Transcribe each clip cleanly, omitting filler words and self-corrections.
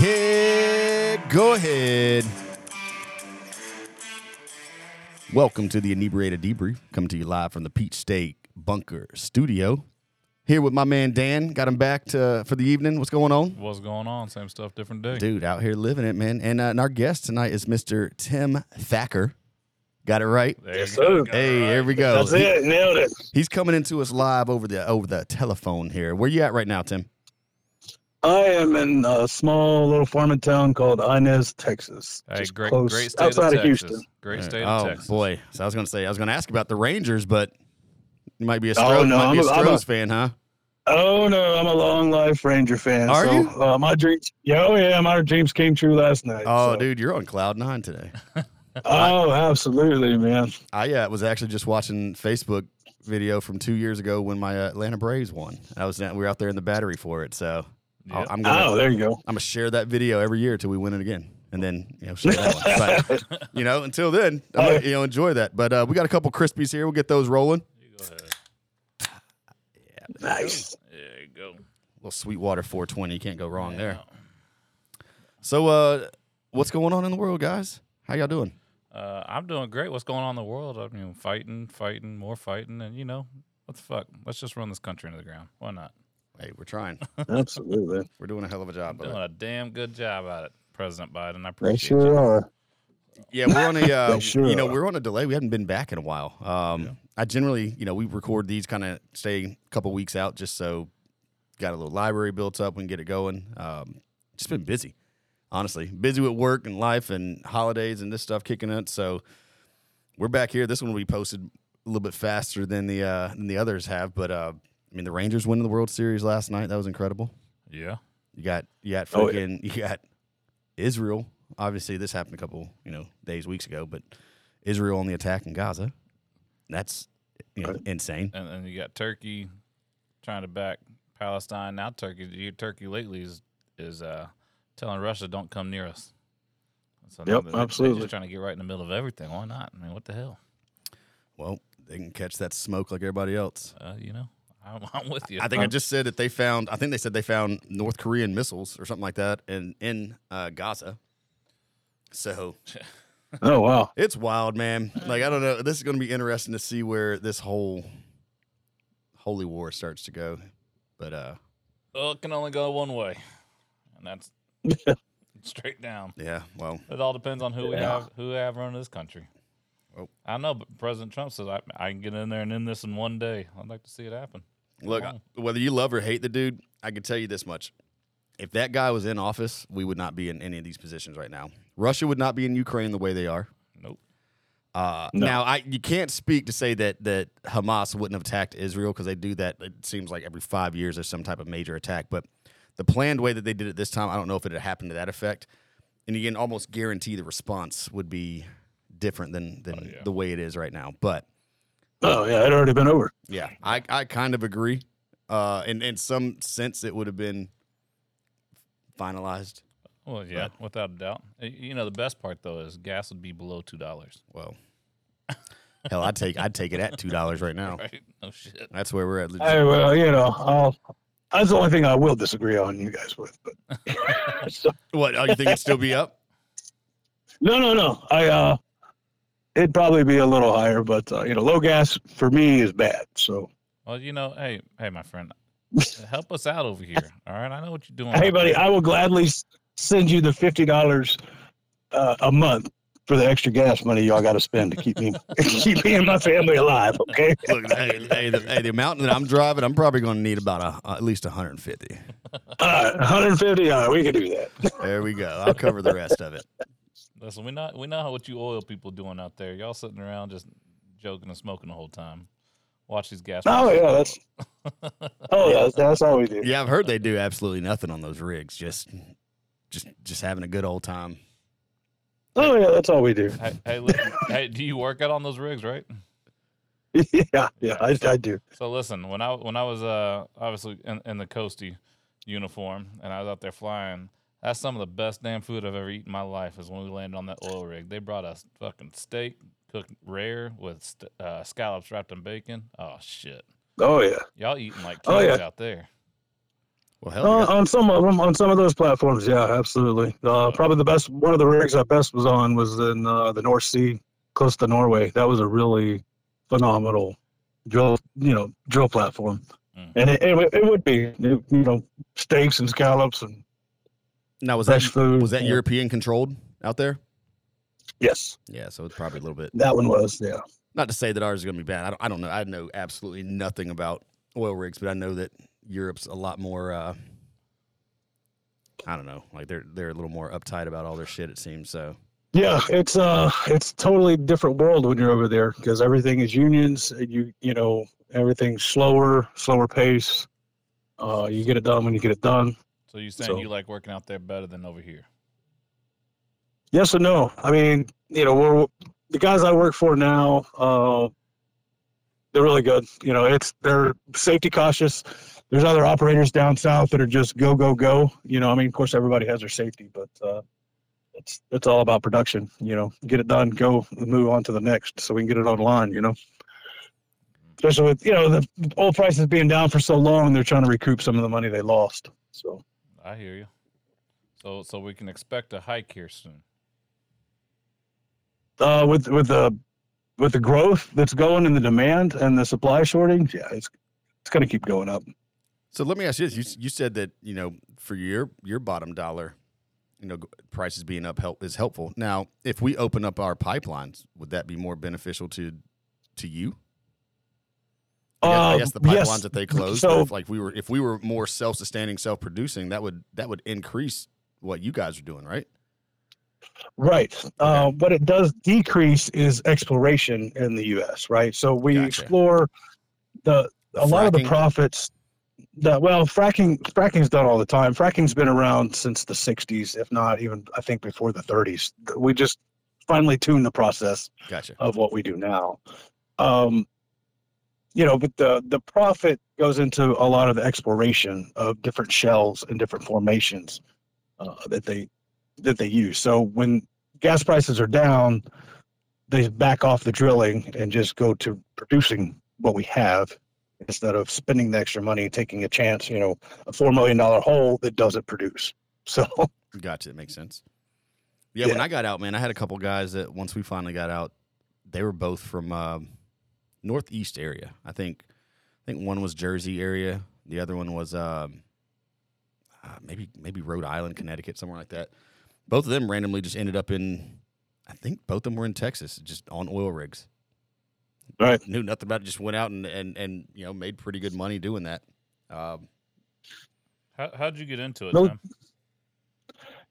Yeah, go ahead. Welcome to the Inebriated Debrief, coming to you live from the Peach Steak Bunker Studio. Here with my man Dan, got him back for the evening. What's going on? What's going on? Same stuff, different day. Dude, out here living it, man. And our guest tonight is Mr. Tim Thacker. Got it right? Yes, sir. Hey, there we go. That's it. Nailed it. He's coming into us live over the telephone here. Where you at right now, Tim? I am in a small little farming town called Inez, Texas. Hey, great state outside of Texas. Houston. Great state of Texas. Oh, boy. So I was going to ask about the Rangers, but you might be a Astros fan, huh? Oh, no, I'm a long-life Ranger fan. Are you? My dreams came true last night. Oh, so. Dude, you're on cloud nine today. Oh, absolutely, man. I was actually just watching Facebook video from 2 years ago when my Atlanta Braves won. We were out there in the battery for it, so... Yep. There you go. I'm gonna share that video every year till we win it again, and then share that one. But until then, I'm gonna, enjoy that. But we got a couple crispies here. We'll get those rolling. You go ahead. Yeah, nice. There you go. Little Sweetwater 420. You can't go wrong there. So, what's going on in the world, guys? How y'all doing? I'm doing great. What's going on in the world? I mean, fighting, more fighting, and what the fuck? Let's just run this country into the ground. Why not? Hey, we're trying. Absolutely. We're doing a hell of a job. Doing a damn good job at it, President Biden. I appreciate it. They sure are. Yeah, we're on a we're on a delay. We haven't been back in a while. I generally, we record these, kind of stay a couple weeks out just so got a little library built up. We can get it going. Just been busy, honestly. Busy with work and life and holidays and this stuff kicking it. So we're back here. This one will be posted a little bit faster than the others have, but the Rangers winning the World Series last night. That was incredible. Yeah. You got Israel. Obviously, this happened a couple, weeks ago, but Israel on the attack in Gaza. That's insane. And then you got Turkey trying to back Palestine. Now Turkey lately is telling Russia don't come near us. So yep, absolutely. They're just trying to get right in the middle of everything. Why not? I mean, what the hell? Well, they can catch that smoke like everybody else. I'm with you. I think I just said that they found North Korean missiles or something like that in Gaza. So. Oh, wow. It's wild, man. Like, I don't know. This is going to be interesting to see where this whole holy war starts to go. But. Well, it can only go one way. And that's straight down. Yeah, well. It all depends on who we have running this country. Oh. I know, but President Trump says I can get in there and end this in one day. I'd like to see it happen. Look, whether you love or hate the dude, I can tell you this much. If that guy was in office, we would not be in any of these positions right now. Russia would not be in Ukraine the way they are. Nope. No. Now, you can't speak to say that Hamas wouldn't have attacked Israel, because they do that, it seems like, every 5 years there's some type of major attack. But the planned way that they did it this time, I don't know if it had happened to that effect. And you can almost guarantee the response would be different than the way it is right now. But... Oh, yeah, it'd already been over. Yeah, I kind of agree. In some sense, it would have been finalized. Well, yeah, but without a doubt. The best part, though, is gas would be below $2. Well, hell, I'd take it at $2 right now. Right? No shit. That's where we're at. Hey, well, that's the only thing I will disagree on you guys with. But. What, you think it'd still be up? No. It'd probably be a little higher, but, low gas for me is bad, so. Well, hey, my friend, help us out over here, all right? I know what you're doing. Hey, buddy, I will gladly send you the $50 a month for the extra gas money y'all got to spend to keep me and my family alive, okay? Look, the amount that I'm driving, I'm probably going to need about at least $150. All right, $150, we can do that. There we go. I'll cover the rest of it. Listen, we know what you oil people doing out there. Y'all sitting around just joking and smoking the whole time. Watch these gas. Oh, yeah, that's all we do. Yeah, I've heard they do absolutely nothing on those rigs. Just having a good old time. Oh, yeah, that's all we do. Hey, listen, do you work out on those rigs, right? Yeah, I do. So listen, when I was obviously in the Coastie uniform and I was out there flying. That's some of the best damn food I've ever eaten in my life is when we landed on that oil rig. They brought us fucking steak, cooked rare with scallops wrapped in bacon. Oh, shit. Oh, yeah. Y'all eating like kings out there. Well, hell yeah. On some of them, on some of those platforms, yeah, absolutely. Probably the best, one of the rigs I best was on was in the North Sea, close to Norway. That was a really phenomenal drill platform, and it would be, steaks and scallops and now was fresh food. Was that European controlled out there? Yes. Yeah, so it's probably a little bit. That one was, yeah. Not to say that ours is going to be bad. I don't know. I know absolutely nothing about oil rigs, but I know that Europe's a lot more. I don't know, like they're a little more uptight about all their shit. It seems so. Yeah, it's totally different world when you're over there because everything is unions. You know everything's slower pace. You get it done when you get it done. So you're saying you like working out there better than over here? Yes and no. I mean, the guys I work for now, they're really good. They're safety cautious. There's other operators down south that are just go, go, go. I mean, of course, everybody has their safety, but it's all about production. Get it done, go, move on to the next, so we can get it online. Especially with the oil prices being down for so long, they're trying to recoup some of the money they lost. So I hear you. So we can expect a hike here soon. With the growth that's going in the demand and the supply shortage, yeah, it's going to keep going up. So let me ask you this: you said that for your bottom dollar, prices being up is helpful. Now, if we open up our pipelines, would that be more beneficial to you? I guess the pipelines that they closed. So, if we were more self-sustaining, self-producing, that would increase what you guys are doing, right? Right. What it does decrease is exploration in the U.S., right? So we explore a lot of the profits. Fracking's done all the time. Fracking's been around since the 60s, if not even, I think, before the 30s. We just finally tuned the process of what we do now. But the profit goes into a lot of the exploration of different shells and different formations that they use. So when gas prices are down, they back off the drilling and just go to producing what we have instead of spending the extra money and taking a chance, a $4 million hole that doesn't produce. So gotcha. It makes sense. Yeah. When I got out, man, I had a couple guys that once we finally got out, they were both from Northeast area. I think one was Jersey area. The other one was maybe Rhode Island, Connecticut, somewhere like that. Both of them randomly just ended up in, I think both of them were in Texas, just on oil rigs. Right. Knew nothing about it, just went out and made pretty good money doing that. How'd you get into it,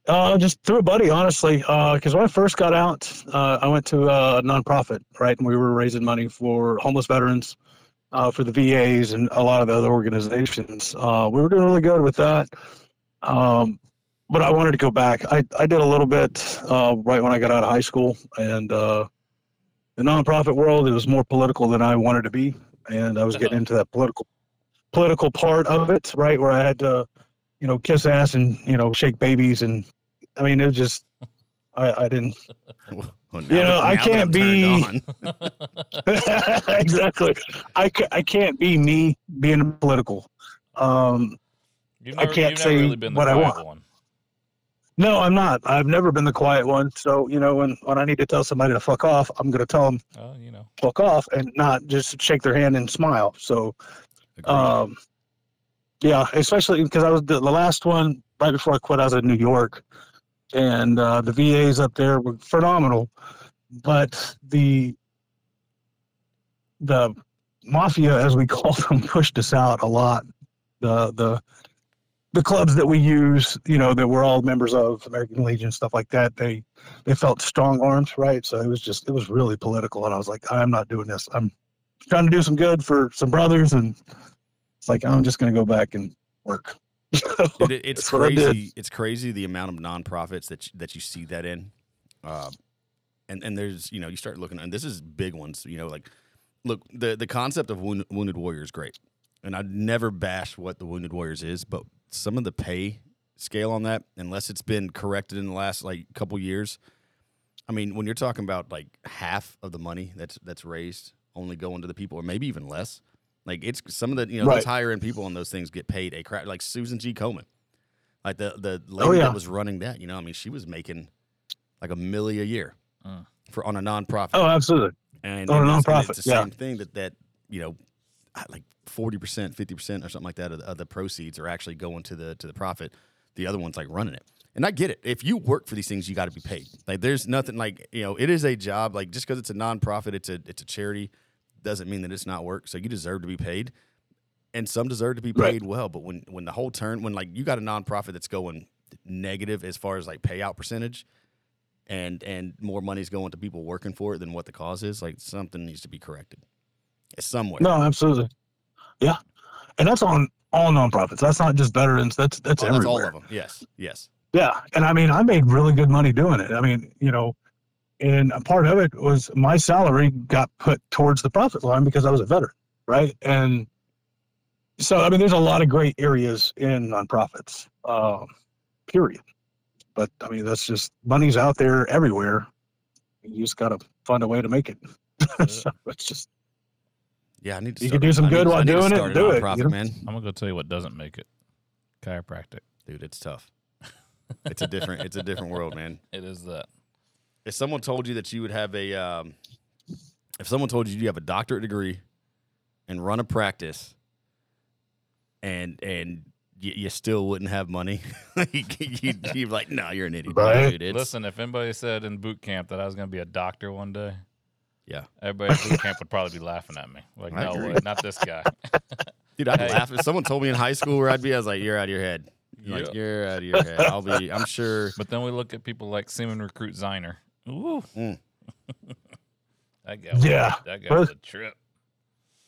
Tom? Just through a buddy, honestly, because when I first got out, I went to a nonprofit, right? And we were raising money for homeless veterans, for the VAs and a lot of the other organizations. We were doing really good with that. But I wanted to go back. I did a little bit right when I got out of high school, and the nonprofit world, it was more political than I wanted to be, and I was getting into that political part of it, right, where I had to, kiss ass and shake babies, and I mean it was just I didn't. Well, I can't be exactly. I can't be me being political. I can't say what I want. No, I'm not. I've never been the quiet one. So, when I need to tell somebody to fuck off, I'm going to tell them, fuck off and not just shake their hand and smile. So, yeah, especially because I was the last one right before I quit. I was in New York, and the VAs up there were phenomenal, but the mafia, as we call them, pushed us out a lot. The clubs that we use, that we're all members of, American Legion, stuff like that, they felt strong arms, right? So it was really political, and I was like, I'm not doing this. I'm trying to do some good for some brothers, and it's like I'm just going to go back and work. It's crazy. It's crazy the amount of nonprofits that you see that in, and there's you start looking, and this is big ones. Look, the concept of Wounded Warriors is great, and I'd never bash what the Wounded Warriors is, but some of the pay scale on that, unless it's been corrected in the last couple years, I mean, when you're talking about half of the money that's raised only going to the people, or maybe even less, Like, it's some of the, you know, those higher end people on those things get paid a crap, like Susan G. Komen. Like the lady that was running that, you know, I mean, she was making like $1 million a year for on a nonprofit. Oh, absolutely. And on a nonprofit. It's the same thing that, you know, like 40%, 50% or something like that of the proceeds are actually going to the profit. The other one's like running it. And I get it. If you work for these things, you got to be paid. Like, there's nothing like, you know, it is a job. Like, just because it's a nonprofit, it's a charity, doesn't mean that it's not work. So you deserve to be paid. And some deserve to be paid well. But when the whole turn, when like you got a nonprofit that's going negative as far as like payout percentage and more money's going to people working for it than what the cause is, like something needs to be corrected. It's somewhere. No, absolutely. Yeah. And that's on all nonprofits. That's not just veterans. That's everywhere. That's all of them. Yes. Yes. Yeah. And I mean, I made really good money doing it. I mean, you know, and a part of it was my salary got put towards the profit line because I was a veteran. Right. And so, I mean, there's a lot of great areas in nonprofits, period. But I mean, that's just, money's out there everywhere. You just got to find a way to make it. So it's just, yeah, I need to. You can do some good while doing it. Do it. Man. I'm gonna go tell you what doesn't make it. Chiropractic, dude. It's tough. It's a different world, man. It is that. If someone told you that you would have a, if someone told you have a doctorate degree, and run a practice, and you still wouldn't have money, you'd be like, no, you're an idiot. Right? Dude, listen, if anybody said in boot camp that I was gonna be a doctor one day. Yeah, everybody at boot camp would probably be laughing at me. Like, no way, not this guy. Dude, I'd laugh if someone told me in high school where I'd be. I was like, "You're out of your head. You're out of your head." I'm sure. But then we look at people like Seaman Recruit Ziner. Ooh, that guy was a trip,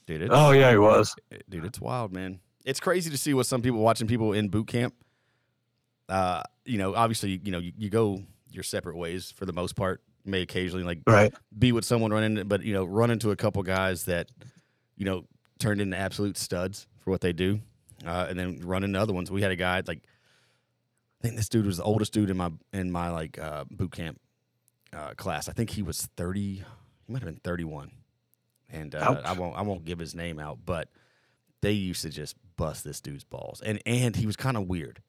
dude. Oh yeah, he was. Dude, it's wild, man. It's crazy to see what some people watching people in boot camp. You know, obviously, you know, you go your separate ways for the most part. May occasionally like be with someone, run into a couple guys that, you know, turned into absolute studs for what they do, and then run into other ones. We had a guy, like, I think this dude was the oldest dude in my like boot camp class. I think he was 30. He might have been 31, and I won't give his name out, but they used to just bust this dude's balls, and he was kind of weird.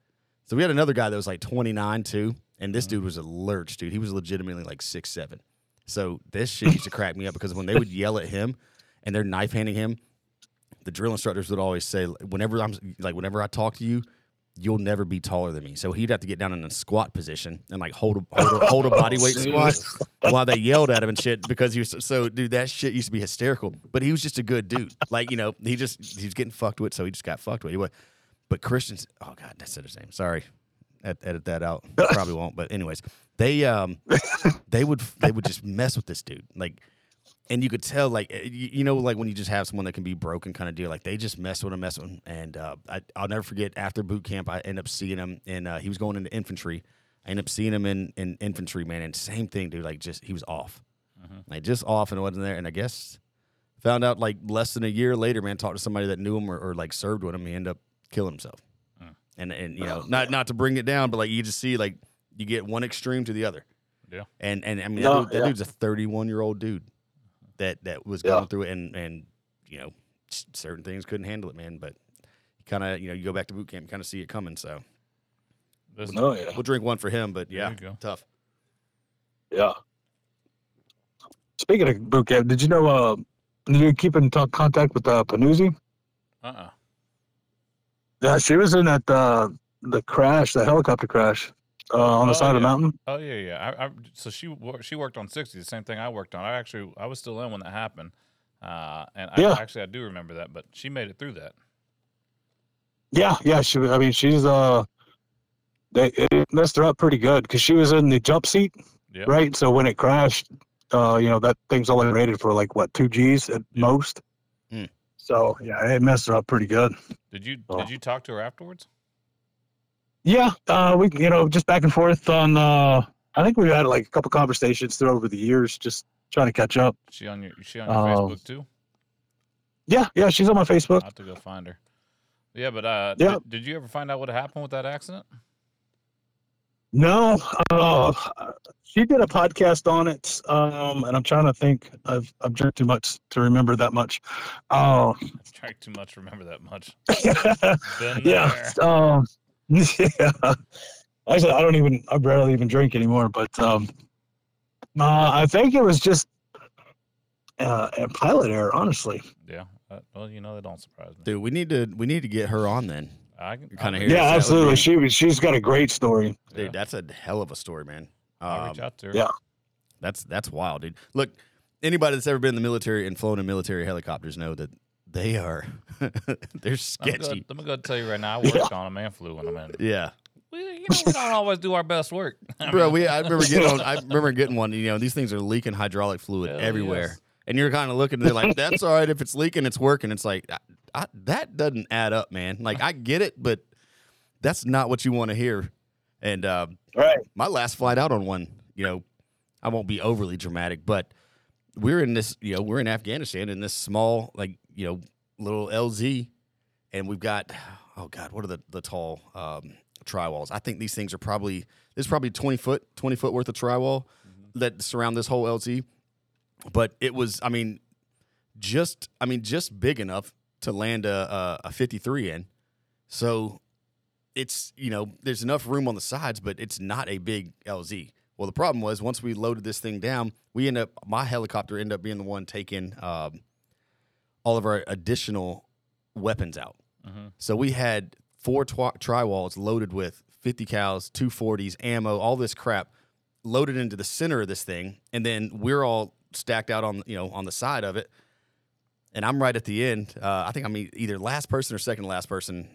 So we had another guy that was like 29 too. And this dude was a lurch, dude. He was legitimately like 6'7". So this shit used to crack me up because when they would yell at him and they're knife handing him, the drill instructors would always say, whenever I talk to you, you'll never be taller than me. So he'd have to get down in a squat position and like hold a body weight squat while they yelled at him and shit because he was so dude, that shit used to be hysterical. But he was just a good dude. Like, you know, he's getting fucked with, so he just got fucked with. Anyway, but Christians, oh God, that's his name. Sorry. Edit that out. Probably won't. But anyways, they would just mess with this dude, like, and you could tell, like, you know, like when you just have someone that can be broken kind of deal, like they just mess with him. And I'll never forget after boot camp, I ended up seeing him, and he was going into infantry. I ended up seeing him in infantry, man, and same thing, dude. Like, just he was off, like just off, and wasn't there. And I guess found out like less than a year later, man. Talked to somebody that knew him or like served with him. He ended up killing himself. And you know, not to bring it down, but like you just see, like, you get one extreme to the other. Yeah. And I mean, that dude's a 31-year-old dude that was going through it, and you know, certain things couldn't handle it, man. But kind of, you know, you go back to boot camp, kind of see it coming. So we'll drink one for him, but yeah, tough. Yeah. Speaking of boot camp, did you know? Did you keep in contact with Panuzzi? Yeah, she was in that the crash, the helicopter crash on the side of the mountain. Oh yeah, yeah. So she worked on 60, the same thing I worked on. I was still in when that happened, and I do remember that. But she made it through that. Yeah, yeah. She, I mean, she's it messed her up pretty good because she was in the jump seat, right? So when it crashed, you know, that thing's only rated for like what 2 Gs at most. Mm. So yeah, it messed her up pretty good. Did you talk to her afterwards? Yeah, we just back and forth on. I think we had like a couple conversations through over the years, just trying to catch up. She on your Facebook too? Yeah, she's on my Facebook. I'll have to go find her. Yeah, but did you ever find out what happened with that accident? No, she did a podcast on it, and I'm trying to think. I've drank too much to remember that much. I've drank too much to remember that much. Yeah. Actually, I barely even drink anymore. But I think it was just a pilot error, honestly. Yeah. Well, that don't surprise me. Dude, we need to get her on then. Absolutely. She's got a great story, dude. Yeah. That's a hell of a story, man. I'll reach out to her. Yeah, that's wild, dude. Look, anybody that's ever been in the military and flown in military helicopters know that they are they're sketchy. Let me go tell you right now. I worked on them and flew on them. Yeah, we don't always do our best work, bro. I remember getting one. These things are leaking hydraulic fluid everywhere, yes. And you're kind of looking. They're like, that's all right. If it's leaking, it's working. It's like. That doesn't add up, man. Like, I get it, but that's not what you want to hear. And right. My last flight out on one, I won't be overly dramatic, but we're in Afghanistan in this small, little LZ, and we've got, what are the tall tri-walls? I think these things are probably, 20 foot worth of tri-wall that surround this whole LZ. But it was, just big enough to land a 53 in. So it's, there's enough room on the sides, but it's not a big LZ. Well, the problem was once we loaded this thing down, my helicopter ended up being the one taking all of our additional weapons out. Mm-hmm. So we had four tri-walls loaded with 50 cals, 240s, ammo, all this crap loaded into the center of this thing. And then we're all stacked out on, on the side of it. And I'm right at the end. I think I'm either last person or second last person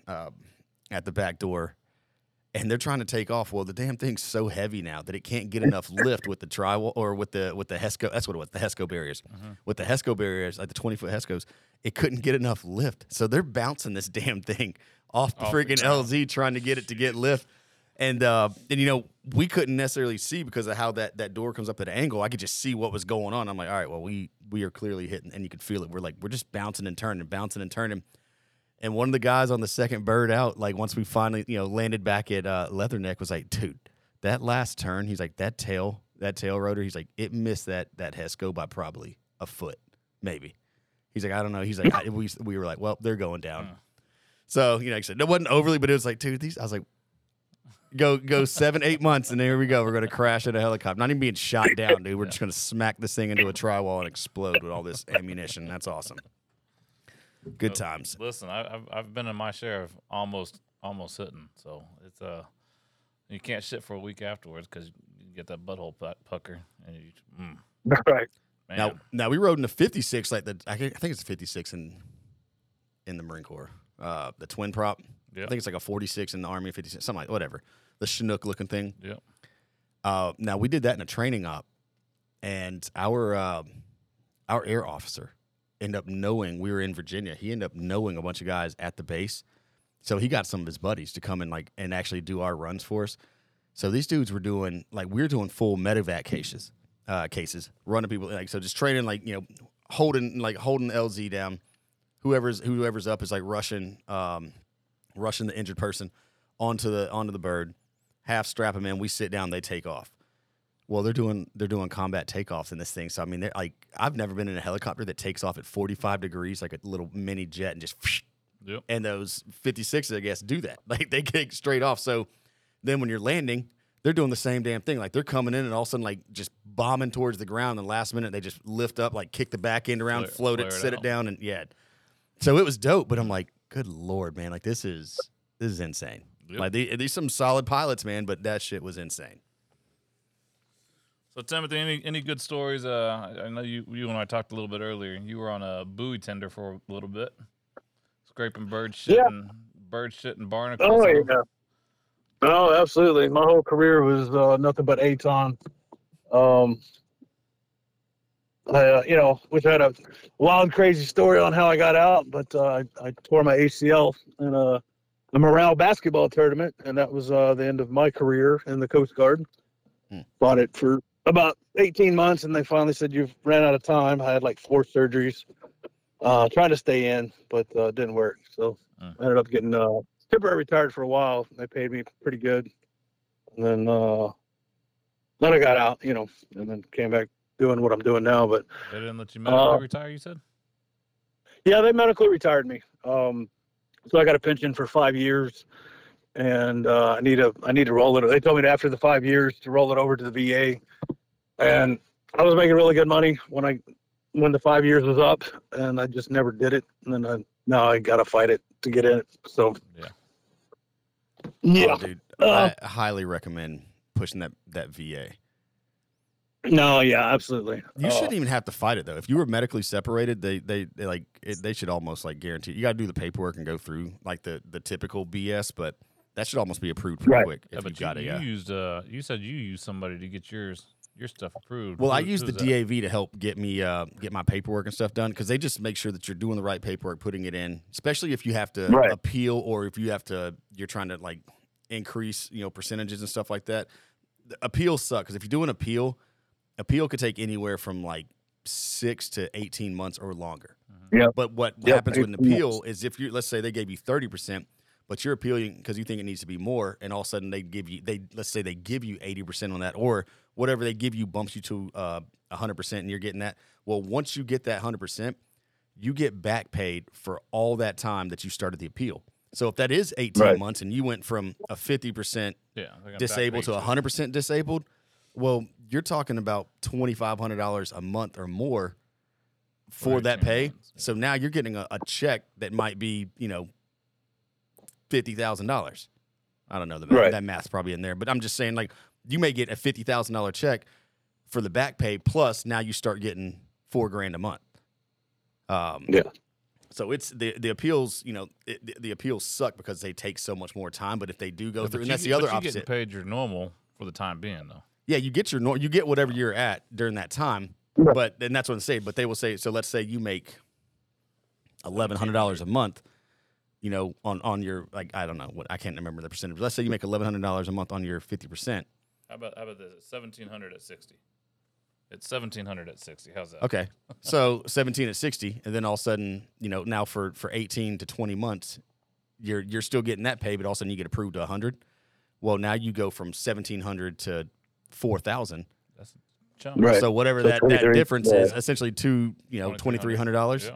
at the back door. And they're trying to take off. Well, the damn thing's so heavy now that it can't get enough lift with the tri-wall or with the HESCO. That's what it was, the HESCO barriers. Uh-huh. With the HESCO barriers, like the 20-foot HESCOs, it couldn't get enough lift. So they're bouncing this damn thing off the freaking LZ trying to get it to get lift. And, we couldn't necessarily see because of how that door comes up at an angle. I could just see what was going on. I'm like, all right, well, we are clearly hitting. And you could feel it. We're just bouncing and turning. And one of the guys on the second bird out, once we finally, landed back at Leatherneck, was like, dude, that last turn, he's like, that tail rotor, he's like, it missed that HESCO by probably a foot, maybe. He's like, I don't know. He's like, we were like, well, they're going down. Yeah. So, I said, it wasn't overly, but it was like, dude, I was like, Go 7-8 months, and there we go. We're going to crash at a helicopter. Not even being shot down, dude. We're just going to smack this thing into a tri-wall and explode with all this ammunition. That's awesome. Good times. Listen, I've been in my share of almost hitting. So it's you can't shit for a week afterwards because you get that butthole pucker. And that's right. Man. Now we rode in the 56, I think it's the 56 in the Marine Corps, the twin prop. Yep. I think it's a 46 in the Army, 56, something whatever. The Chinook-looking thing. Yeah. Now, we did that in a training op, and our air officer ended up knowing we were in Virginia. He ended up knowing a bunch of guys at the base, so he got some of his buddies to come in and actually do our runs for us. So these dudes were doing we were doing full medevac cases, running people so just training holding LZ down. Whoever's up is rushing the injured person onto the bird, half strap them in. We sit down, they take off. Well, they're doing combat takeoffs in this thing. So they're I've never been in a helicopter that takes off at 45 degrees, like a little mini jet, and just yep. And those 56s, I guess, do that. They take straight off. So then when you're landing, they're doing the same damn thing. They're coming in and all of a sudden just bombing towards the ground. And the last minute they just lift up, kick the back end around, float it, set it down, and yeah. So it was dope, but I'm like, good Lord, man. This is insane. Yep. These some solid pilots, man, but that shit was insane. So, Timothy, any good stories? I know you and I talked a little bit earlier. You were on a buoy tender for a little bit, scraping bird shit and barnacles. Oh, yeah. No, absolutely. My whole career was nothing but Aton. Which had a wild, crazy story on how I got out, but I tore my ACL in the Morale basketball tournament, and that was the end of my career in the Coast Guard. Fought it for about 18 months, and they finally said, you've ran out of time. I had 4 surgeries, trying to stay in, but didn't work. So I ended up getting temporarily retired for a while. They paid me pretty good. And then I got out, you know, and then came back doing what I'm doing now. But they didn't let you medically retire, you said? Yeah, they medically retired me. So I got a pension for 5 years, and I need to roll it. They told me after the 5 years to roll it over to the VA, and I was making really good money when the 5 years was up, and I just never did it. And then now I got to fight it to get in it. So yeah, oh, dude, I highly recommend pushing that VA. No, yeah, absolutely. You shouldn't even have to fight it though. If you were medically separated, they like it, they should almost like guarantee you got to do the paperwork and go through like the typical BS, but that should almost be approved pretty quick. If you got it, you said you used somebody to get your stuff approved. Well, I used the DAV to help get my paperwork and stuff done because they just make sure that you're doing the right paperwork, putting it in, especially if you have to appeal or if you have to you're trying to like increase percentages and stuff like that. The appeals suck because if you do an appeal. Appeal could take anywhere from like 6 to 18 months or longer. Yeah. But what happens with an appeal is if you, let's say they gave you 30%, but you're appealing because you think it needs to be more, and all of a sudden they give you let's say they give you 80% on that, or whatever they give you bumps you to 100%, and you're getting that. Well, once you get that 100%, you get back paid for all that time that you started the appeal. So if that is 18 months, and you went from a 50% disabled to 100% disabled. Well, you're talking about $2,500 a month or more for that pay. So now you're getting a check that might be, $50,000. I don't know. That math's probably in there. But I'm just saying, like, you may get a $50,000 check for the back pay, plus now you start getting $4,000 a month. So it's the appeals, the appeals suck because they take so much more time. But if they do go through, and that's the other opposite. You're getting paid your normal for the time being, though. Yeah, you get whatever you're at during that time, and that's what they say. But they will say, so let's say you make $1,100 a month, on your like I don't know what I can't remember the percentage. But let's say you make $1,100 a month on your 50%. How about this? It's $1,700 at 60. It's $1,700 at 60. How's that? Okay, so $1,700 at 60, and then all of a sudden, now for 18 to 20 months, you're still getting that pay, but all of a sudden you get approved to 100. Well, now you go from $1,700 to 4,000. That's a chunk. Right. So whatever that difference is, essentially $2,300. Yeah.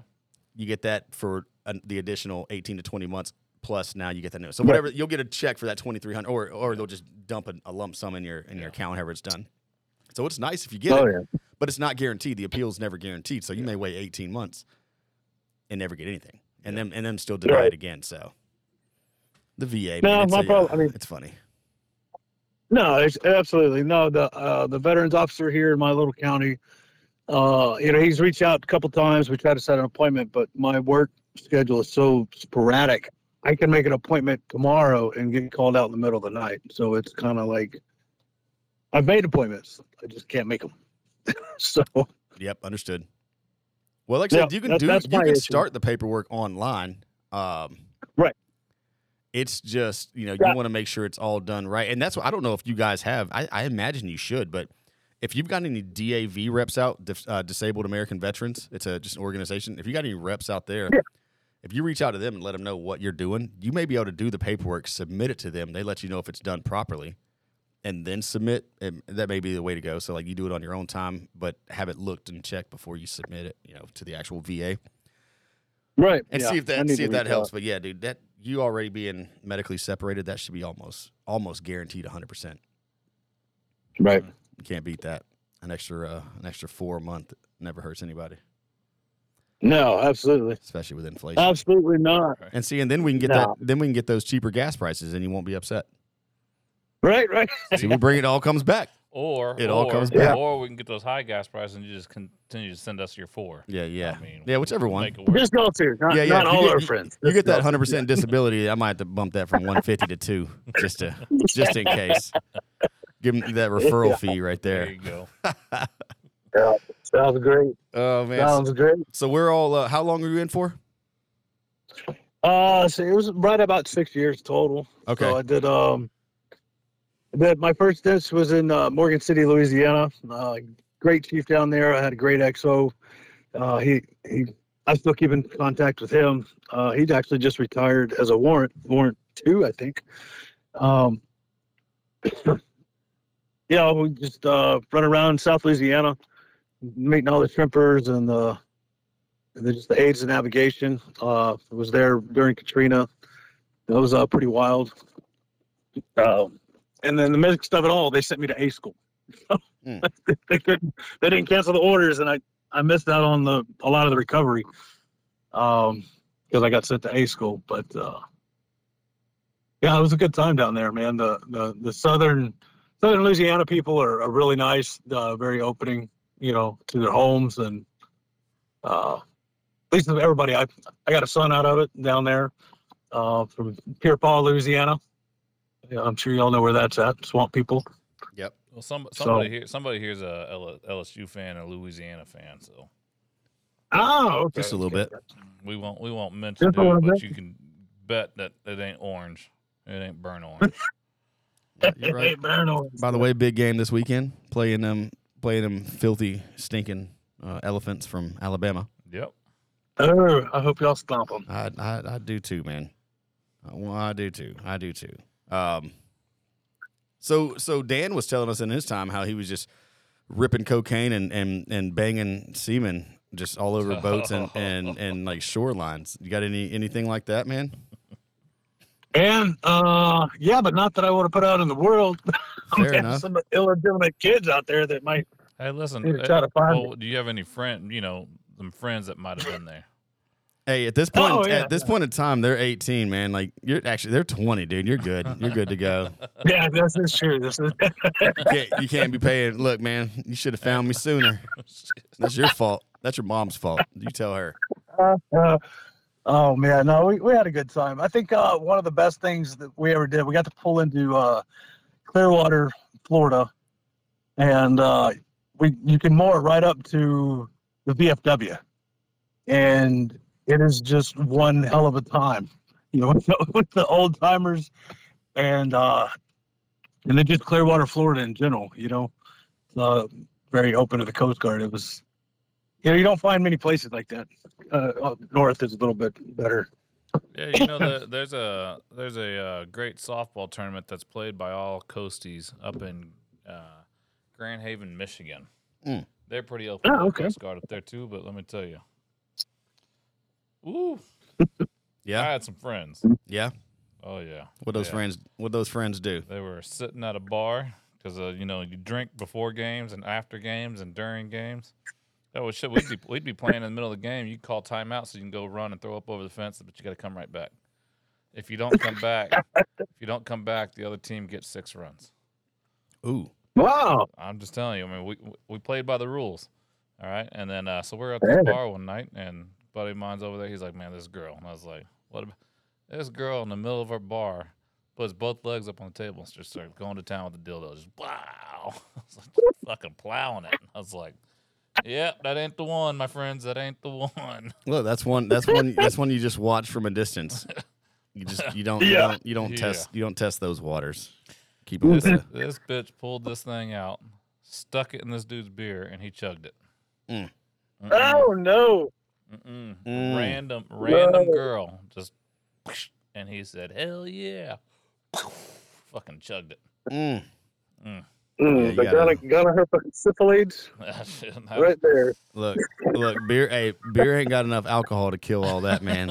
You get that for the additional 18 to 20 months plus. Now you get that new. So whatever you'll get a check for that $2,300, or they'll just dump a lump sum in your account, however it's done. So it's nice if you get it, but it's not guaranteed. The appeal's never guaranteed. So you may wait 18 months and never get anything, and them still deny it again. So the VA. No, my problem. I mean, it's funny. No, it's absolutely no. The veterans officer here in my little county, he's reached out a couple times. We tried to set an appointment, but my work schedule is so sporadic. I can make an appointment tomorrow and get called out in the middle of the night. So it's kind of like I've made appointments, I just can't make them. So yep, understood. Well, like I said, you can start the paperwork online. Right. It's just, you want to make sure it's all done right. And that's what I don't know if you guys have. I imagine you should, but if you've got any DAV reps out, Disabled American Veterans, it's just an organization. If you got any reps out there, if you reach out to them and let them know what you're doing, you may be able to do the paperwork, submit it to them. They let you know if it's done properly and then submit. And that may be the way to go. So, like, you do it on your own time, but have it looked and checked before you submit it, to the actual VA. Right. And see if that helps. But, yeah, dude, that – you already being medically separated, that should be almost guaranteed 100%. Right. You can't beat that. An extra 4 month never hurts anybody. No, absolutely. Especially with inflation. Absolutely not. And see, and then we can get then we can get those cheaper gas prices and you won't be upset. Right. See, we bring it all comes back. Or we can get those high gas prices and you just continue to send us your four. Yeah. I mean, whichever one. Just go to. Not all our friends. You get that 100% disability. I might have to bump that from 150 to 2 just in case. Give them that referral fee right there. There you go. Yeah, sounds great. Oh man, sounds great. So we're all. How long were you in for? So it was right about 6 years total. Okay. So I did my first stint was in Morgan City, Louisiana. Great chief down there. I had a great XO. I still keep in contact with him. He's actually just retired as a warrant 2, I think. Yeah, we just run around South Louisiana, meeting all the shrimpers and just the aids of navigation. Was there during Katrina. That was pretty wild. And then the midst of it all, they sent me to A school. They didn't cancel the orders, and I missed out on a lot of the recovery because I got sent to A school. But yeah, it was a good time down there, man. The Southern Louisiana people are really nice, very opening, to their homes, and at least everybody. I got a son out of it down there from Pierre Paul, Louisiana. Yeah, I'm sure y'all know where that's at. Swamp people. Yep. Well, somebody here's a LSU fan and a Louisiana fan, so. Oh, okay. Just a little bit. We won't mention it, but you can bet that it ain't orange. It ain't burnt orange. You're right. It ain't burnt orange. By the way, big game this weekend. Playing them filthy, stinking elephants from Alabama. Yep. Oh, I hope y'all stomp them. I do too, man. I do too. So Dan was telling us in his time how he was just ripping cocaine and banging semen just all over boats and like shorelines. You got anything like that, man? And yeah, but not that I want to put out in the world. Fair enough. Some illegitimate kids out there that might. Hey, listen. Try to find me. Do you have any some friends that might have been there? Hey, at this point, point in time, they're 18, man. Like they're 20, dude. You're good. You're good to go. Yeah, this is true. You can't be paying. Look, man, you should have found me sooner. That's your fault. That's your mom's fault. You tell her. Oh man, no, we had a good time. I think one of the best things that we ever did, we got to pull into Clearwater, Florida, and you can moor right up to the VFW, and it is just one hell of a time, with the old timers and then just Clearwater, Florida in general, very open to the Coast Guard. It was, you don't find many places like that. Up north is a little bit better. Yeah. There's a great softball tournament that's played by all coasties up in, Grand Haven, Michigan. Mm. They're pretty open to the Coast Guard up there too, but let me tell you. Ooh, yeah. I had some friends. Yeah. Oh yeah. What those friends do? They were sitting at a bar because you drink before games and after games and during games. That was shit. We'd be playing in the middle of the game. You call timeout so you can go run and throw up over the fence, but you got to come right back. If you don't come back, the other team gets 6 runs. Ooh. Wow. I'm just telling you. I mean, we played by the rules. All right, and then so we're at this bar one night and. Buddy of mine's over there. He's like, man, this girl. And I was like, what? This girl in the middle of our bar puts both legs up on the table and just starts going to town with the dildo. Just wow. I was like, just fucking plowing it. And I was like, yep, that ain't the one, my friends. That ain't the one. Look, that's one you just watch from a distance. You don't test those waters. Keep it with it. This bitch pulled this thing out, stuck it in this dude's beer, and he chugged it. Mm. Oh no. Mm. Random girl just, and he said, "Hell yeah!" Fucking chugged it. Mm. Mm. Yeah, the gonorrhea syphilis, right there. Look, beer. Hey, beer ain't got enough alcohol to kill all that, man.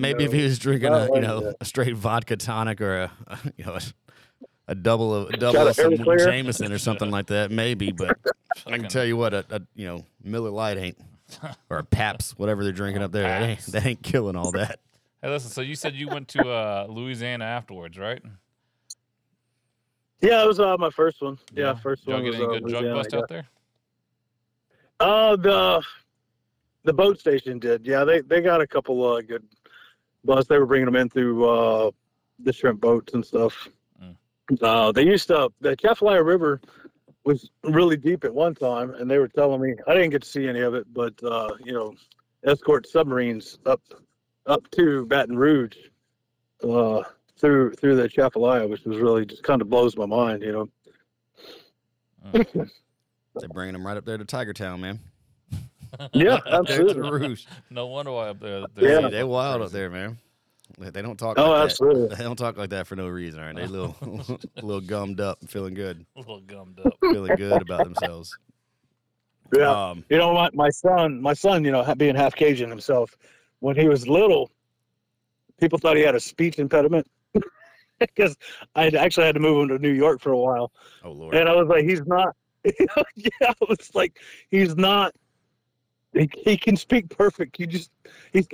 Maybe if he was drinking a straight vodka tonic or a double of some Jameson or something like that, maybe. But I can tell you what, a Miller Lite ain't, or a Pabst, whatever they're drinking up there, that ain't killing all that. Hey, listen. So you said you went to Louisiana afterwards, right? Yeah, it was my first one. Yeah, first one. Y'all get any good drug bust out there? The boat station did. Yeah, they got a couple good busts. They were bringing them in through the shrimp boats and stuff. The Atchafalaya River was really deep at one time, and they were telling me I didn't get to see any of it, but escort submarines up to Baton Rouge through the Atchafalaya, which was really just kind of blows my mind, They're bringing them right up there to Tiger Town, man. Yeah, absolutely. No wonder why up there. They're wild up there, man. They don't talk. Oh, like absolutely. That. They don't talk like that for no reason. All right, they a little gummed up, feeling good. A little gummed up, feeling good about themselves. Yeah, you know what? My son, you know, being half Cajun himself, when he was little, people thought he had a speech impediment because I actually had to move him to New York for a while. Oh Lord! And I was like, he's not. Yeah, I was like, he's not. He can speak perfect. He's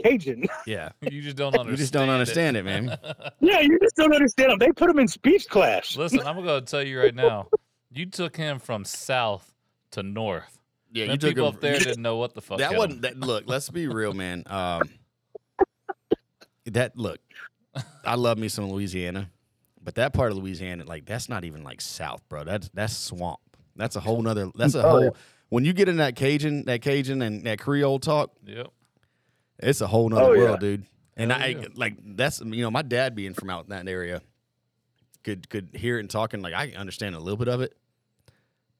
Cajun. Yeah. You just don't understand it, man. Yeah, you just don't understand him. They put him in speech class. Listen, I'm going to tell you right now. You took him from south to north. Yeah, you took him. People up there didn't know what the fuck. That wasn't. Look, let's be real, man. Look, I love me some Louisiana, but that part of Louisiana, like, that's not even like south, bro. That's swamp. That's a whole nother. That's a whole. When you get in that Cajun and that Creole talk, yep, it's a whole nother world, dude. And that's, you know, my dad being from out in that area could hear it and talking, like, I understand a little bit of it.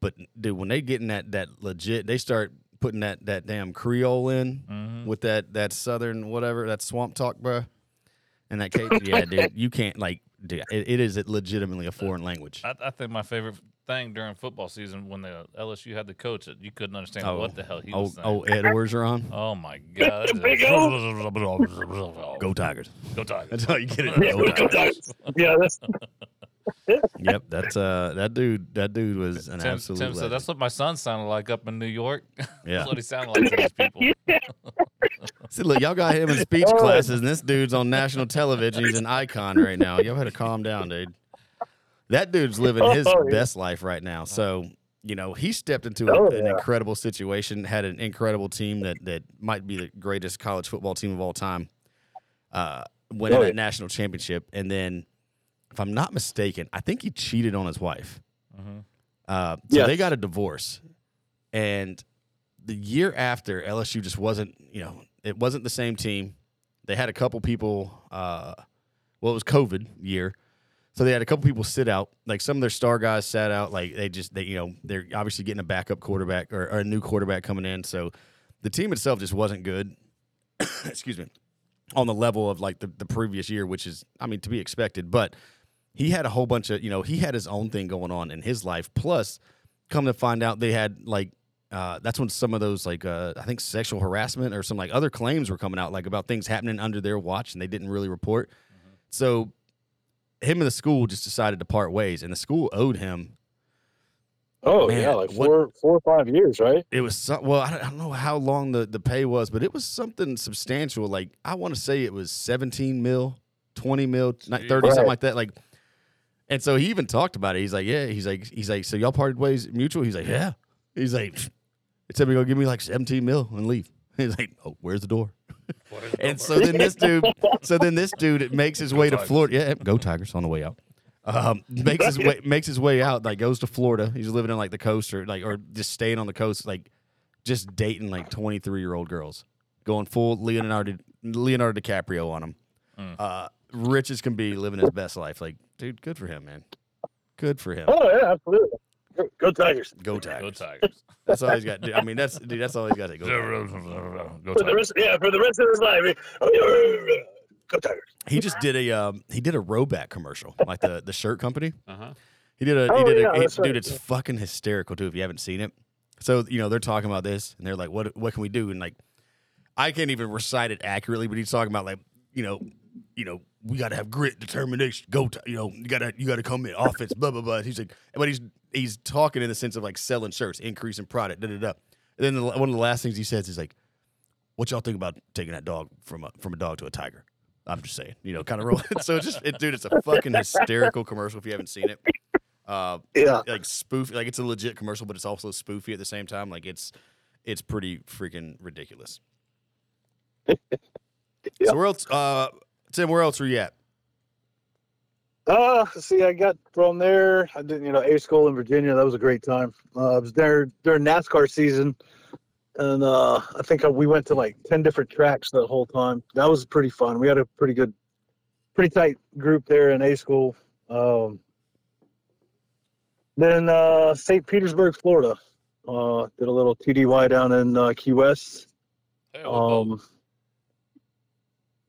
But dude, when they get in that legit, they start putting that damn Creole in with that southern whatever, that swamp talk, bro. And that Cajun, yeah, dude, you can't, like, dude, it is legitimately a foreign language. I think my favorite thing during football season when the LSU had the coach that you couldn't understand what the hell he was saying. Oh, Ed Orgeron. Oh my God! Go Tigers! Go Tigers! That's how you get it. Go Tigers! Yeah, that's. Yep, that's that dude was an absolute. Tim said that's what my son sounded like up in New York. Yeah, that's what he sounded like to these people. See, look, y'all got him in speech classes, and this dude's on national television. He's an icon right now. Y'all had to calm down, dude. That dude's living his best life right now. So, you know, he stepped into an incredible situation, had an incredible team that might be the greatest college football team of all time, winning that national championship. And then, if I'm not mistaken, I think he cheated on his wife. Uh-huh. So they got a divorce. And the year after, LSU just wasn't, you know, it wasn't the same team. They had a couple people, it was COVID year. So they had a couple people sit out. Like, some of their star guys sat out. Like, they're obviously getting a backup quarterback or a new quarterback coming in. So the team itself just wasn't good. Excuse me. On the level of, like, the previous year, which is, I mean, to be expected. But he had a whole bunch of, you know, he had his own thing going on in his life. Plus, come to find out, they had, like, that's when some of those, like, I think sexual harassment or some, like, other claims were coming out, like, about things happening under their watch, and they didn't really report. Mm-hmm. So him and the school just decided to part ways, and the school owed him. Oh, man, yeah, like four or 5 years, right? It was I don't know how long the pay was, but it was something substantial. Like, I want to say it was 17 mil, 20 mil, 30, something like that. Like, and so he even talked about it. He's like, yeah, he's like, so y'all parted ways mutual? He's like, yeah. He's like, it said me go give me like 17 mil and leave. He's like, oh, where's the door? And so then this dude makes his way to Florida. Yeah, go Tigers on the way out. Makes his way out. Like, goes to Florida. He's living in, like, the coast or just staying on the coast, like, just dating, like, 23-year-old girls, going full Leonardo DiCaprio on him. Rich as can be, living his best life. Like, dude, good for him, man. Good for him. Oh yeah, absolutely. Go Tigers. Go Tigers. Go Tigers. That's all he's got to do. I mean, that's all he's got to do. Go Tigers. For the rest of his life. Go Tigers. He just did a Roback commercial, like the shirt company. Uh-huh. He did, it's fucking hysterical too if you haven't seen it. So, you know, they're talking about this and they're like, what can we do? And, like, I can't even recite it accurately, but he's talking about, like, you know, we got to have grit, determination. You got to come in offense, blah blah blah. He's like, but he's talking in the sense of, like, selling shirts, increasing product, da da da. And then one of the last things he says is like, "What y'all think about taking that dog from a dog to a tiger?" I'm just saying, you know, kind of rolling. So it's a fucking hysterical commercial if you haven't seen it. Like, spoofy, like, it's a legit commercial, but it's also spoofy at the same time. Like, it's pretty freaking ridiculous. Yeah. So where else, Tim? Where else are you at? See, I got from there. I did, you know, A school in Virginia. That was a great time. I was there during NASCAR season, and I think we went to like 10 different tracks that whole time. That was pretty fun. We had a pretty tight group there in A school. Then St. Petersburg, Florida. Did a little TDY down in Key West. Hey,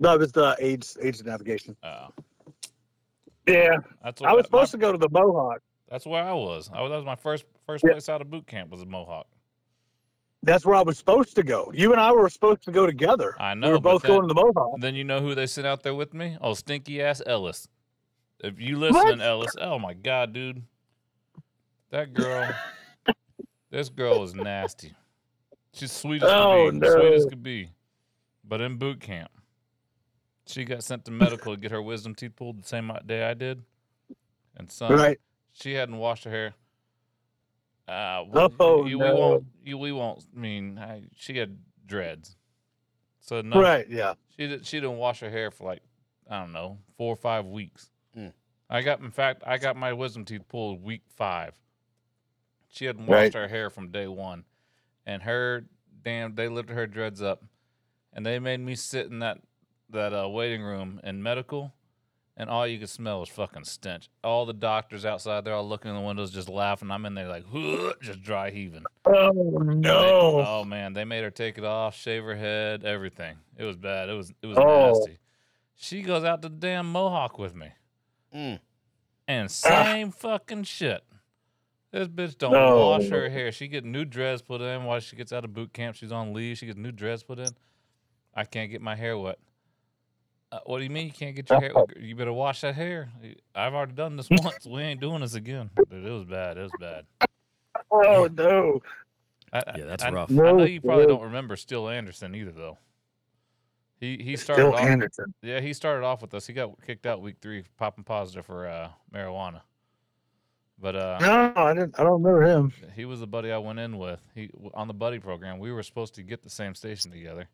No, it was the AIDS navigation. Oh. Yeah. I was supposed to go to the Mohawk. That's where I was. That was my first place out of boot camp was the Mohawk. That's where I was supposed to go. You and I were supposed to go together. I know. We were both going to the Mohawk. Then you know who they sent out there with me? Oh, stinky-ass Ellis. If you listen, what? Ellis, oh, my God, dude. That girl, this girl is nasty. She's sweet as could be. No. Sweet as could be. But in boot camp, she got sent to medical to get her wisdom teeth pulled the same day I did. And son, she hadn't washed her hair. She had dreads. So no, she didn't wash her hair for like, I don't know, 4 or 5 weeks. Mm. I got my wisdom teeth pulled week 5. She hadn't washed her hair from day one, and they lifted her dreads up, and they made me sit in that waiting room in medical. And all you could smell was fucking stench. All the doctors outside, they're all looking in the windows, just laughing. I'm in there like, just dry heaving. Oh, no. Oh, man. They made her take it off, shave her head, everything. It was bad. It was nasty. She goes out to the damn Mohawk with me. Mm. And same fucking shit. This bitch don't wash her hair. She gets new dreads put in while she gets out of boot camp. She's on leave. She gets new dreads put in. I can't get my hair wet. What do you mean you can't get your hair? You better wash that hair. I've already done this once. We ain't doing this again. Dude, it was bad. Oh, no. Yeah, that's rough. I know you probably don't remember Still Anderson either, though. He started Still off, Anderson. Yeah, he started off with us. He got kicked out week 3, popping positive for marijuana. But no, I don't remember him. He was the buddy I went in with. He on the buddy program. We were supposed to get the same station together.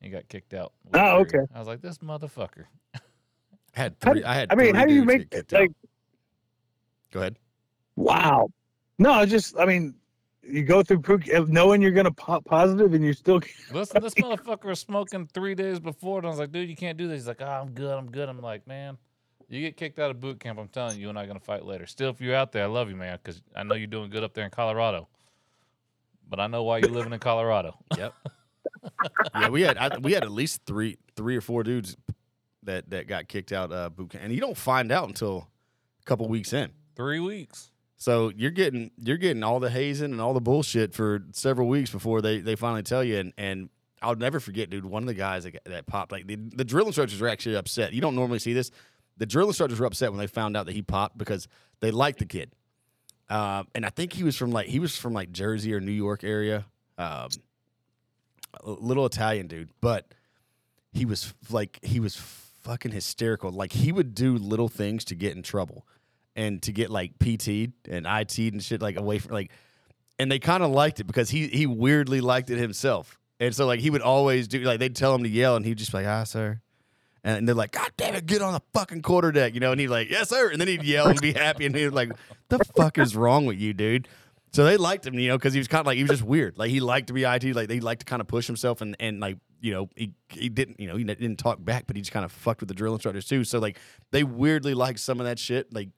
He got kicked out. Oh, okay. I was like, this motherfucker. I mean, how do you make it? Like, go ahead. Wow. No, you go through knowing you're going to pop positive and you still can't. Listen, this motherfucker was smoking 3 days before, and I was like, dude, you can't do this. He's like, I'm good. I'm like, man, you get kicked out of boot camp, I'm telling you, and I going to fight later. Still, if you're out there, I love you, man, because I know you're doing good up there in Colorado. But I know why you're living in Colorado. Yep. Yeah, we had at least three or four dudes that got kicked out boot camp, and you don't find out until a couple weeks in. 3 weeks. So you're getting all the hazing and all the bullshit for several weeks before they finally tell you. And I'll never forget, dude, one of the guys that popped, like the drill instructors were actually upset. You don't normally see this. The drill instructors were upset when they found out that he popped because they liked the kid, and I think he was from Jersey or New York area. A little Italian dude, but he was fucking hysterical. Like, he would do little things to get in trouble and to get like PT'd and IT'd and shit, like away from like, and they kind of liked it because he weirdly liked it himself. And so like he would always do, like, they'd tell him to yell and he'd just be like, sir. And they're like, God damn it, get on the fucking quarterdeck, you know? And he'd like, yes, sir. And then he'd yell and be happy. And he'd like, the fuck is wrong with you, dude? So they liked him, you know, because he was kind of like, he was just weird. Like, he liked to be IT. Like, they liked to kind of push himself, and like, you know, he didn't talk back, but he just kind of fucked with the drill instructors too. So like, they weirdly liked some of that shit. Like,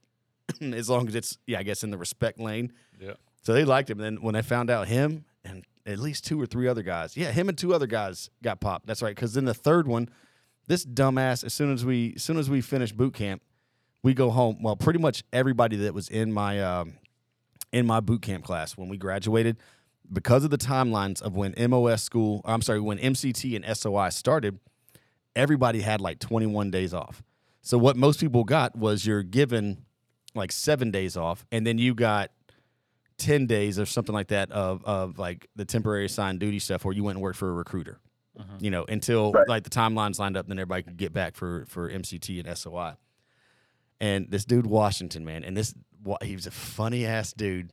as long as it's, I guess, in the respect lane. Yeah. So they liked him. And then when they found out him and at least 2 or 3 other guys, him and 2 other guys got popped. That's right. Because then the third one, this dumbass, as soon as we finished boot camp, we go home. Well, pretty much everybody that was in my boot camp class when we graduated, because of the timelines of when when MCT and SOI started, everybody had like 21 days off. So what most people got was you're given like 7 days off, and then you got 10 days or something like that of like the temporary assigned duty stuff where you went and worked for a recruiter, you know, until like the timelines lined up, then everybody could get back for MCT and SOI. And this dude, Washington, man, and he was a funny-ass dude.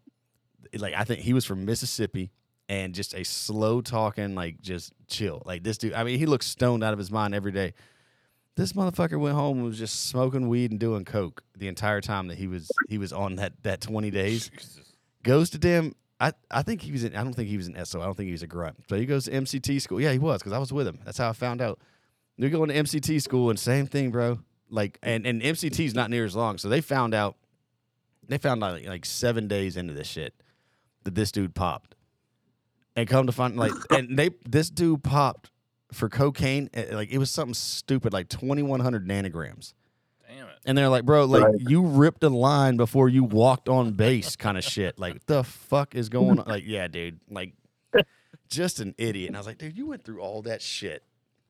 Like, I think he was from Mississippi, and just a slow-talking, like, just chill. Like, this dude, I mean, he looked stoned out of his mind every day. This motherfucker went home and was just smoking weed and doing coke the entire time that he was on that 20 days. Jesus. Goes to damn – I think he was in – I don't think he was in SO. I don't think he was a grunt. So he goes to MCT school. Yeah, he was, because I was with him. That's how I found out. They're going to MCT school, and same thing, bro. Like, and MCT's not near as long, so they found out. They found out like 7 days into this shit that this dude popped, and come to find like, and this dude popped for cocaine, like, it was something stupid, like 2,100 nanograms. Damn it. And they're like, bro, like, you ripped a line before you walked on base kind of shit. Like, the fuck is going on? Like, yeah, dude. Like, just an idiot. And I was like, dude, you went through all that shit.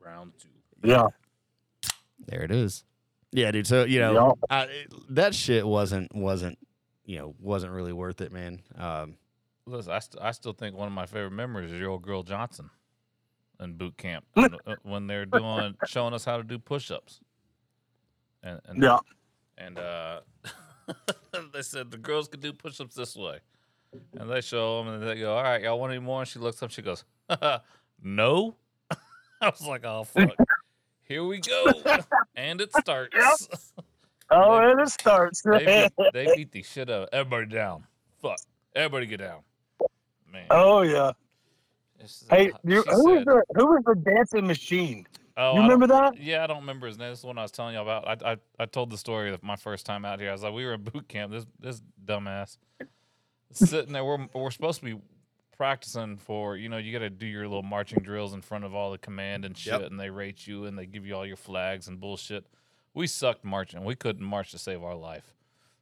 Round two. Yeah. There it is. Yeah, dude. So, you know, yeah. That shit wasn't really worth it, man. Listen, I still think one of my favorite memories is your old girl Johnson in boot camp when they're showing us how to do push-ups. And they said the girls could do push-ups this way. And they show them, and they go, all right, y'all want any more? And she looks up, she goes, no. I was like, oh, fuck. Here we go. And it starts. Yep. Oh, and it starts. They beat the shit out of everybody down. Fuck. Everybody get down. Man. Oh, yeah. Hey, who was the dancing machine? Oh, you remember that? Yeah, I don't remember his name. This is the one I was telling you about. I told the story of my first time out here. I was like, we were in boot camp. This dumbass sitting there. We're supposed to be practicing for, you know, you got to do your little marching drills in front of all the command and shit, yep. And they rate you and they give you all your flags and bullshit. We sucked marching. We couldn't march to save our life.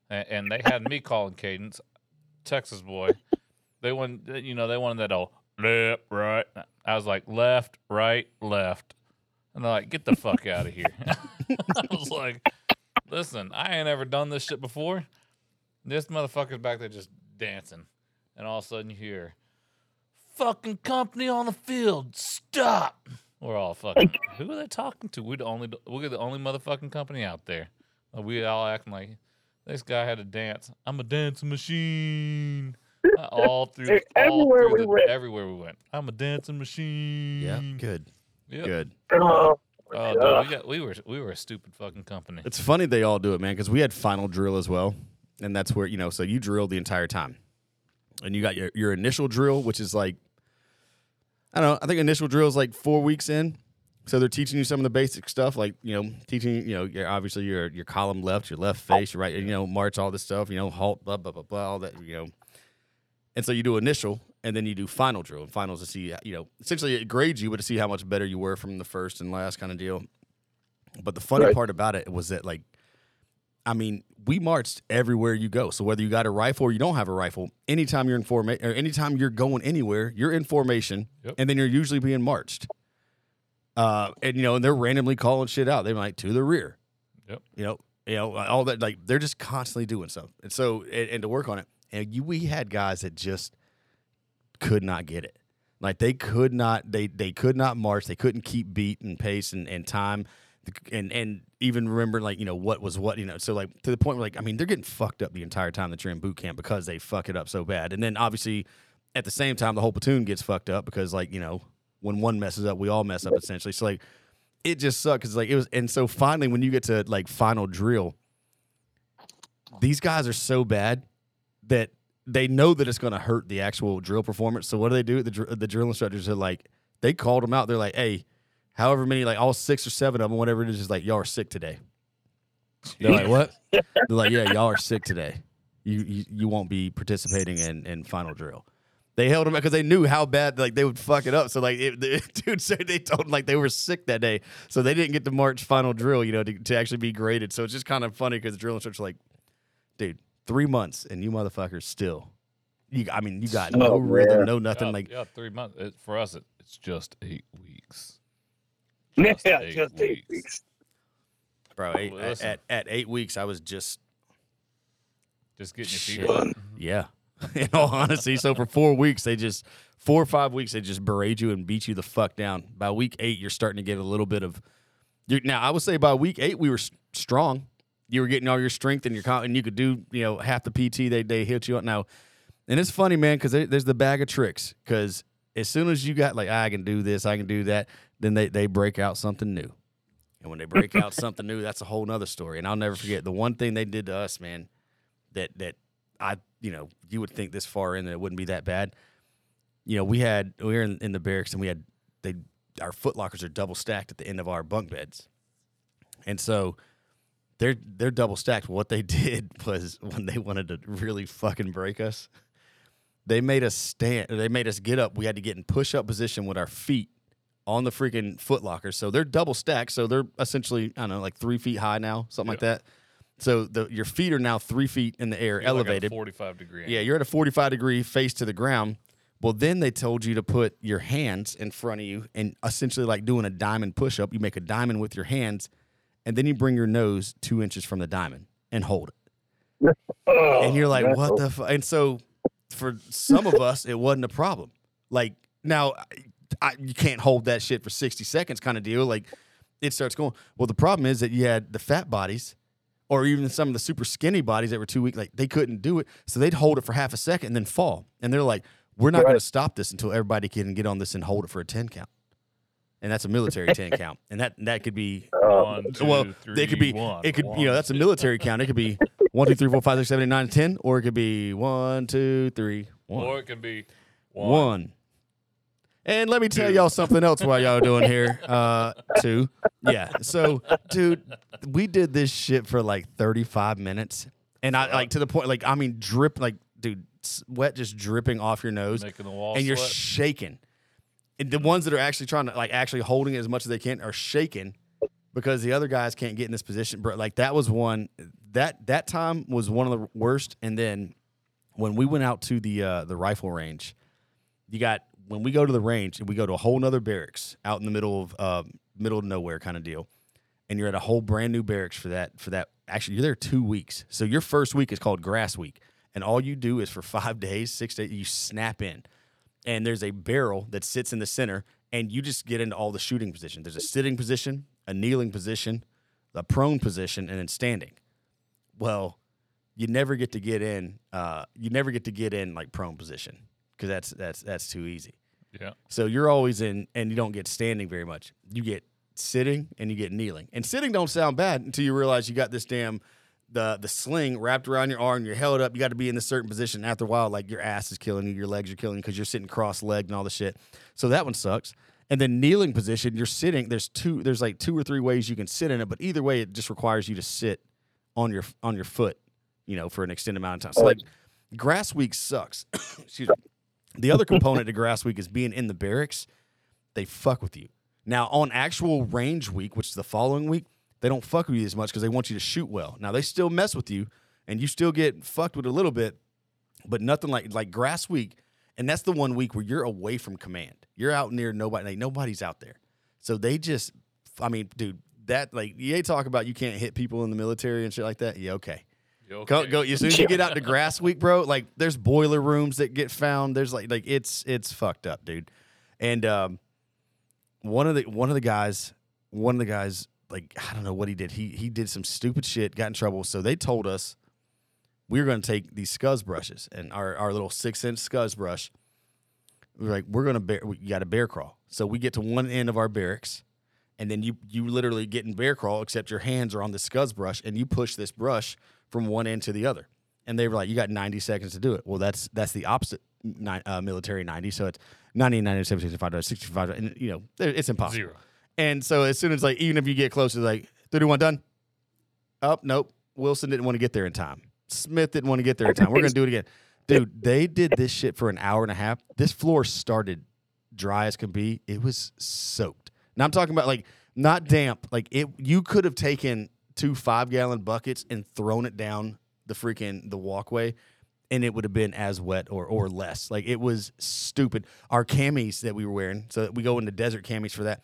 And they had me calling cadence, Texas boy. They wanted, you know, they wanted that old left, right. I was like, left, right, left. And they're like, get the fuck out of here. I was like, listen, I ain't ever done this shit before. This motherfucker's back there just dancing. And all of a sudden you hear, fucking company on the field, stop. We're all fucking, who are they talking to? We're the only motherfucking company out there. We all acting like, this guy had a dance. I'm a dancing machine. Everywhere we went. I'm a dancing machine. Yeah, good. Yep. Good. Oh, dude, we were a stupid fucking company. It's funny they all do it, man, because we had final drill as well, and that's where, you know, so you drilled the entire time, and you got your initial drill, which is like, I don't know, I think initial drill is like 4 weeks in, so they're teaching you some of the basic stuff, like, you know, teaching, you know, obviously your column left, your left face, your right, you know, march, all this stuff, you know, halt, blah blah blah blah, all that, you know, and so you do initial. And then you do final drill. And finals to see, you know, essentially it grades you, but to see how much better you were from the first and last kind of deal. But the funny part about it was that, like, I mean, we marched everywhere you go. So whether you got a rifle or you don't have a rifle, anytime you're in formation or anytime you're going anywhere, you're in formation, yep. And then you're usually being marched. And, you know, and they're randomly calling shit out. They're like, to the rear. Yep. You know, all that. Like, they're just constantly doing stuff. And so, and to work on it. And we had guys that just could not get it. Like, they could not march. They couldn't keep beat and pace and time and even remember, like, you know, what was what, you know. So, like, to the point where, like, I mean, they're getting fucked up the entire time that you're in boot camp because they fuck it up so bad. And then obviously at the same time the whole platoon gets fucked up because, like, you know, when one messes up we all mess up essentially. So, like, it just sucked because, like, it was. And so finally when you get to, like, final drill, these guys are so bad that they know that it's going to hurt the actual drill performance. So what do? The drill instructors are like, they called them out. They're like, hey, however many, like all 6 or 7 of them, whatever it is, just like, y'all are sick today. They're like, what? They're like, yeah, y'all are sick today. You won't be participating in final drill. They held them because they knew how bad, like, they would fuck it up. So, like, so they told them, like, they were sick that day. So they didn't get to march final drill, you know, to actually be graded. So it's just kind of funny because the drill instructors are like, dude, 3 months and you motherfuckers still. You got no rhythm, no nothing. Yeah, like, yeah, 3 months. For us, it's just 8 weeks. Bro, at 8 weeks, I was just getting your feet wet. Yeah, in all honesty. So for 4 weeks, 4 or 5 weeks, they just berate you and beat you the fuck down. By week 8, you're starting to get a little bit of. Now, I would say by week 8, we were strong. You were getting all your strength and and you could do, you know, half the PT they hit you up now. And it's funny, man, because there's the bag of tricks. Because as soon as you got, like, I can do this, I can do that, then they break out something new. And when they break out something new, that's a whole nother story. And I'll never forget the one thing they did to us, man, that I, you know, you would think this far in that it wouldn't be that bad. You know, we were in the barracks and our footlockers are double stacked at the end of our bunk beds. And so They're double stacked. What they did was when they wanted to really fucking break us, they made us stand. They made us get up. We had to get in push up position with our feet on the freaking Foot Locker. So they're double stacked. So they're essentially, I don't know, like 3 feet high now, something like that. So your feet are now 3 feet in the air, you're elevated. Like a 45 degree. Yeah, you're at a 45 degree face to the ground. Well, then they told you to put your hands in front of you and essentially like doing a diamond push-up. You make a diamond with your hands, and then you bring your nose 2 inches from the diamond and hold it. Oh, and you're like, what the fuck? And so for some of us, it wasn't a problem. Like, now, you can't hold that shit for 60 seconds kind of deal. Like, it starts going. Well, the problem is that you had the fat bodies or even some of the super skinny bodies that were too weak. Like, they couldn't do it, so they'd hold it for half a second and then fall. And they're like, we're not going to stop this until everybody can get on this and hold it for a 10 count. And that's a military 10 count. And that could be, that's a military count. It could be 1, 2, 3, 4, 5, 6, 7, 8, 9, 10. Or it could be 1, 2, 3, 1. Or it could be 1. And let me tell y'all something else while y'all are doing here. 2. Yeah. So, dude, we did this shit for like 35 minutes. And I, like, to the point, like, I mean, drip, like, dude, sweat just dripping off your nose, making the wall, and you're sweat. Shaking. And the ones that are actually trying to, like, actually holding it as much as they can are shaking because the other guys can't get in this position. But, like, that was one that time was one of the worst. And then when we went out to the rifle range, when we go to the range and we go to a whole nother barracks out in the middle of nowhere kind of deal, and you're at a whole brand new barracks for that. Actually, you're there 2 weeks, so your first week is called grass week. And all you do is for 5 days, 6 days, you snap in. And there's a barrel that sits in the center, and you just get into all the shooting positions. There's a sitting position, a kneeling position, a prone position, and then standing. Well, you never get to get in. You never get to get in like prone position because that's too easy. Yeah. So you're always in, and you don't get standing very much. You get sitting and you get kneeling. And sitting don't sound bad until you realize you got this damn. The sling wrapped around your arm, you're held up, you got to be in a certain position. After a while, like, your ass is killing you, your legs are killing you because you're sitting cross-legged and all the shit. So that one sucks. And then kneeling position, you're sitting. There's like two or three ways you can sit in it, but either way, it just requires you to sit on your foot, you know, for an extended amount of time. So, like, grass week sucks. Excuse me. The other component to grass week is being in the barracks. They fuck with you. Now, on actual range week, which is the following week, they don't fuck with you as much because they want you to shoot well. Now, they still mess with you, and you still get fucked with a little bit, but nothing like grass week. And that's the 1 week where you're away from command. You're out near nobody. Like, nobody's out there. So they just, I mean, dude, that, like, they talk about you can't hit people in the military and shit like that. Yeah, okay. You okay? Go, as soon as you get out to grass week, bro, like, there's boiler rooms that get found. There's, like it's fucked up, dude. And one of the guys, like, I don't know what he did. He did some stupid shit, got in trouble. So they told us we were going to take these scuzz brushes and our little 6-inch scuzz brush. We were like, you got a bear crawl. So we get to one end of our barracks, and then you literally get in bear crawl, except your hands are on the scuzz brush, and you push this brush from one end to the other. And they were like, you got 90 seconds to do it. Well, that's the opposite military 90. So it's 90, 90, 70, 65, 65, and, you know, it's impossible. Zero. And so as soon as, like, even if you get close, it's like, 31 done? Oh, nope. Wilson didn't want to get there in time. Smith didn't want to get there in time. We're going to do it again. Dude, they did this shit for an hour and a half. This floor started dry as can be. It was soaked. Now, I'm talking about, like, not damp. Like, you could have taken two 5-gallon buckets and thrown it down the walkway, and it would have been as wet or less. Like, it was stupid. Our camis that we were wearing, so we go into desert camis for that.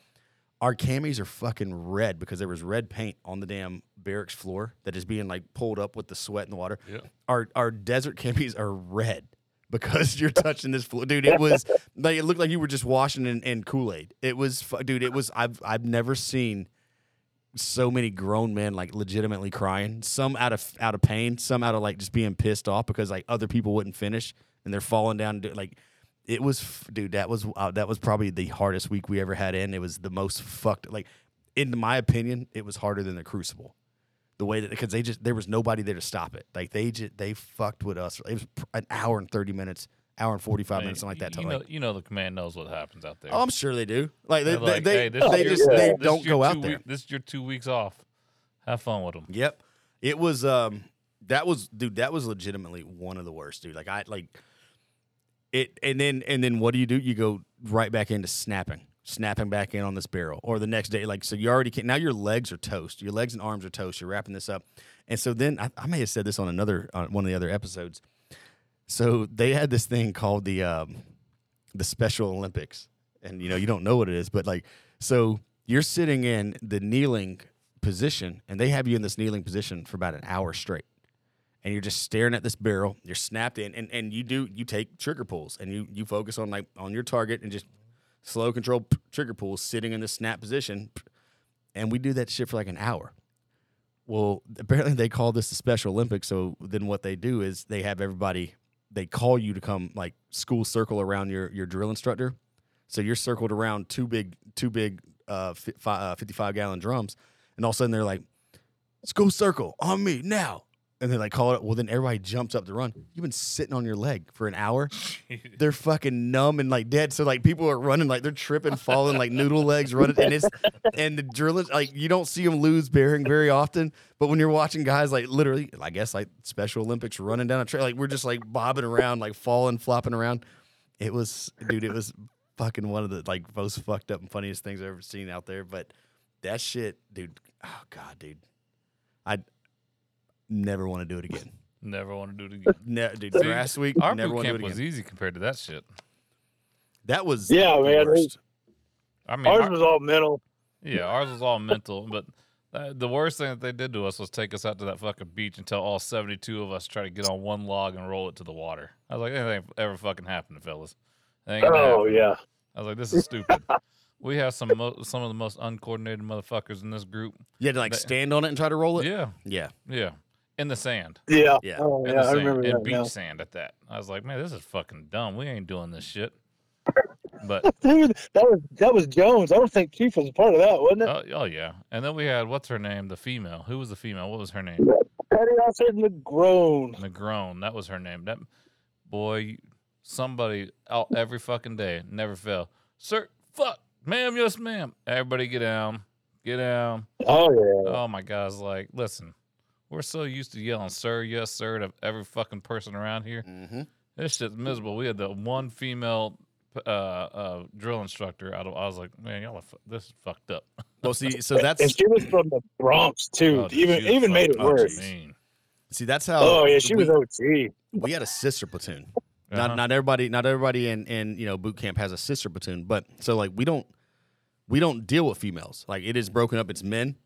Our camis are fucking red because there was red paint on the damn barracks floor that is being, like, pulled up with the sweat and the water. Yeah. Our desert camis are red because you're touching this floor. Dude, it was like, it looked like you were just washing in Kool-Aid. It was, dude, I've never seen so many grown men, like, legitimately crying. Some out of pain, some out of, like, just being pissed off because, like, other people wouldn't finish and they're falling down. Like, it was, dude, that was probably the hardest week we ever had in. It was the most fucked, like, in my opinion, it was harder than the Crucible. The way that, because there was nobody there to stop it. Like, they fucked with us. It was an hour and 30 minutes, hour and 45 minutes, something like that. You know the command knows what happens out there. Oh, I'm sure they do. Like, they don't go out there. This is your 2 weeks off. Have fun with them. Yep. It was, that was legitimately one of the worst, dude. Like, and then what do you do? You go right back into snapping. snapping back in on this barrel, or the next day, like, so you already can't, now your legs are toast, your legs and arms are toast, you're wrapping this up. And so then I may have said this on another, on one of the other episodes. So they had this thing called the Special Olympics, and you know, you don't know what it is, but like, so you're sitting in the kneeling position, and they have you in this kneeling position for about an hour straight, and you're just staring at this barrel, you're snapped in, and you take trigger pulls, and you focus on like on your target, and just slow control trigger pulls, sitting in this snap position, and we do that shit for like an hour. Well, apparently they call this the Special Olympics, so then what they do is they have everybody, they call you to come like school circle around your drill instructor, so you're circled around two big 55-gallon drums, and all of a sudden they're like, "School circle on me now." And then they call it, well, then everybody jumps up to run. You've been sitting on your leg for an hour. They're fucking numb and like dead. So like people are running, like they're tripping, falling, like noodle legs running. And the drillers, like you don't see them lose bearing very often. But when you're watching guys, like literally, I guess like Special Olympics running down a trail, like we're just like bobbing around, like falling, flopping around. It was, dude, it was fucking one of the like most fucked up and funniest things I've ever seen out there. But that shit, dude, oh God, dude. Never want to do it again. Never want to do it again. Dude, last week, our never boot camp was easy compared to that shit. That was man. Ours was all mental. Yeah, ours was all mental. But the worst thing that they did to us was take us out to that fucking beach until all 72 of us try to get on one log and roll it to the water. I was like, anything ever fucking happened to fellas? Yeah. I was like, this is stupid. We have some of the most uncoordinated motherfuckers in this group. You had to stand on it and try to roll it. Yeah. In the sand. Yeah. Oh, yeah, I remember that. And beach sand at that. I was like, man, this is fucking dumb. We ain't doing this shit. But dude, that was Jones. I don't think Chief was a part of that, wasn't it? Oh yeah. And then we had what's her name? The female. Who was the female? What was her name? Patty Officer Negrone. That was her name. That boy, somebody out every fucking day, never failed. Sir, fuck, ma'am, yes, ma'am. Everybody get down. Oh yeah. Oh my God's like, listen. We're so used to yelling, sir, yes, sir, to every fucking person around here. Mm-hmm. This shit's miserable. We had the one female drill instructor. I was like, man, y'all are this is fucked up. Well, see, so that's... And she was from the Bronx, too. Even made it worse. See, that's how... Oh, yeah, she was OT. We had a sister platoon. Uh-huh. Not everybody in boot camp has a sister platoon, but so, like, we don't deal with females. Like, it is broken up. It's men.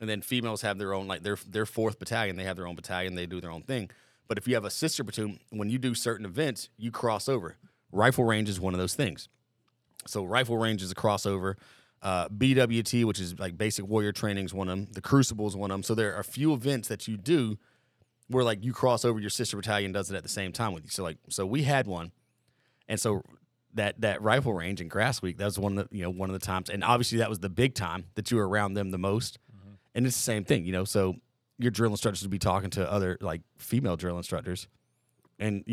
And then females have their own, like their 4th battalion. They have their own battalion. They do their own thing. But if you have a sister platoon, when you do certain events, you cross over. Rifle range is one of those things. So rifle range is a crossover. BWT, which is like basic warrior training, is one of them. The Crucible is one of them. So there are a few events that you do where like you cross over. Your sister battalion does it at the same time with you. So like we had one, and so. That rifle range in Grass Week, that was one of the times, and obviously that was the big time that you were around them the most. Mm-hmm. And it's the same thing, So your drill instructors would be talking to other like female drill instructors, and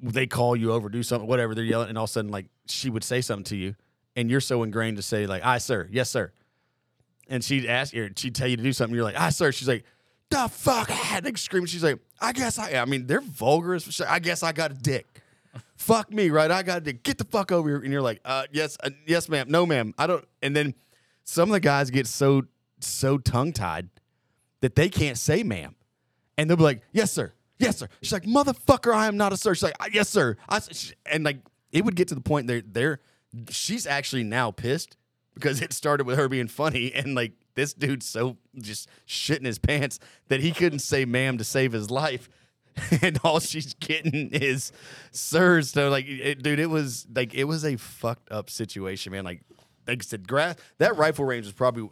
they call you over, do something, whatever, they're yelling, and all of a sudden like she would say something to you, and you're so ingrained to say like, "Aye, sir, yes, sir," and she'd tell you to do something, you're like, "Aye, sir," she's like, "The fuck!" They scream, she's like, "I guess I mean they're vulgar as shit. I guess I got a dick." Fuck me, right? I got to get the fuck over here. And you're like, yes, ma'am. No, ma'am. I don't. And then some of the guys get so tongue-tied that they can't say ma'am. And they'll be like, yes, sir. Yes, sir. She's like, motherfucker, I am not a sir. She's like, yes, sir. And like, it would get to the point she's actually now pissed because it started with her being funny. And like, this dude's so just shitting his pants that he couldn't say ma'am to save his life. And all she's getting is sirs. So like, it was a fucked up situation, man. Like I said, that rifle range was probably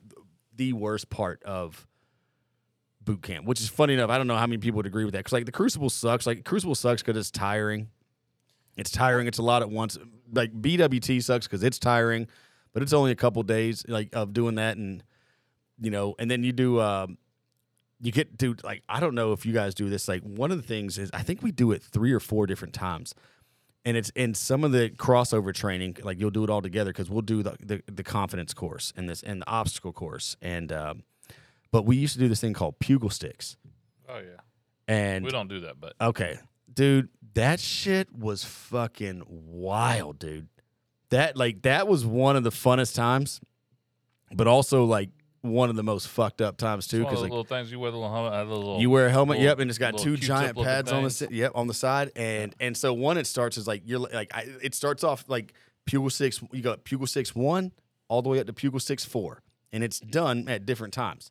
the worst part of boot camp. Which is funny enough. I don't know how many people would agree with that because like the Crucible sucks. Like Crucible sucks because it's tiring. It's a lot at once. Like BWT sucks because it's tiring, but it's only a couple days like of doing that, and and then you do. You get to, like, I don't know if you guys do this. Like, one of the things is I think we do it 3 or 4 different times. And it's in some of the crossover training, like, you'll do it all together because we'll do the confidence course and the obstacle course. And but we used to do this thing called Pugil sticks. Oh, yeah. And we don't do that, but. Okay. Dude, that shit was fucking wild, dude. that, like, that was one of the funnest times, but also, like, one of the most fucked up times too, because like little things, you wear the little you wear a helmet, little, yep, and it's got two giant pads on the on the side, and so one it starts is like you're like it starts off like Pugil 6, you got Pugil 6 1 all the way up to Pugil 6 4, and it's done at different times,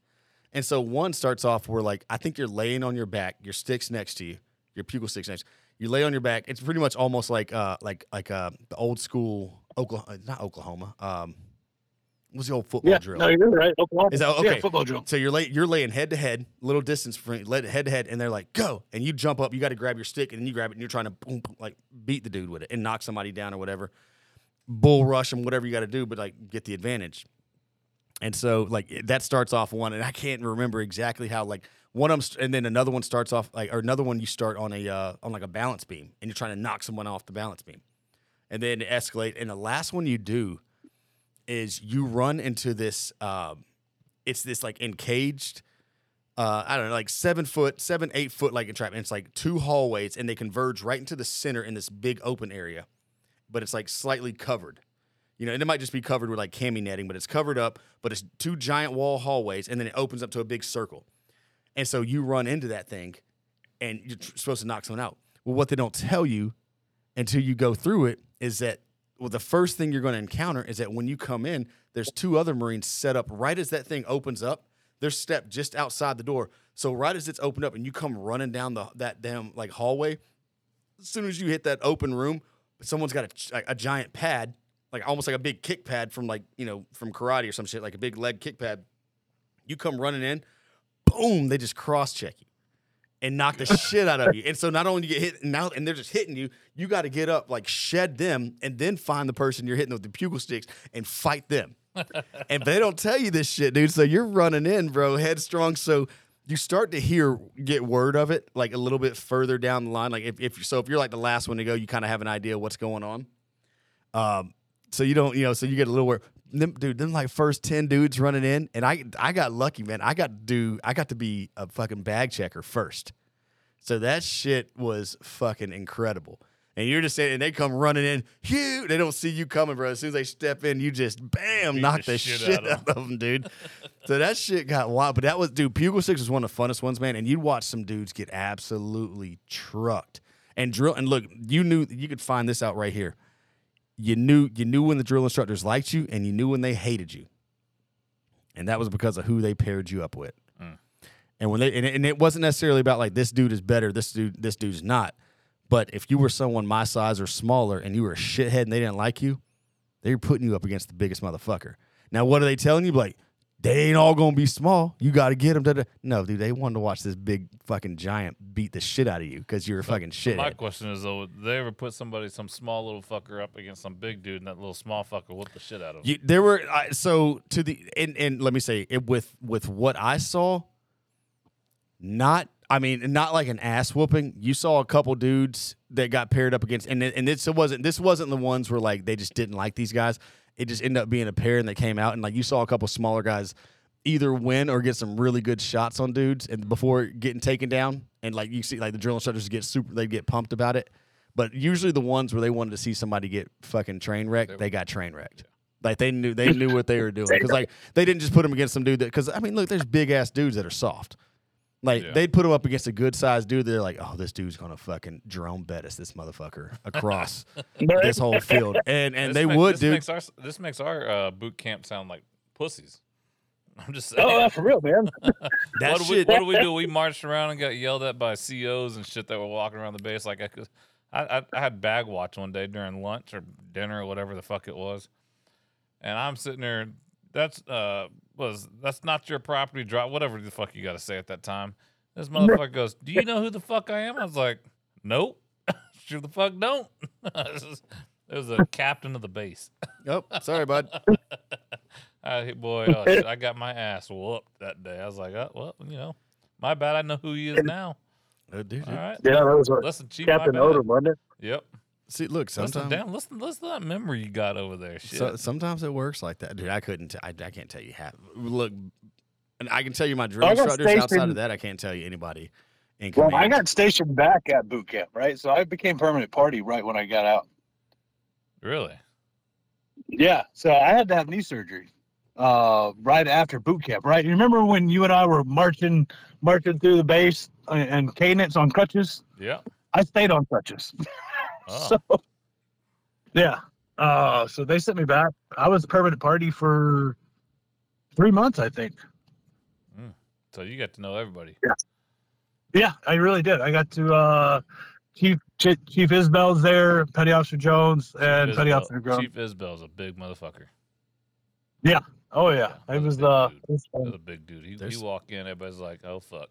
and so one starts off where like I think you're laying on your back, your stick's next to you, your Pugil 6 next, you lay on your back, it's pretty much almost like the old school Oklahoma, not Oklahoma, what's the old football drill? No, you're right. Oklahoma. Is that okay? Yeah, football drill. So you're laying head to head, little distance from head to head, and they're like, go. And you jump up, you got to grab your stick, and then you grab it, and you're trying to boom, boom, like beat the dude with it and knock somebody down or whatever. Bull rush them, whatever you got to do, but like get the advantage. And so like that starts off one, and I can't remember exactly how like one of them, and then another one starts off like, or another one you start on a on like a balance beam, and you're trying to knock someone off the balance beam, and then escalate. And the last one you do is you run into this, it's this like encaged, I don't know, like 7-foot, 7-8-foot like entrapment. It's like two hallways and they converge right into the center in this big open area, but it's like slightly covered, you know, and it might just be covered with like cami netting, but it's covered up, but it's two giant wall hallways and then it opens up to a big circle. And so you run into that thing and you're supposed to knock someone out. Well, what they don't tell you until you go through it is that, well, the first thing you're going to encounter is that when you come in, there's two other Marines set up right as that thing opens up. They're stepped just outside the door. So right as it's opened up and you come running down that damn like hallway, as soon as you hit that open room, someone's got a giant pad, like almost like a big kick pad from like, you know, from karate or some shit, like a big leg kick pad. You come running in, boom, they just cross-check you and knock the shit out of you. And so not only you get hit now, and they're just hitting you, you got to get up, like shed them, and then find the person you're hitting with the Pugil sticks and fight them. And they don't tell you this shit, dude. So you're running in, bro, headstrong. So you start to get word of it, like a little bit further down the line. Like if you're like the last one to go, you kind of have an idea what's going on. So you don't, you know, so you get a little word. Them like first 10 dudes running in, and I got lucky, man. I got to be a fucking bag checker first, so that shit was fucking incredible. And you're just saying, and they come running in, phew, they don't see you coming, bro. As soon as they step in, you just bam, knock the shit out of them, dude. So that shit got wild, but that was, dude, Pugil 6 was one of the funnest ones, man. And you'd watch some dudes get absolutely trucked and drill. And look, you knew you could find this out right here. You knew when the drill instructors liked you, and you knew when they hated you, and that was because of who they paired you up with. Mm. And when they and it wasn't necessarily about like this dude is better, this dude's not. But if you were someone my size or smaller, and you were a shithead, and they didn't like you, they were putting you up against the biggest motherfucker. Now, what are they telling you? Like, they ain't all gonna be small. You got to get them. No, dude, they wanted to watch this big fucking giant beat the shit out of you because you're a fucking shithead. My question is though, they ever put some small little fucker up against some big dude, and that little small fucker whooped the shit out of him? There were and let me say it with what I saw. Not like an ass whooping. You saw a couple dudes that got paired up against, and this wasn't the ones where like they just didn't like these guys. It just ended up being a pair, and they came out, and like you saw a couple smaller guys either win or get some really good shots on dudes, and before getting taken down, and like you see, like the drill instructors get pumped about it. But usually the ones where they wanted to see somebody get fucking train wrecked, they got train wrecked. Like they knew what they were doing, because like they didn't just put them against some dude that, because I mean look, there's big ass dudes that are soft. Like they'd put him up against a good sized dude. They're like, oh, this dude's gonna fucking Jerome Bettis this motherfucker across this whole field, and they would, dude. This makes our boot camp sound like pussies. I'm just saying. Oh, for real, man. What do we do? We marched around and got yelled at by COs and shit that were walking around the base. Like I had bag watch one day during lunch or dinner or whatever the fuck it was, and I'm sitting there. That's not your property, drop whatever the fuck you got to say at that time. This motherfucker goes, do you know who the fuck I am? I was like, nope. Sure the fuck don't. It was a captain of the base. Yep. Sorry, bud. Shit, I got my ass whooped that day. I was like, oh, well, you know, my bad. I know who he is now. Dude. All right. Yeah, that was Captain Odom, wasn't it? Yep. See, look, sometimes... Listen to that memory you got over there. Shit. So, sometimes it works like that. Dude, I can't tell you half. Look, and I can tell you my drill instructors. Outside of that, I can't tell you anybody. Well, I got stationed back at boot camp, right? So I became permanent party right when I got out. Really? Yeah, so I had to have knee surgery right after boot camp, right? You remember when you and I were marching through the base and cadence on crutches? Yeah. I stayed on crutches. Oh. So, yeah. So they sent me back. I was permanent party for 3 months, I think. Mm. So you got to know everybody. Yeah. Yeah, I really did. I got to Chief Isbell's there, Petty Officer Jones, and Petty Officer Jones. Chief Isbell's a big motherfucker. Yeah. Oh, yeah. He was a big dude. He walked in, everybody's like, oh, fuck.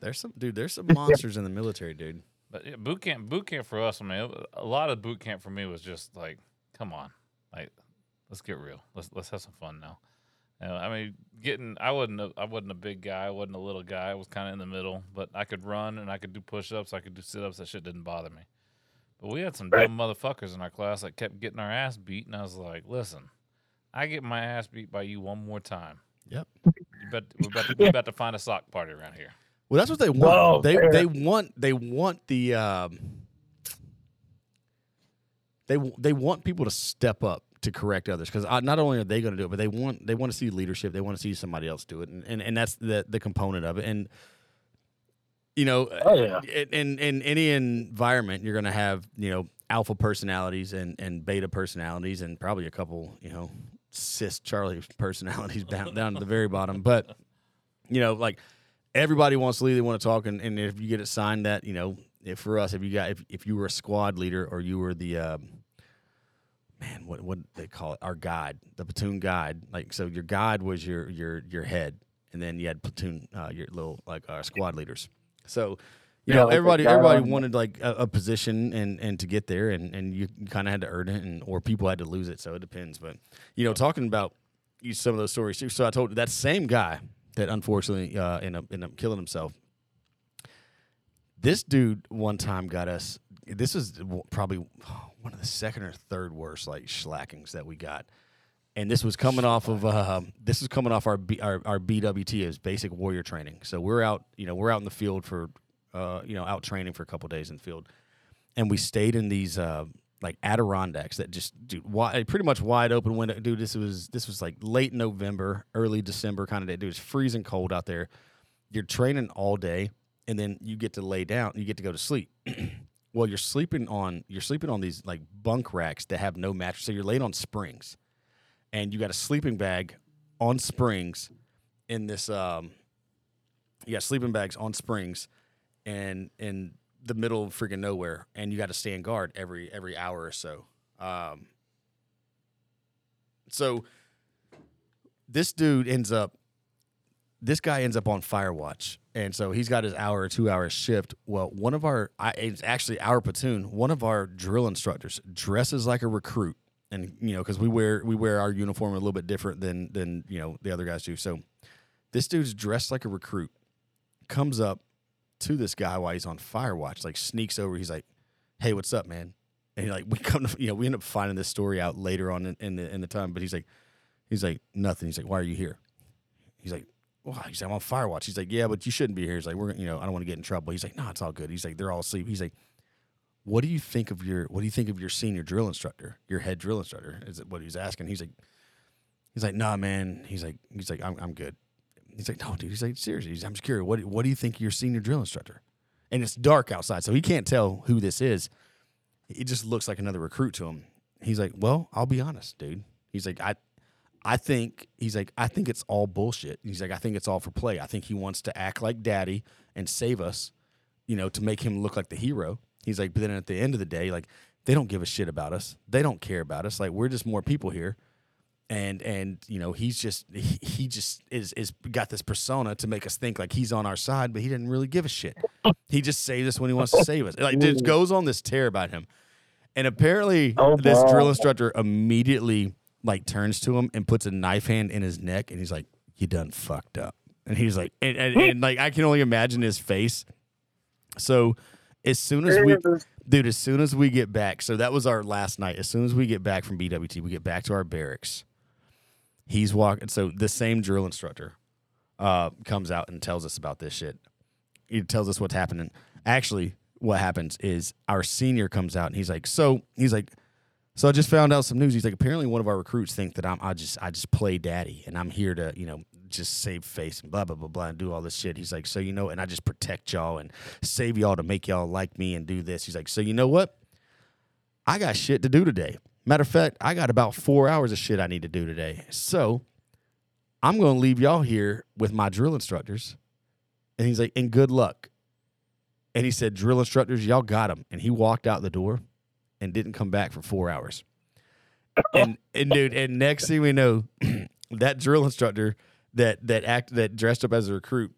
There's some monsters in the military, dude. But yeah, boot camp for us, I mean, a lot of boot camp for me was just like, come on, like, let's get real. Let's have some fun now. I mean, I wasn't a big guy. I wasn't a little guy. I was kind of in the middle, but I could run and I could do push-ups. I could do sit-ups. That shit didn't bother me. But we had some dumb motherfuckers in our class that kept getting our ass beat, and I was like, listen, I get my ass beat by you one more time. Yep. We're about to find a sock party around here. Well, that's what they want. Whoa, they want people to step up to correct others, because not only are they going to do it, but they want to see leadership. They want to see somebody else do it, and that's the component of it. And you know, in any environment, you're going to have, you know, alpha personalities and beta personalities, and probably a couple, you know, cis Charlie personalities down to the very bottom. But you know, like, everybody wants to lead. They want to talk, and if you get a sign that, you know, if for us, if you were a squad leader, or you were the what they call it? Our guide, the platoon guide. Like, so your guide was your head, and then you had platoon, your little, like, squad leaders. So, you know, everybody wanted, like, a position and to get there, and you kind of had to earn it, or people had to lose it. So it depends. But, you know, talking about some of those stories too. So I told that same guy that unfortunately ended up killing himself. This dude one time got us. This is probably one of the second or third worst, like, schlackings that we got, and this was coming off of our BWT, is basic warrior training. So we're out in the field for out training for a couple days in the field, and we stayed in these like Adirondacks that just, dude, pretty much wide open window. Dude, this was like late November, early December kind of day. Dude, it's freezing cold out there. You're training all day, and then you get to lay down, and you get to go to sleep. Well, you're sleeping on these, like, bunk racks that have no mattress, so you're laid on springs, and you got a sleeping bag on springs in this. You got sleeping bags on springs, and in the middle of freaking nowhere, and you got to stand guard every hour or so. So this dude ends up on fire watch. And so he's got his hour or 2 hour shift. Well, it's actually our platoon. One of our drill instructors dresses like a recruit, and you know, because we wear our uniform a little bit different than you know the other guys do. So this dude's dressed like a recruit, comes up to this guy while he's on fire watch, like sneaks over. He's like, "Hey, what's up, man?" And he, like, we end up finding this story out later on in the time. But he's like nothing. He's like, "Why are you here?" He's like, "Wow," he's like, "I'm on fire watch." He's like, "Yeah, but you shouldn't be here." He's like, I don't want to get in trouble. He's like, "No, it's all good." He's like, "They're all asleep." He's like, "What do you think of your senior drill instructor, your head drill instructor?" Is what he's asking. He's like, "Nah, man." He's like, I'm good." He's like, "No, dude." He's like, "Seriously." He's like, "I'm just curious. What do you think of your senior drill instructor?" And it's dark outside, so he can't tell who this is. It just looks like another recruit to him. He's like, "Well, I'll be honest, dude." He's like, I think it's all bullshit. He's like, "I think it's all for play. I think he wants to act like daddy and save us, you know, to make him look like the hero." He's like, "But then at the end of the day, like, they don't give a shit about us. They don't care about us. Like, we're just more people here." And you know, he just is got this persona to make us think like he's on our side, but he didn't really give a shit. He just saves us when he wants to save us. Like, it goes on this tear about him. And apparently this drill instructor immediately, like, turns to him and puts a knife hand in his neck, and he's like, "You done fucked up." And he's like, and like, I can only imagine his face. So as soon as we get back, so that was our last night. As soon as we get back from BWT, we get back to our barracks. He's walking. So the same drill instructor comes out and tells us about this shit. He tells us what's happening. Actually, what happens is our senior comes out, and he's like, So I just found out some news. He's like, apparently one of our recruits think that I just play daddy and I'm here to, you know, just save face and blah, blah, blah, blah, and do all this shit. He's like, so, you know, and I just protect y'all and save y'all to make y'all like me and do this. He's like, so, you know what? I got shit to do today. Matter of fact, I got about 4 hours of shit I need to do today. So I'm going to leave y'all here with my drill instructors. And he's like, and good luck. And he said, drill instructors, y'all got him. And he walked out the door and didn't come back for 4 hours. And dude, and next thing we know, that drill instructor that dressed up as a recruit,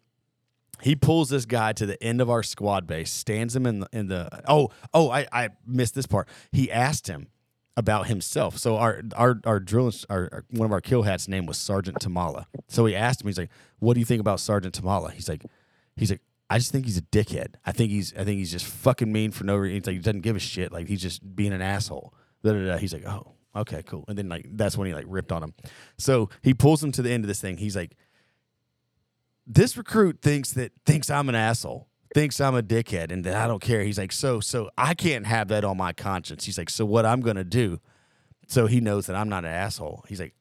he pulls this guy to the end of our squad base, stands him in the I missed this part. He asked him about himself. So our drill, our one of our kill hats' name was Sergeant Tamala. So he asked him, he's like, "What do you think about Sergeant Tamala?" He's like, "I just think he's a dickhead. I think he's just fucking mean for no reason. He's like, he doesn't give a shit. Like he's just being an asshole." Da, da, da. He's like, "Oh, okay, cool." And then like that's when he like ripped on him. So he pulls him to the end of this thing. He's like, "This recruit thinks I'm an asshole, thinks I'm a dickhead, and that I don't care." He's like, so I can't have that on my conscience. He's like, so what I'm gonna do, so he knows that I'm not an asshole. He's like,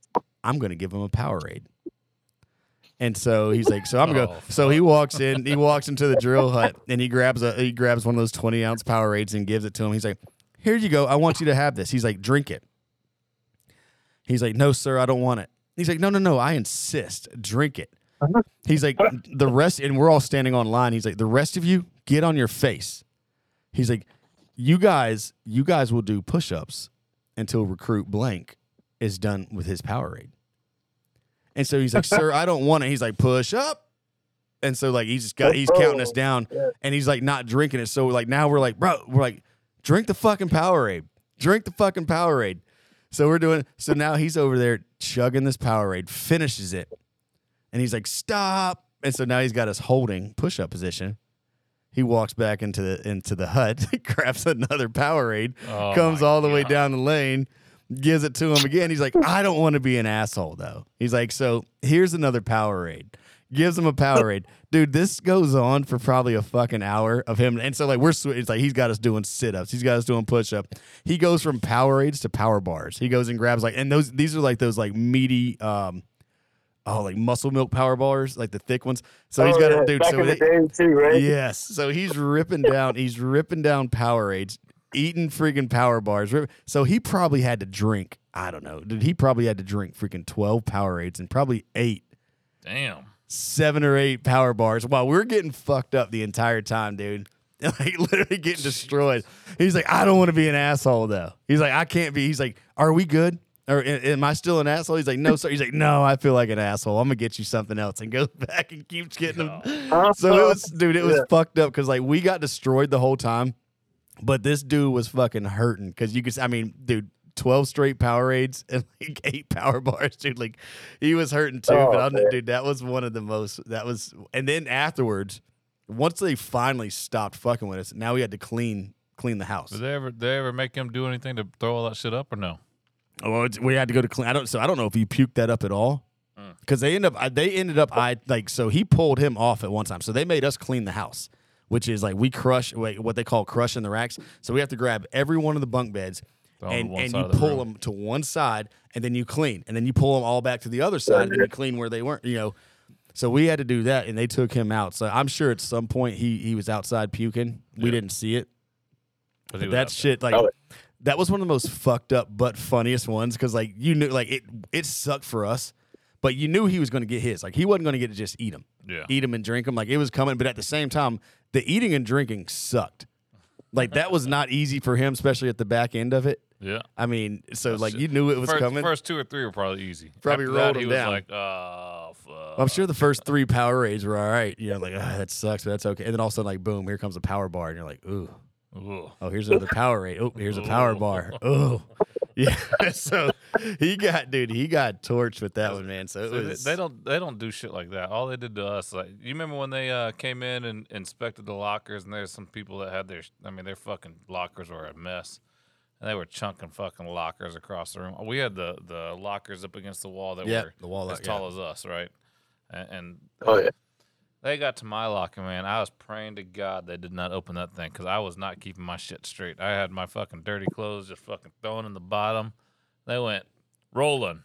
I'm gonna give him a Powerade. And so he's like, so I'm going to go. So he walks into the drill hut and he grabs one of those 20 ounce Powerades and gives it to him. He's like, here you go. I want you to have this. He's like, drink it. He's like, no, sir, I don't want it. He's like, no, I insist. Drink it. He's like, the rest, and we're all standing on line. He's like, the rest of you, get on your face. He's like, you guys will do push-ups until recruit blank is done with his Powerade. And so he's like, sir, I don't want it. He's like, push up. And so like he's counting us down and he's like not drinking it. So like now we're like, bro, we're like, drink the fucking Powerade. Drink the fucking Powerade. So we're doing, so now he's over there chugging this Powerade, finishes it. And he's like, stop. And so now he's got us holding push-up position. He walks back into the hut, grabs another Powerade, comes all the way down the lane. Gives it to him again. He's like, I don't want to be an asshole, though. He's like, so here's another Powerade. Gives him a Powerade. Dude, this goes on for probably a fucking hour of him. And so, like, it's like he's got us doing sit-ups. He's got us doing push-ups. He goes from Powerades to Power Bars. He goes and grabs, like, and these are, like, those, like, meaty, like muscle milk Power Bars, like the thick ones. So he's got to do too, right? Yes. So he's ripping down Powerades. Eating freaking Power Bars. So he probably had to drink, I don't know, dude, he probably had to drink freaking 12 Powerades and probably 7 or 8 Power Bars while we're getting fucked up the entire time, dude. Like literally getting destroyed. He's like, I don't want to be an asshole, though. He's like, I can't be. He's like, are we good? Or am I still an asshole? He's like, no, sir. He's like, no, I feel like an asshole. I'm going to get you something else. And goes back and keeps getting them. So it was, dude, it was fucked up because like we got destroyed the whole time. But this dude was fucking hurting because you could, I mean, dude, 12 straight Powerades and like 8 Power Bars, dude. Like, he was hurting too. Dude, that was one of the most, and then afterwards, once they finally stopped fucking with us, now we had to clean the house. Did they ever make him do anything to throw all that shit up or no? Well, we had to go to clean. I don't know if he puked that up at all because so he pulled him off at one time. So they made us clean the house. Which is like we crush what they call crushing the racks. So we have to grab every one of the bunk beds and you pull them to one side and then you clean. And then you pull them all back to the other side and then you clean where they weren't, you know. So we had to do that and they took him out. So I'm sure at some point he was outside puking. Yeah. We didn't see it. But that shit, like, that was one of the most fucked up but funniest ones because, like, you knew, like, it sucked for us. But you knew he was going to get his. Like, he wasn't going to get to just eat them. Yeah. Eat them and drink them. Like, it was coming. But at the same time, the eating and drinking sucked. Like, that was not easy for him, especially at the back end of it. Yeah. I mean, so, that's like, you knew it was coming. The first 2 or 3 were probably easy. Probably after rolled that, him down. He was like, oh, fuck. I'm sure the first 3 Powerades were all right. You know, like, that sucks, but that's okay. And then all of a sudden, like, boom, here comes a Power Bar. And you're like, ooh. Ooh. Oh, here's another Powerade. Oh, here's a Power Bar. Oh. Yeah, so he got torched with that one, man. So it was, they don't do shit like that. All they did to us, like, you remember when they came in and inspected the lockers, and there's some people that had their fucking lockers were a mess, and they were chunking fucking lockers across the room. We had the lockers up against the wall that were the wall as tall as us, right? And They got to my locker, man. I was praying to God they did not open that thing because I was not keeping my shit straight. I had my fucking dirty clothes just fucking thrown in the bottom. They went, rolling.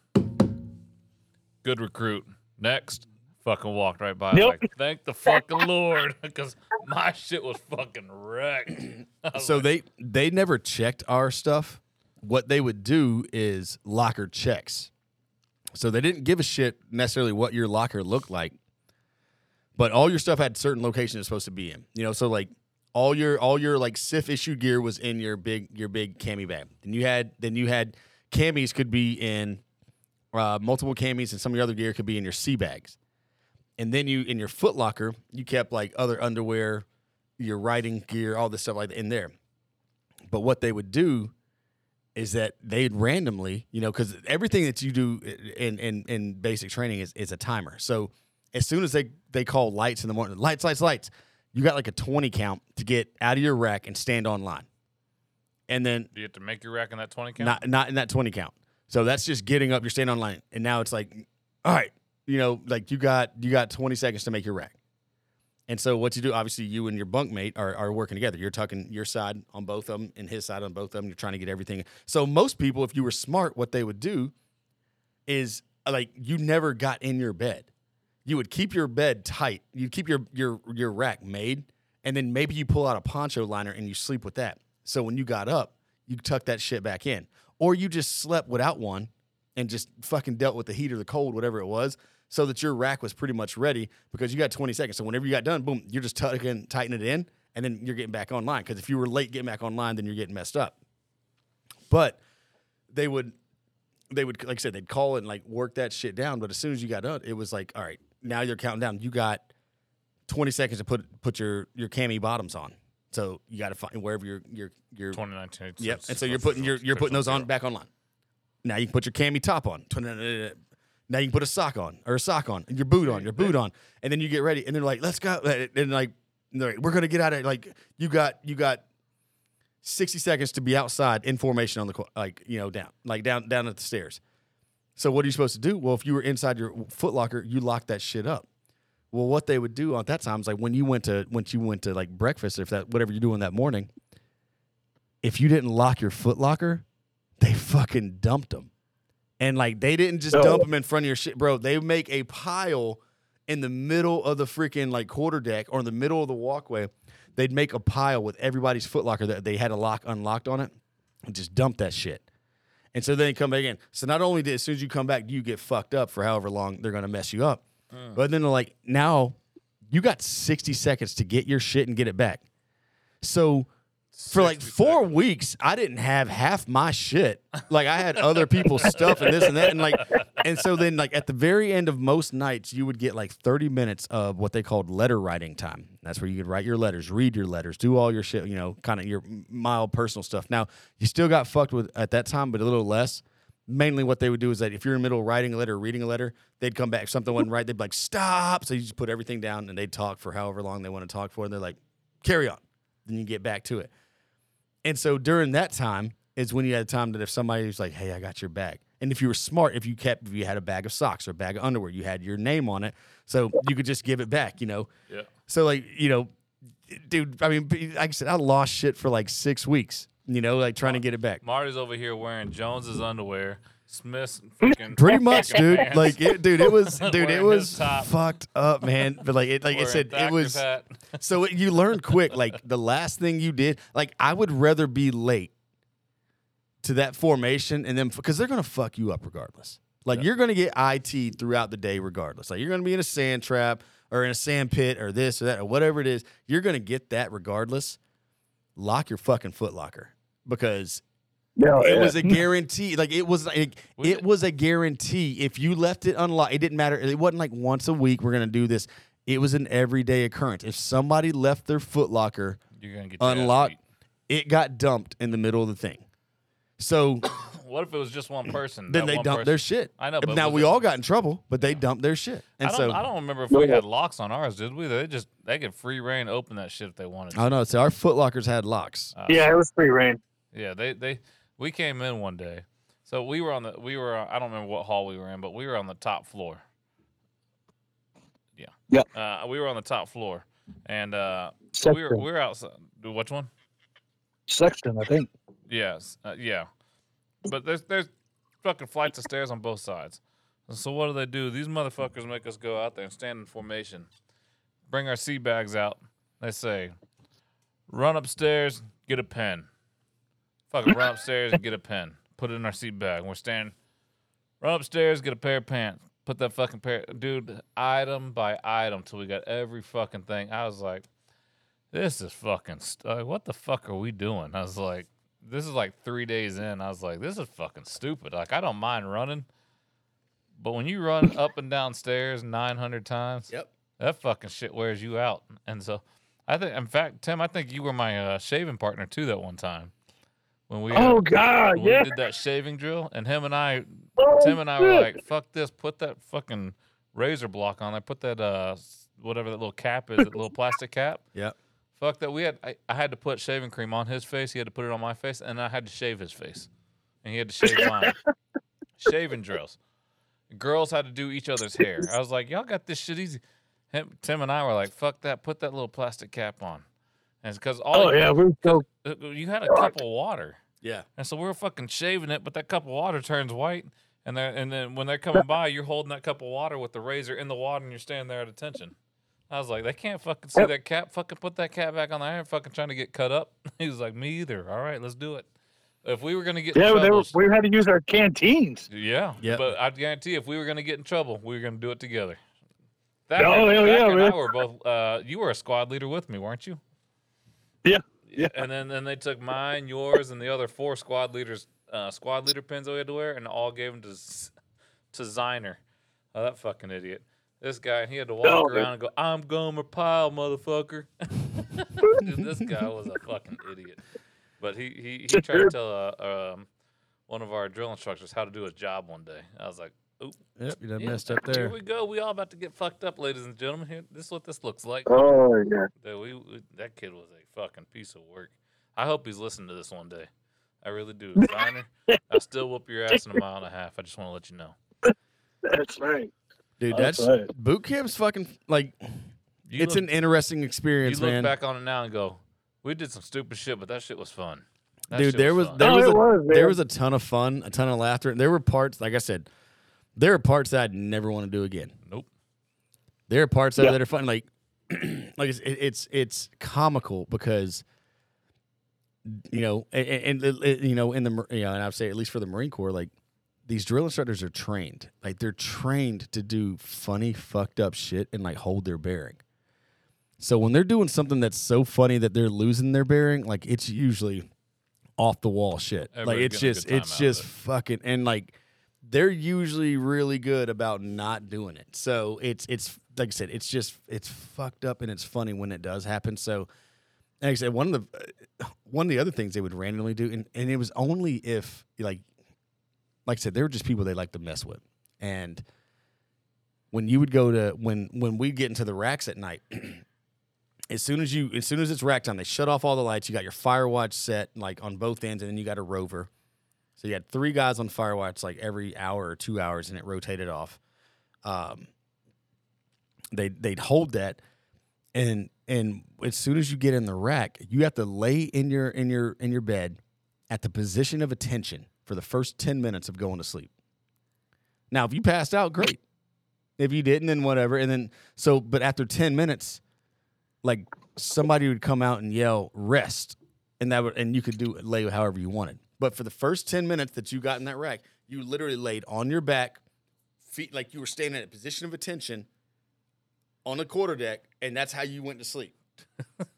Good recruit. Next. Fucking walked right by. Nope. Like, thank the fucking Lord, because my shit was fucking wrecked. Was so like, they never checked our stuff. What they would do is locker checks. So they didn't give a shit necessarily what your locker looked like. But all your stuff had certain locations it's supposed to be in. You know, so like all your like SIF issue gear was in your big cami bag. Then you had camis could be in multiple camis, and some of your other gear could be in your C bags. And then you in your Foot Locker, you kept like other underwear, your riding gear, all this stuff like that in there. But what they would do is that they'd randomly, you know, because everything that you do in basic training is a timer. So as soon as they call lights in the morning, lights, you got like a 20 count to get out of your rack and stand on line. And then do you have to make your rack in that 20 count? Not in that 20 count. So that's just getting up, you're standing on line. And now it's like, all right, you know, like you got 20 seconds to make your rack. And so what you do, obviously you and your bunkmate are working together. You're tucking your side on both of them and his side on both of them. You're trying to get everything. So most people, if you were smart, what they would do is like you never got in your bed. You would keep your bed tight. You'd keep your rack made, and then maybe you pull out a poncho liner and you sleep with that. So when you got up, you tuck that shit back in. Or you just slept without one and just fucking dealt with the heat or the cold, whatever it was, so that your rack was pretty much ready because you got 20 seconds. So whenever you got done, boom, you're just tightening it in, and then you're getting back online. Because if you were late getting back online, then you're getting messed up. But they would, like I said, they'd call and like work that shit down. But as soon as you got done, it was like, all right, now you're counting down. You got 20 seconds to put your cami bottoms on. So you got to find wherever your 2019. Yep. And so you're putting those on back online. Now you can put your cami top on. Now you can put a sock on, and your boot on, and then you get ready. And they're like, let's go. And like, we're gonna get out of it. Like you got 60 seconds to be outside in formation on the down at the stairs. So what are you supposed to do? Well, if you were inside your Foot Locker, you locked that shit up. Well, what they would do at that time is like when you went to like breakfast, or if that whatever you're doing that morning, if you didn't lock your Foot Locker, they fucking dumped them. And like they didn't just dump them in front of your shit, bro. They make a pile in the middle of the freaking like quarter deck or in the middle of the walkway. They'd make a pile with everybody's Foot Locker that they had a lock unlocked on it and just dump that shit. And so then come back in. So not only as soon as you come back, you get fucked up for however long they're going to mess you up. But then they're like, now you got 60 seconds to get your shit and get it back. So for like 4 weeks, I didn't have half my shit. Like I had other people's stuff and this and that. And so then like at the very end of most nights, you would get like 30 minutes of what they called letter writing time. That's where you could write your letters, read your letters, do all your shit, you know, kind of your mild personal stuff. Now you still got fucked with at that time, but a little less. Mainly what they would do is that if you're in the middle of writing a letter or reading a letter, they'd come back. If something wasn't right, they'd be like, stop. So you just put everything down and they'd talk for however long they want to talk for. And they're like, carry on. Then you get back to it. And so during that time is when you had a time that if somebody was like, hey, I got your bag. And if you were smart, if you had a bag of socks or a bag of underwear, you had your name on it. So you could just give it back, you know? Yeah. So like, you know, dude, I mean, like I said, I lost shit for like 6 weeks, you know, like trying to get it back. Marty's over here wearing Jones's underwear. Smith's freaking pretty much, dude. Pants. Like, it was fucked up, man. But it was. Hat. So you learn quick. Like the last thing you did, like I would rather be late to that formation and then because they're gonna fuck you up regardless. Like you're gonna get IT'd throughout the day regardless. Like you're gonna be in a sand trap or in a sand pit or this or that or whatever it is. You're gonna get that regardless. Lock your fucking Foot Locker because. No, it was a guarantee. Like it was a guarantee. If you left it unlocked, it didn't matter. It wasn't like once a week we're gonna do this. It was an everyday occurrence. If somebody left their Foot Locker unlocked, it got dumped in the middle of the thing. So what if it was just one person? Then they dumped their shit. I know. But now we all got in trouble, but they dumped their shit. And I don't remember if we had locks on ours, did we? They could free reign open that shit if they wanted to. I know. So our Foot Lockers had locks. It was free reign. Yeah, we came in one day, so we were on I don't remember what hall we were in, but we were on the top floor. Yeah. Yep. We were on the top floor, and so we were outside. Which one? Section, I think. Yes. Yeah. But there's fucking flights of stairs on both sides. So what do? These motherfuckers make us go out there and stand in formation, bring our sea bags out. They say, run upstairs, get a pen. Fucking run upstairs and get a pen. Put it in our sea bag. We're standing. Run upstairs, get a pair of pants. Put that fucking pair. Dude, item by item till we got every fucking thing. I was like, this is fucking what the fuck are we doing? I was like, this is like 3 days in. I was like, this is fucking stupid. Like, I don't mind running. But when you run up and down stairs 900 times, yep, that fucking shit wears you out. And so I think, in fact, Tim, I think you were my shaving partner too that one time. When we we did that shaving drill, and Tim and I were like, fuck this, put that fucking razor block on there, put that whatever that little cap is, that little plastic cap. Yeah. Fuck that. I had to put shaving cream on his face, he had to put it on my face, and I had to shave his face. And he had to shave mine. Shaving drills. Girls had to do each other's hair. I was like, y'all got this shit easy. Tim and I were like, fuck that, put that little plastic cap on. And it's because you had a cup of water. Yeah. And so we were fucking shaving it, but that cup of water turns white. And then when they're coming by, you're holding that cup of water with the razor in the water, and you're standing there at attention. I was like, they can't fucking see that cap. Fucking put that cap back on there. I'm fucking trying to get cut up. He was like, me either. All right, let's do it. If we were going to get in trouble. We had to use our canteens. Yeah. Yep. But I guarantee if we were going to get in trouble, we were going to do it together. I were both, you were a squad leader with me, weren't you? Yeah. And then they took mine, yours, and the other four squad leaders, squad leader pins that we had to wear, and all gave them to Ziner. Oh, that fucking idiot. This guy, and he had to walk around and go, I'm Gomer Pyle, motherfucker. This guy was a fucking idiot. But he tried to tell one of our drill instructors how to do his job one day. I was like, oop. Yep, you done messed up there. Here we go. We all about to get fucked up, ladies and gentlemen. Here, this is what this looks like. Oh, yeah. Dude, that kid was a fucking piece of work. I hope he's listening to this one day. I really do. Designer, I'll still whoop your ass in a mile and a half. I just want to let you know. That's right. Dude, that's right. Boot camp's fucking, like, it's an interesting experience, man. You look back on it now and go, we did some stupid shit, but that shit was fun. There was a ton of fun, a ton of laughter. And there were parts, like I said, there are parts that I'd never want to do again. Nope. There are parts that are fun. Like, it's comical because, you know, and you know, in the, you know, and I would say at least for the Marine Corps, like these drill instructors are trained. Like they're trained to do funny, fucked up shit and like hold their bearing. So when they're doing something that's so funny that they're losing their bearing, like it's usually off the wall shit. Everybody's like it's just fucking, and like, they're usually really good about not doing it. So it's like I said, it's fucked up and it's funny when it does happen. So like I said, one of the other things they would randomly do, and it was only if like I said, there were just people they like to mess with. And when you would go to when we get into the racks at night, as soon as it's rack time, they shut off all the lights. You got your fire watch set like on both ends, and then you got a rover. So you had three guys on fire watch like every hour or 2 hours, and it rotated off. They'd hold that, and as soon as you get in the rack, you have to lay in your bed at the position of attention for the first 10 minutes of going to sleep. Now, if you passed out, great. If you didn't, then whatever. And then but after 10 minutes, like somebody would come out and yell "rest," and you could lay however you wanted. But for the first 10 minutes that you got in that rack, you literally laid on your back, feet like you were standing at a position of attention on a quarterdeck, and that's how you went to sleep.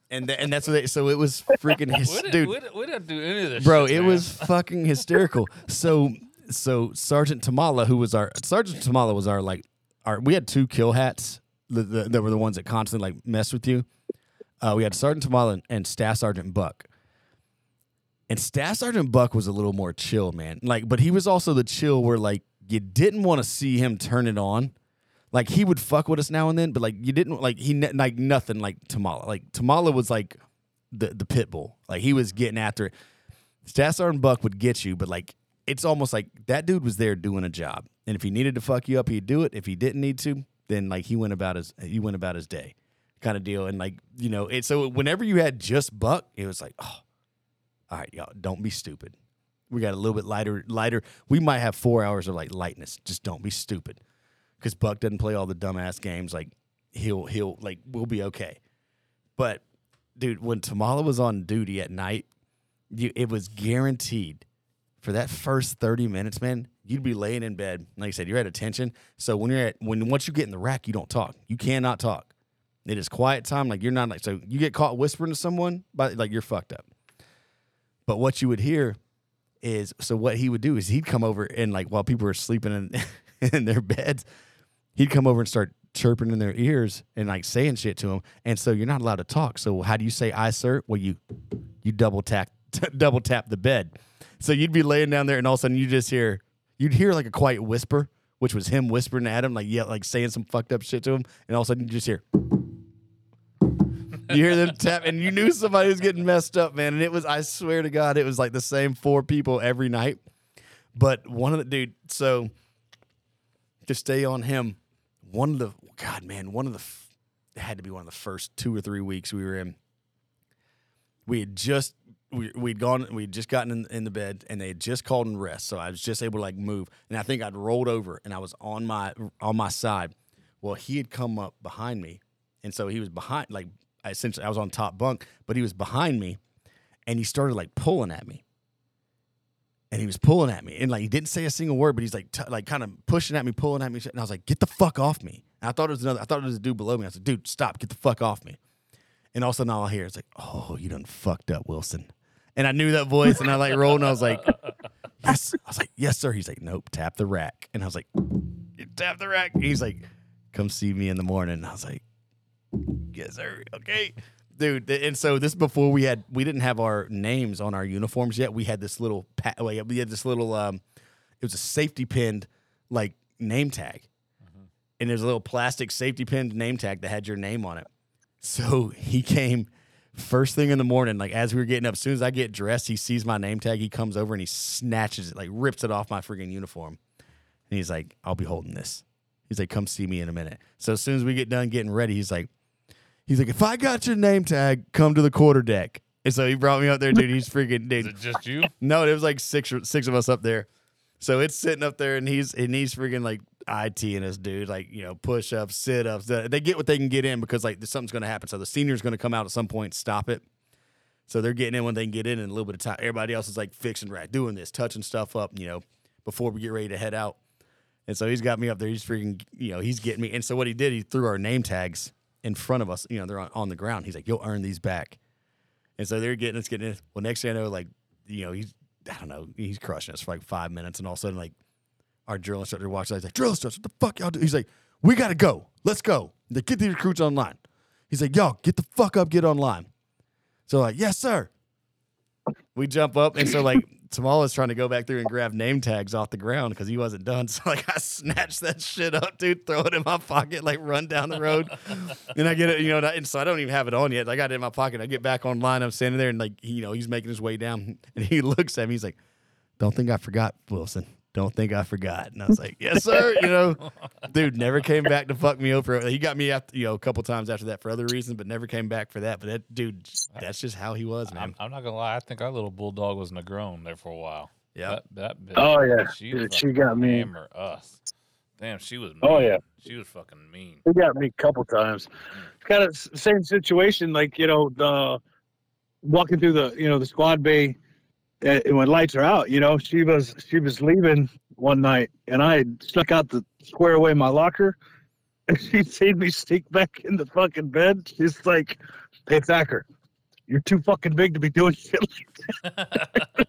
And that's what so it was freaking hysterical. We didn't do any of this, bro. It was fucking hysterical. So Sergeant Tamala was our we had two kill hats that were the ones that constantly like messed with you. We had Sergeant Tamala and Staff Sergeant Buck. And Staff Sergeant Buck was a little more chill, man. Like, but he was also the chill where, like, you didn't want to see him turn it on. Like, he would fuck with us now and then, but, like, you didn't, like, he, like, nothing like Tamala. Like, Tamala was, like, the pit bull. Like, he was getting after it. Staff Sergeant Buck would get you, but, like, it's almost like that dude was there doing a job. And if he needed to fuck you up, he'd do it. If he didn't need to, then like he went about his day kind of deal. And like, you know, it, so whenever you had just Buck, it was like, oh, all right, y'all, don't be stupid. We got a little bit lighter. We might have 4 hours of like lightness. Just don't be stupid, because Buck doesn't play all the dumbass games. Like he'll like, we'll be okay. But dude, when Tamala was on duty at night, it was guaranteed for that first 30 minutes, man. You'd be laying in bed, like I said, you're at attention. So once you get in the rack, you don't talk. You cannot talk. It is quiet time. Like you're not like, so you get caught whispering to someone, but like you're fucked up. But what you would hear is, so what he would do is he'd come over and like while people were sleeping in their beds, he'd come over and start chirping in their ears and like saying shit to them. And so you're not allowed to talk. So how do you say "I sir"? Well, you double tap the bed. So you'd be laying down there, and all of a sudden you'd hear like a quiet whisper, which was him whispering at him, like yeah, like saying some fucked up shit to him. And all of a sudden you just hear. You hear them tap, and you knew somebody was getting messed up, man. And it was, I swear to God, it was like the same four people every night. But one of the, dude, so to stay on him, it had to be one of the first 2 or 3 weeks we were in. We had just gotten in the bed, and they had just called in rest. So I was just able to like move. And I think I'd rolled over, and I was on my side. Well, he had come up behind me. And so he was behind, like, essentially I was on top bunk, but he was behind me, and he started like pulling at me. And he was pulling at me, and like he didn't say a single word, but he's like like kind of pushing at me, pulling at me, and I was like, "Get the fuck off me!" And I thought it was a dude below me. I said, "Dude, stop! Get the fuck off me!" And all of a sudden, all I hear is like, "Oh, you done fucked up, Wilson." And I knew that voice, and I like rolled, and I was like, "Yes." I was like, "Yes, sir." He's like, "Nope, tap the rack." And I was like, "Tap the rack." And he's like, "Come see me in the morning." And I was like, yes, sir. Okay, dude. And so this before we didn't have our names on our uniforms yet. We had this little it was a safety pinned like name tag, and there's a little plastic safety pinned name tag that had your name on it. So he came first thing in the morning, like as we were getting up. As soon as I get dressed, he sees my name tag. He comes over and he snatches it, like rips it off my freaking uniform, and he's like, "I'll be holding this." He's like, "Come see me in a minute." So as soon as we get done getting ready, he's like, "If I got your name tag, come to the quarter deck." And so he brought me up there, dude. He's freaking dude. Is it just you? No, it was like six of us up there. So it's sitting up there, and he's freaking like ITing us, dude. Like, you know, push ups, sit ups. They get what they can get in because like something's going to happen. So the senior's going to come out at some point, stop it. So they're getting in when they can get in a little bit of time. Everybody else is like fixing rack, doing this, touching stuff up, you know, before we get ready to head out. And so he's got me up there. He's freaking, you know, he's getting me. And so what he did, he threw our name tags in front of us. You know, they're on the ground. He's like, "You'll earn these back." And so they're getting it. Well, next thing I know, like, you know, he's crushing us for like 5 minutes. And all of a sudden, like, our drill instructor walks out. He's like, "Drill instructor, what the fuck y'all do?" He's like, "We got to go. Let's go. Like, get these recruits online." He's like, "Y'all, get the fuck up, get online." So like, "Yes, sir." We jump up. And so like, Tamala's trying to go back through and grab name tags off the ground because he wasn't done. So, like, I snatched that shit up, dude, throw it in my pocket, like, run down the road. And I get it, you know, and so I don't even have it on yet. I got it in my pocket. I get back online. I'm standing there, and, like, you know, he's making his way down. And he looks at me. He's like, "Don't think I forgot, Wilson. Don't think I forgot." And I was like, "Yes, sir." You know, dude, never came back to fuck me over. He got me, after, you know, a couple times after that for other reasons, but never came back for that. But that dude, that's just how he was, man. I'm not going to lie. I think our little bulldog was Negron there for a while. Yeah. Oh, yeah. She got me. Damn, she was mean. Oh, yeah. She was fucking mean. She got me a couple times. It's kind of same situation, like, you know, walking through the, you know, the squad bay. And when lights are out, you know, she was leaving one night, and I snuck out the square away in my locker, and she seen me sneak back in the fucking bed. She's like, "Hey, Thacker, you're too fucking big to be doing shit like that."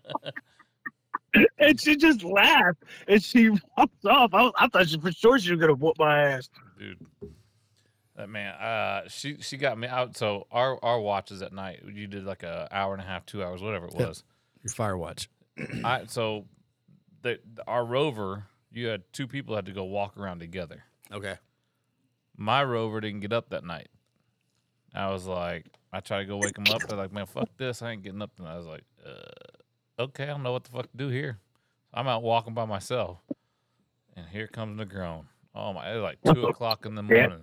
And she just laughed, and she walked off. I thought she for sure she was gonna whoop my ass, dude. That man, she got me out. So our watches at night, you did like an hour and a half, 2 hours, whatever it was. Yep. Your fire watch. Our rover, you had two people had to go walk around together. Okay. My rover didn't get up that night. I was like, I tried to go wake him up. They're like, "Man, fuck this. I ain't getting up." And I was like, okay, I don't know what the fuck to do here. I'm out walking by myself. And here comes the groan. Oh my! It was like 2 o'clock in the morning. Yeah.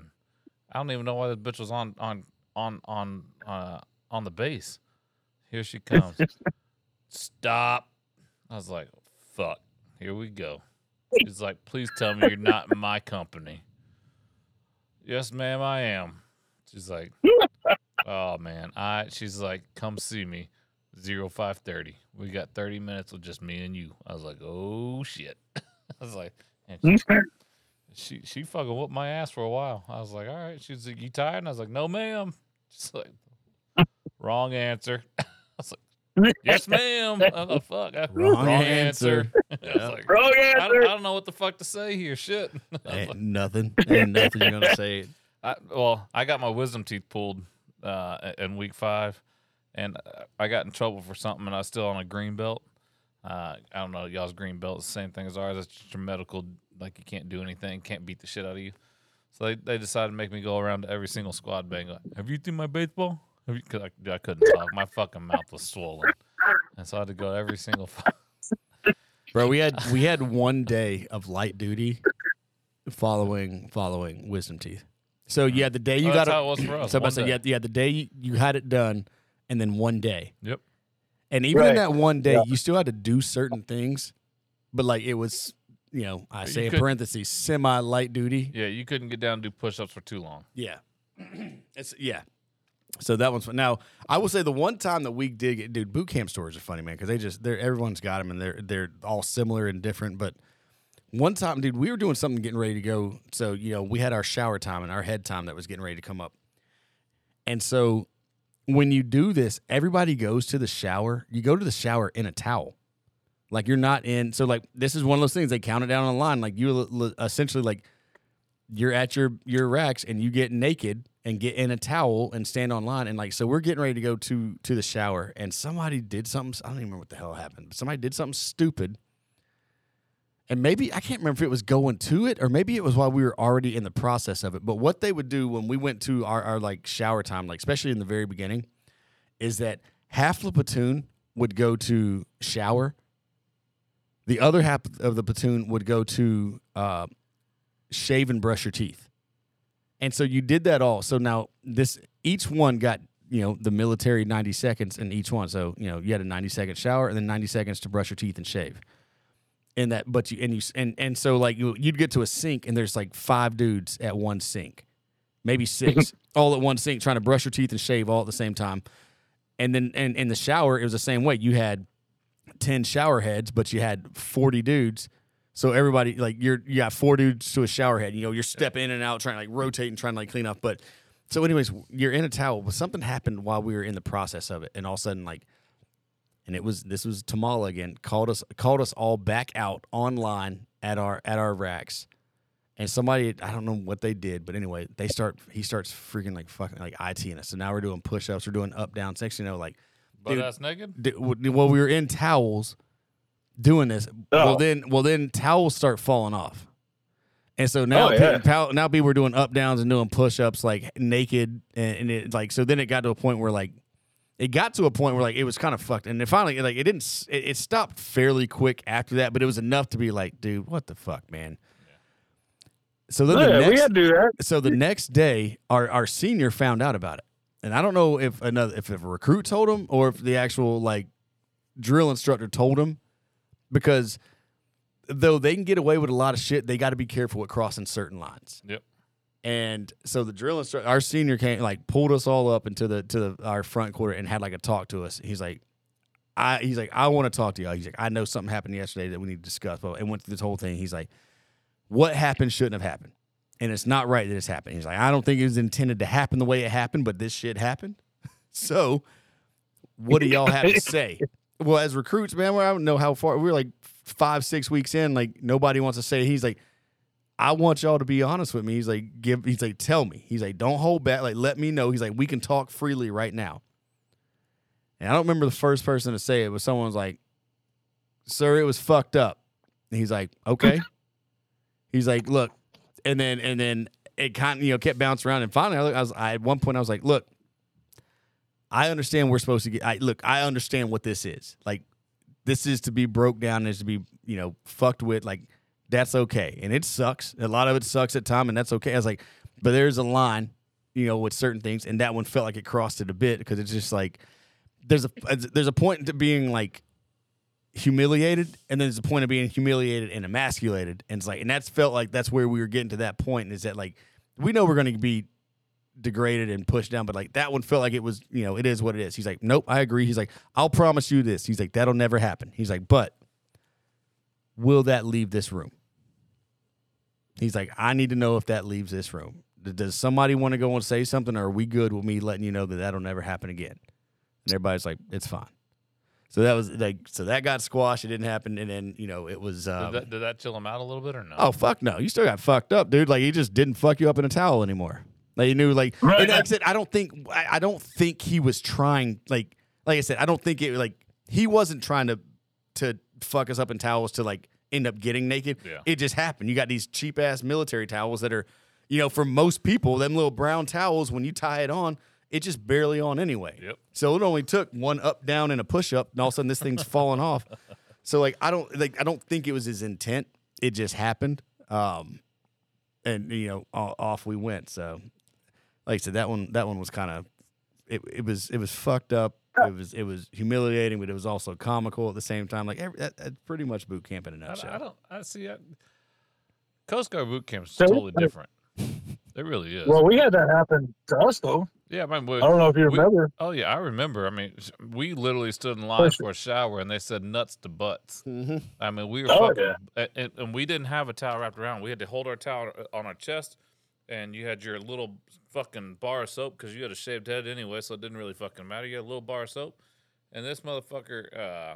I don't even know why this bitch was on the base. Here she comes. Stop! I was like, fuck. Here we go. She's like, please tell me you're not in my company. Yes, ma'am, I am. She's like, oh man, she's like, come see me, 05:30. We got 30 minutes with just me and you. I was like, oh shit. I was like, and she fucking whooped my ass for a while. I was like, all right. She's like, you tired? And I was like, no, ma'am. She's like, wrong answer. I was like, yes, ma'am. I was like, fuck. Wrong answer. I was like, wrong answer. I don't know what the fuck to say here. Shit. Ain't like, nothing. Ain't nothing you're gonna say. I got my wisdom teeth pulled in week 5, and I got in trouble for something, and I was still on a green belt. I don't know, y'all's green belt is the same thing as ours. It's just your medical, like you can't do anything, can't beat the shit out of you. So they decided to make me go around to every single squad bang. Like, have you seen my baseball? Because I couldn't talk. My fucking mouth was swollen. And so I had to go to every single Bro, we had one day of light duty following wisdom teeth. So you had the day you got it. Was for us. So I said, yeah, the day you had it done, and then one day. Yep. And even in that one day, you still had to do certain things, but like it was, you know, I say in parentheses, semi light duty. Yeah, you couldn't get down and do push ups for too long. Yeah, So that one's fun. Now I will say the one time that we did get, dude, boot camp stories are funny, man, because everyone's got them and they're all similar and different, but. One time, dude, we were doing something getting ready to go. So, you know, we had our shower time and our head time that was getting ready to come up. And so when you do this, everybody goes to the shower. You go to the shower in a towel. Like, you're not in. So, like, this is one of those things. They count it down on the line. Like, you essentially, like, you're at your racks and you get naked and get in a towel and stand on line. And, like, so we're getting ready to go to the shower. And somebody did something. I don't even remember what the hell happened. But somebody did something stupid. And maybe, I can't remember if it was going to it or maybe it was while we were already in the process of it. But what they would do when we went to our like shower time, like especially in the very beginning, is that half the platoon would go to shower. The other half of the platoon would go to shave and brush your teeth. And so you did that all. So now each one got, you know, the military 90 seconds in each one. So, you know, you had a 90-second shower and then 90 seconds to brush your teeth and shave. In that, but so like you'd get to a sink and there's like 5 dudes at one sink, maybe 6, all at one sink trying to brush your teeth and shave all at the same time, and then in the shower it was the same way. You had 10 shower heads, but you had 40 dudes, so everybody like you got 4 dudes to a shower head. You know, you're stepping in and out trying to like rotate and trying to like clean up. But so anyways, you're in a towel. But something happened while we were in the process of it, and all of a sudden like. And this was Tamala again, called us all back out online at our racks. And somebody, I don't know what they did, but anyway, he starts freaking like fucking like ITing us. So now we're doing push-ups, we're doing up down section, you know, like butt ass naked? Well, we were in towels doing this. Oh. Well then towels start falling off. And so now, now people were doing up downs and doing push-ups like naked and it like so then it got to a point where like it got to a point where like it was kind of fucked, and then finally like it stopped fairly quick after that, but it was enough to be like, dude, what the fuck, man? Yeah. So then we had to do that. So the next day, our senior found out about it, and I don't know if a recruit told him or if the actual like drill instructor told him, because though they can get away with a lot of shit, they got to be careful with crossing certain lines. Yep. And so the drill instructor, our senior came, like pulled us all up into our front quarter and had like a talk to us. He's like, I want to talk to y'all. He's like, I know something happened yesterday that we need to discuss. Well, and went through this whole thing. He's like, what happened shouldn't have happened, and it's not right that it's happened. He's like, I don't think it was intended to happen the way it happened, but this shit happened. So, what do y'all have to say? Well, as recruits, man, I don't know how far we're like 5-6 weeks in. Like nobody wants to say. He's like. I want y'all to be honest with me. He's like, tell me. He's like, don't hold back. Like, let me know. He's like, we can talk freely right now. And I don't remember the first person to say it, but someone was like, sir, it was fucked up. And he's like, okay. He's like, look. And then it kind of, you know, kept bouncing around. And finally, at one point I was like, look, I understand we're supposed to get, I understand what this is. Like, this is to be broke down. It's to be, you know, fucked with. Like, that's okay. And it sucks. A lot of it sucks at times, and that's okay. I was like, but there's a line, you know, with certain things, and that one felt like it crossed it a bit because it's just like there's a point to being like humiliated, and then there's a point of being humiliated and emasculated, and it's like, and that's felt like that's where we were getting to that point, and is that like we know we're going to be degraded and pushed down, but like that one felt like it was, you know, it is what it is. He's like, nope, I agree. He's like, I'll promise you this. He's like, that'll never happen. He's like, but will that leave this room? He's like, I need to know if that leaves this room. Does somebody want to go and say something, or are we good with me letting you know that that'll never happen again? And everybody's like, it's fine. So that was like, so that got squashed. It didn't happen. And then, you know, it was. Did that chill him out a little bit or no? Oh, fuck no. You still got fucked up, dude. Like, he just didn't fuck you up in a towel anymore. Like, you knew, like, right. And like I said, I don't think he was trying, like I said, I don't think it, like, he wasn't trying to fuck us up in towels to, like, end up getting naked. Yeah. It just happened. You got these cheap-ass military towels that are, you know, for most people, them little brown towels, when you tie it on, it's just barely on anyway. Yep. So it only took one up, down, and a push-up, and all of a sudden this thing's falling off. So, like, I don't think it was his intent. It just happened. And, you know, off we went, so... Like I said, that one was kind of, it was fucked up. It was humiliating, but it was also comical at the same time. Like that's pretty much boot camp in a nutshell. I see Coast Guard boot camp is totally different. It really is. Well, we had that happen to us though. Yeah, I mean, I don't know if you remember. Oh yeah, I remember. I mean, we literally stood in line for a shower, and they said nuts to butts. Mm-hmm. I mean, we were fucking, and we didn't have a towel wrapped around. We had to hold our towel on our chest. And you had your little fucking bar of soap because you had a shaved head anyway, so it didn't really fucking matter. You had a little bar of soap. And this motherfucker,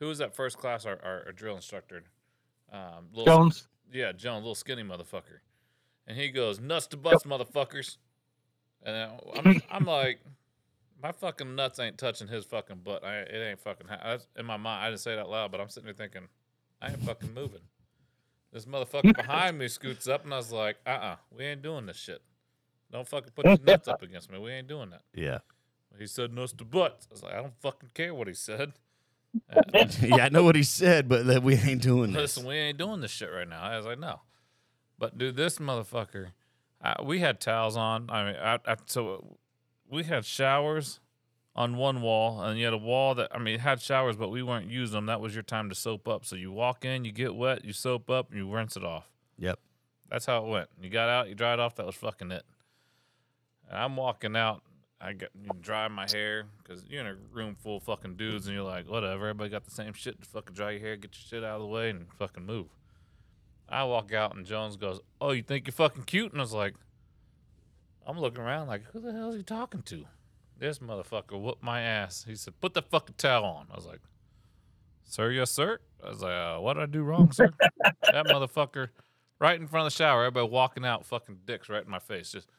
who was that first class, our drill instructor? Jones. Yeah, Jones, little skinny motherfucker. And he goes, nuts to butts, motherfuckers. And I'm like, my fucking nuts ain't touching his fucking butt. It ain't fucking in my mind. I didn't say it out loud, but I'm sitting there thinking, I ain't fucking moving. This motherfucker behind me scoots up, and I was like, we ain't doing this shit. Don't fucking put your nuts up against me. We ain't doing that. Yeah. He said nuts to butts. I was like, I don't fucking care what he said. Yeah, I know what he said, but that we ain't doing this. Listen, we ain't doing this shit right now. I was like, no. But, dude, this motherfucker, we had towels on. I mean, so we had showers on one wall, and you had a wall that, I mean, it had showers, but we weren't using them. That was your time to soap up. So you walk in, you get wet, you soap up, and you rinse it off. Yep. That's how it went. You got out, you dried off, that was fucking it. And I'm walking out, dry my hair, because you're in a room full of fucking dudes, and you're like, whatever, everybody got the same shit to fucking dry your hair, get your shit out of the way, and fucking move. I walk out, and Jones goes, oh, you think you're fucking cute? And I was like, I'm looking around like, who the hell is he talking to? This motherfucker whooped my ass. He said, put the fucking towel on. I was like, sir, yes, sir? I was like, what did I do wrong, sir? That motherfucker right in front of the shower, everybody walking out, fucking dicks right in my face, just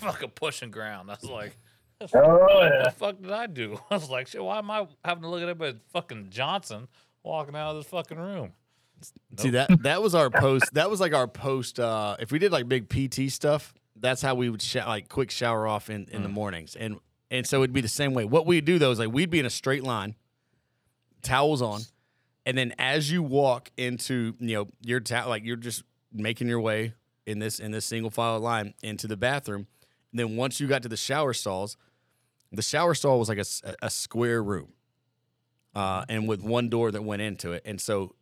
fucking pushing ground. I was like, what the fuck did I do? I was like, shit, why am I having to look at everybody fucking Johnson walking out of this fucking room? Nope. See, that was our post. That was like our post. If we did like big PT stuff, that's how we would quick shower off in the mornings. And so it'd be the same way. What we'd do, though, is like we'd be in a straight line, towels on, and then as you walk into, you know, your towel, like you're just making your way in this single file line into the bathroom. And then once you got to the shower stalls, the shower stall was like a square room and with one door that went into it. And so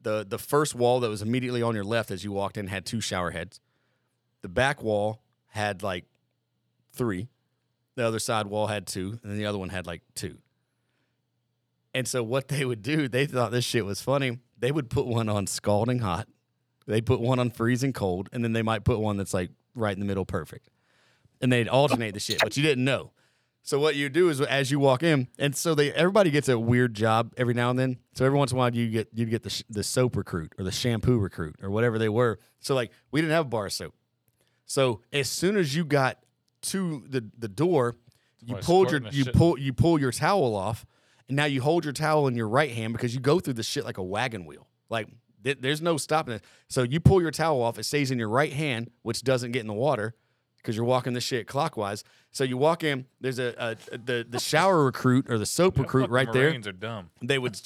the first wall that was immediately on your left as you walked in had two shower heads. The back wall had, like, 3. The other side wall had 2, and the other one had, like, 2. And so what they would do, they thought this shit was funny. They would put one on scalding hot. They put one on freezing cold, and then they might put one that's, like, right in the middle perfect. And they'd alternate the shit, but you didn't know. So what you do is as you walk in, and so everybody gets a weird job every now and then. So every once in a while you'd get the soap recruit or the shampoo recruit or whatever they were. So, like, we didn't have bar soap. So as soon as you got to the door, you pull your towel off, and now you hold your towel in your right hand because you go through this shit like a wagon wheel. Like there's no stopping it. So you pull your towel off, it stays in your right hand, which doesn't get in the water because you're walking this shit clockwise. So you walk in, there's the shower recruit or the soap recruit right there. Marines are dumb. They would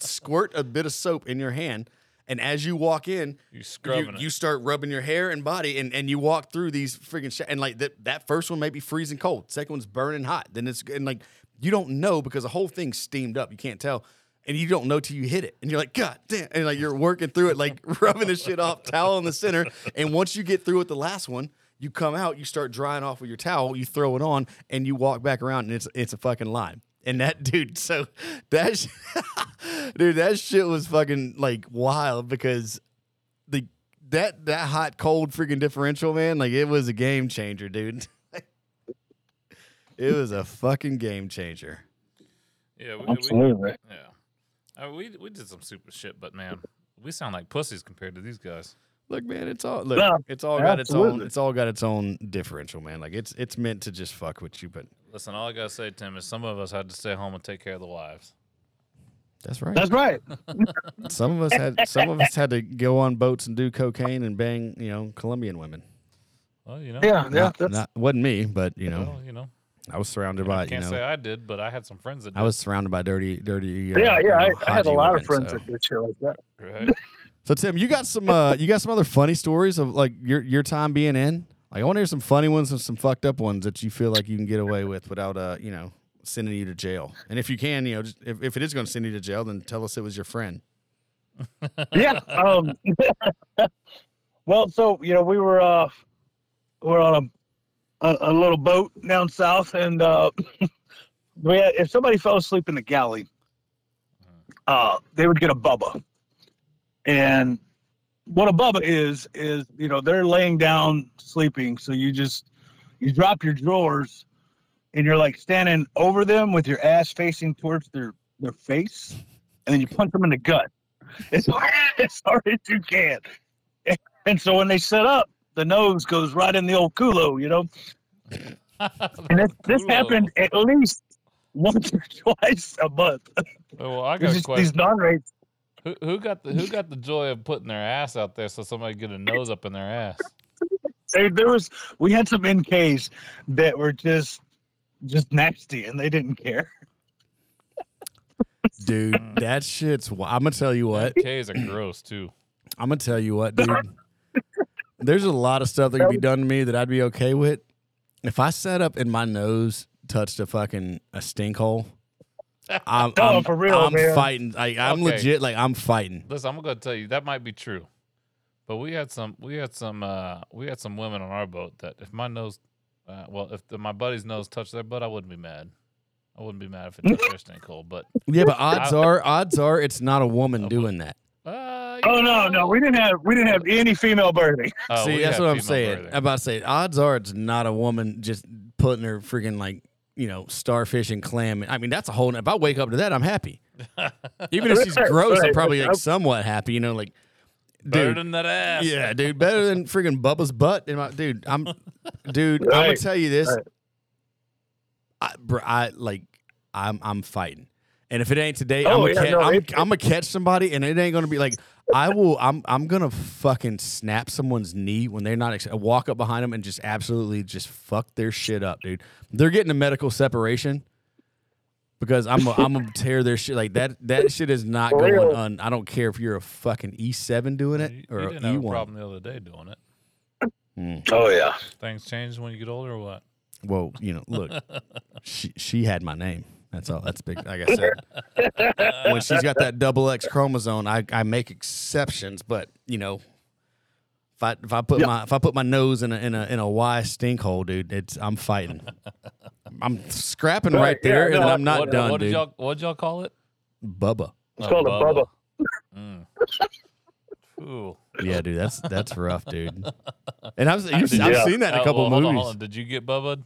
squirt a bit of soap in your hand. And as you walk in, you start rubbing your hair and body, and you walk through these freaking and like that first one may be freezing cold, second one's burning hot, then it's and like you don't know because the whole thing's steamed up, you can't tell. And you don't know till you hit it. And you're like, God damn. And like you're working through it, like rubbing the shit off, towel in the center. And once you get through with the last one, you come out, you start drying off with your towel, you throw it on, and you walk back around, and it's a fucking line. And that dude, so that dude, that shit was fucking like wild because the that hot cold freaking differential, man, like it was a game changer, dude. It was a fucking game changer. Yeah, absolutely. Yeah. We did some super shit, but man, we sound like pussies compared to these guys. Look, man, it's all got its own differential, man. Like it's meant to just fuck with you. But listen, all I gotta say, Tim, is some of us had to stay home and take care of the wives. That's right. That's right. Some of us had to go on boats and do cocaine and bang, Colombian women. Well, wasn't me, but . I was surrounded by. I can't say I did, but I had some friends that did. I was surrounded by dirty. I had a lot of friends that did shit like that. Right. So Tim, you got some other funny stories of like your time being in. Like I want to hear some funny ones and some fucked up ones that you feel like you can get away with without sending you to jail. And if you can, just, if it is going to send you to jail, then tell us it was your friend. Yeah. Well, so we were on a little boat down south, and if somebody fell asleep in the galley, they would get a bubba. And what a bubba is they're laying down sleeping, so you drop your drawers, and you're like standing over them with your ass facing towards their face, and then you punch them in the gut as hard as you can. And so when they sit up, the nose goes right in the old culo, And this happened at least once or twice a month. Well, I got a question. These non-rates. Who got the joy of putting their ass out there so somebody get a nose up in their ass? We had some NKs that were just nasty, and they didn't care. Dude, that shit's. I'm gonna tell you what. NKs are gross too. I'm gonna tell you what, dude. There's a lot of stuff that could be done to me that I'd be okay with. If I sat up and my nose touched a stink hole, I'm fighting. I'm legit. I'm fighting. Listen, I'm gonna tell you that might be true, but we had some women on our boat that if my nose, my buddy's nose touched their butt, I wouldn't be mad. I wouldn't be mad if it touched their stink hole. But yeah, but odds are it's not a woman doing that. We didn't have any female birthing. Oh, see, that's what I'm saying. I'm about to say, odds are it's not a woman just putting her freaking starfish and clam. I mean, that's a whole. If I wake up to that, I'm happy. Even if she's gross, I'm probably somewhat happy. Dude, better than that ass. Yeah, dude, better than freaking Bubba's butt. I'm gonna tell you this. Right. I'm fighting. And if it ain't today, I'm gonna catch somebody, and it ain't gonna be like I will. I'm gonna fucking snap someone's knee when they're not. Walk up behind them and just absolutely just fuck their shit up, dude. They're getting a medical separation because I'm gonna tear their shit like that. That shit is not going on. I don't care if you're a fucking E7 doing it or an E1. You didn't have a problem the other day doing it. Mm. Oh yeah, things change when you get older or what? Well, look, she had my name. That's all. That's big. Like I said, when she's got that XX chromosome, I make exceptions. But if I put my nose in a Y stink hole, dude, I'm fighting. I'm scrapping right there, and I'm not done. What did y'all call it? Bubba. It's called a Bubba. Mm. Ooh. Yeah, dude, that's rough, dude. And I've seen that in a couple of movies. Hold on. Did you get Bubba'd?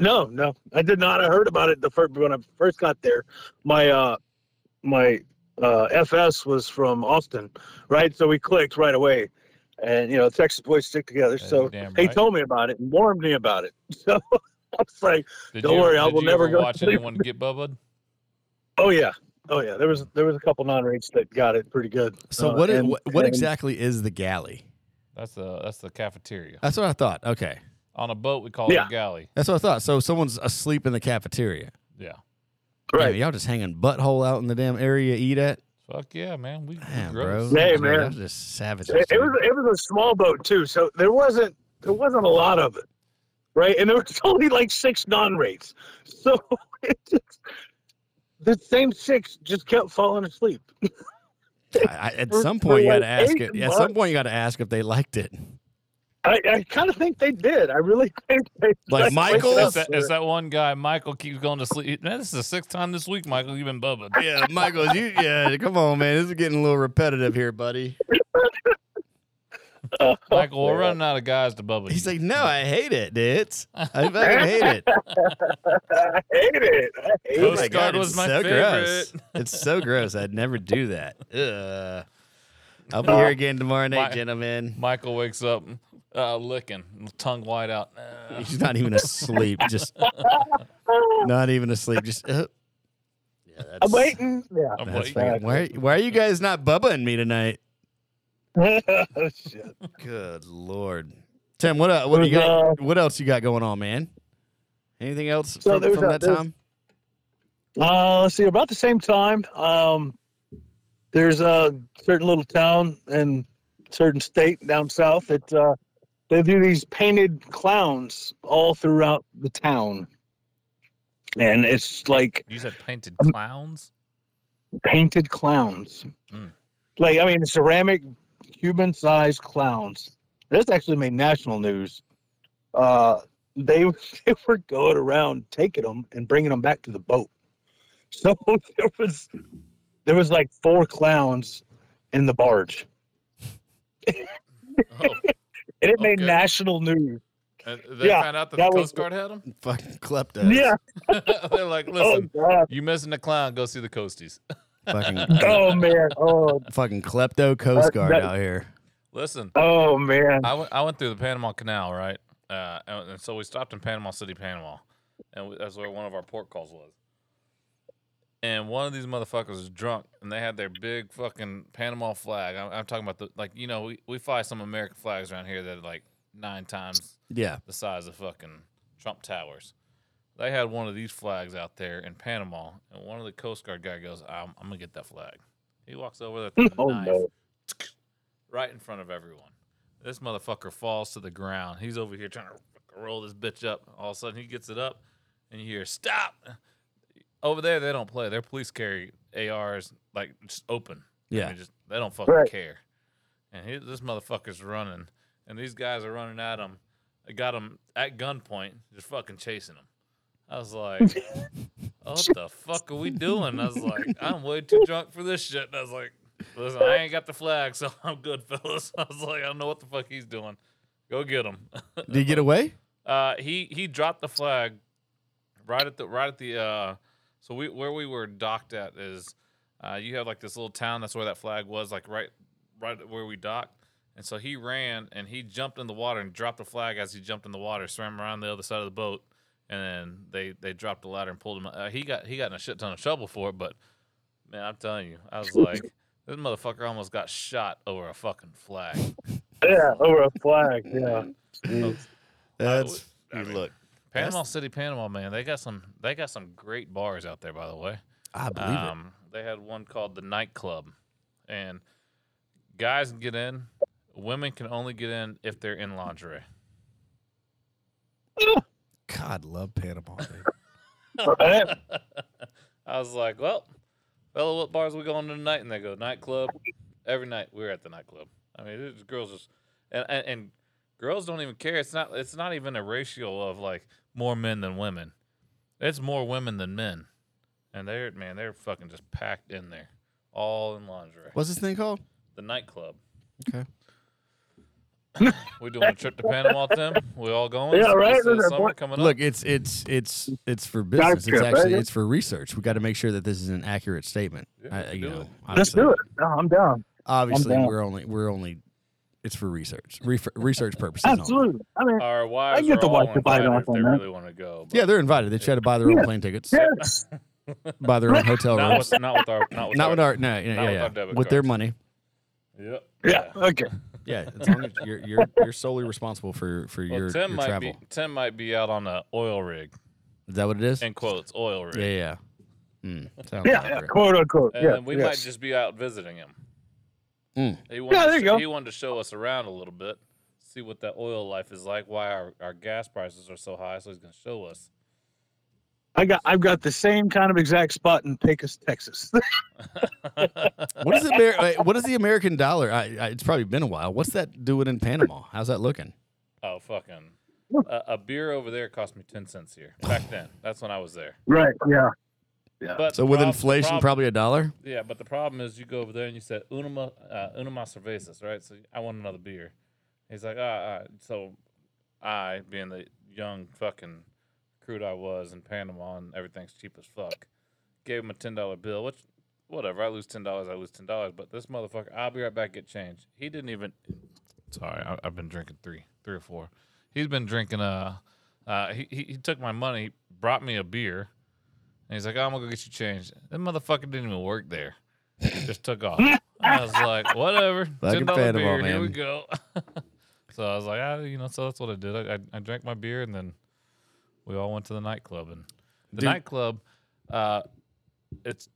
No, I did not. I heard about it when I first got there. My my FS was from Austin, right? So we clicked right away, and Texas boys stick together. That's so damn right. He told me about it and warned me about it. So I was like, "Don't worry, I will never go." Watch anyone get bubbed? Oh yeah. There was a couple non-rates that got it pretty good. So what exactly is the galley? That's the cafeteria. That's what I thought. Okay. On a boat, we call it a galley. That's what I thought. So someone's asleep in the cafeteria. Yeah. Right. Damn, y'all just hanging butthole out in the damn area eat at? Fuck yeah, man. We gross. Hey, man. That was just savage. It was a small boat, too, so there wasn't a lot of it, right? And there was only like 6 non-rates. So it just, the same 6 just kept falling asleep. At some point, you got to ask if they liked it. I kind of think they did. I really think they did. Like Michael? Is that one guy, Michael, keeps going to sleep. Man, this is the 6th time this week, Michael. You've been bubbling. Yeah, Michael, come on, man. This is getting a little repetitive here, buddy. Michael, we're running out of guys to bubble. He's like, no, I hate it, dudes. I fucking hate it. I hate it. Postcard was my favorite. It's so gross. I'd never do that. I'll be here again tomorrow night, gentlemen. Michael wakes up. Licking, tongue wide out. He's not even asleep. Just yeah, I'm waiting. Yeah, I'm waiting. Why are you guys not bubbling me tonight? Shit. Good Lord, Tim. What do you got? What else you got going on, man? Anything else from that time? Let's see. About the same time, there's a certain little town in a certain state down south that. They do these painted clowns all throughout the town. And it's like... You said painted clowns? Painted clowns. Mm. Like, I mean, ceramic, human-sized clowns. This actually made national news. They were going around taking them and bringing them back to the boat. So there was like 4 clowns in the barge. Oh. And it made national news. They found out that the Coast Guard had them? Fucking kleptos. Yeah. They're like, listen, you missing a clown, go see the Coasties. Fucking. Oh, man. Oh. Fucking klepto Coast Guard out here. Listen. Oh, man. I went through the Panama Canal, right? And so we stopped in Panama City, Panama. And that's where one of our port calls was. And one of these motherfuckers was drunk, and they had their big fucking Panama flag. I'm talking about we fly some American flags around here that are like 9 times the size of fucking Trump Towers. They had one of these flags out there in Panama, and one of the Coast Guard guy goes, I'm going to get that flag. He walks over there with a knife right in front of everyone. This motherfucker falls to the ground. He's over here trying to roll this bitch up. All of a sudden, he gets it up, and you hear, stop! Over there, they don't play. Their police carry ARs like just open. Yeah, I mean, they don't fucking care. And this motherfucker's running, and these guys are running at him. I got him at gunpoint, just fucking chasing him. I was like, what the fuck are we doing? I was like, I'm way too drunk for this shit. And I was like, listen, I ain't got the flag, so I'm good, fellas. I was like, I don't know what the fuck he's doing. Go get him. Did he get away? He dropped the flag right at the. So where we were docked at is, you have like this little town. That's where that flag was, like right where we docked. And so he ran and he jumped in the water and dropped the flag as he jumped in the water, swam around the other side of the boat, and then they dropped the ladder and pulled him. He got in a shit ton of trouble for it, but man, I'm telling you, I was like, this motherfucker almost got shot over a fucking flag. Yeah, over a flag. Yeah, look. Panama City, Panama, man, they got some great bars out there, by the way. I believe it. They had one called the Nightclub, and guys can get in. Women can only get in if they're in lingerie. God, love Panama. I was like, well, fellow, what bars are we going to tonight? And they go, nightclub. Every night we were at the nightclub. I mean, girls just and girls don't even care. It's not even a ratio of like more men than women. It's more women than men. And they're fucking just packed in there. All in lingerie. What's this thing called? The Nightclub. Okay. We doing a trip to Panama, Tim? We all going? Yeah, right. Look, it's for business. It's actually it's for research. We got to make sure that this is an accurate statement. Yeah, let's do it. No, I'm down. Obviously, we're only it's for research purposes. Absolutely. I mean, our wives I get the wife to buy it off if on they that. Really want to go. Yeah, they're invited. They try to buy their own plane tickets. Yes. Buy their own hotel rooms. Not with our debit cards. Their money. Yep. Yeah. Okay. Yeah. As long as you're solely responsible for your travel. Tim might be out on an oil rig. Is that what it is? In quotes, oil rig. Yeah. Yeah, quote unquote. And we might just be out visiting him. He wanted to show us around a little bit, see what that oil life is like, why our gas prices are so high. So he's going to show us. I've got the same kind of exact spot in Pecos, Texas. What is the American dollar? It's probably been a while. What's that doing in Panama? How's that looking? Oh, fucking. A beer over there cost me 10 cents here. Back then. That's when I was there. Right, yeah. But so with inflation, probably $1? Yeah, but the problem is you go over there and you said, una más cervezas, right? So I want another beer. He's like, all right. So I, being the young fucking crude I was in Panama and everything's cheap as fuck, gave him a $10 bill, which, whatever, I lose $10, but this motherfucker, I'll be right back, get change. He didn't even, sorry, I've been drinking three or four. He's been drinking, he took my money, brought me a beer, and he's like, I'm going to go get you changed. That motherfucker didn't even work there. He just took off. I was like, whatever. Like $10 beer, here we go. So I was like, so that's what I did. I drank my beer, and then we all went to the nightclub. And the nightclub, it's,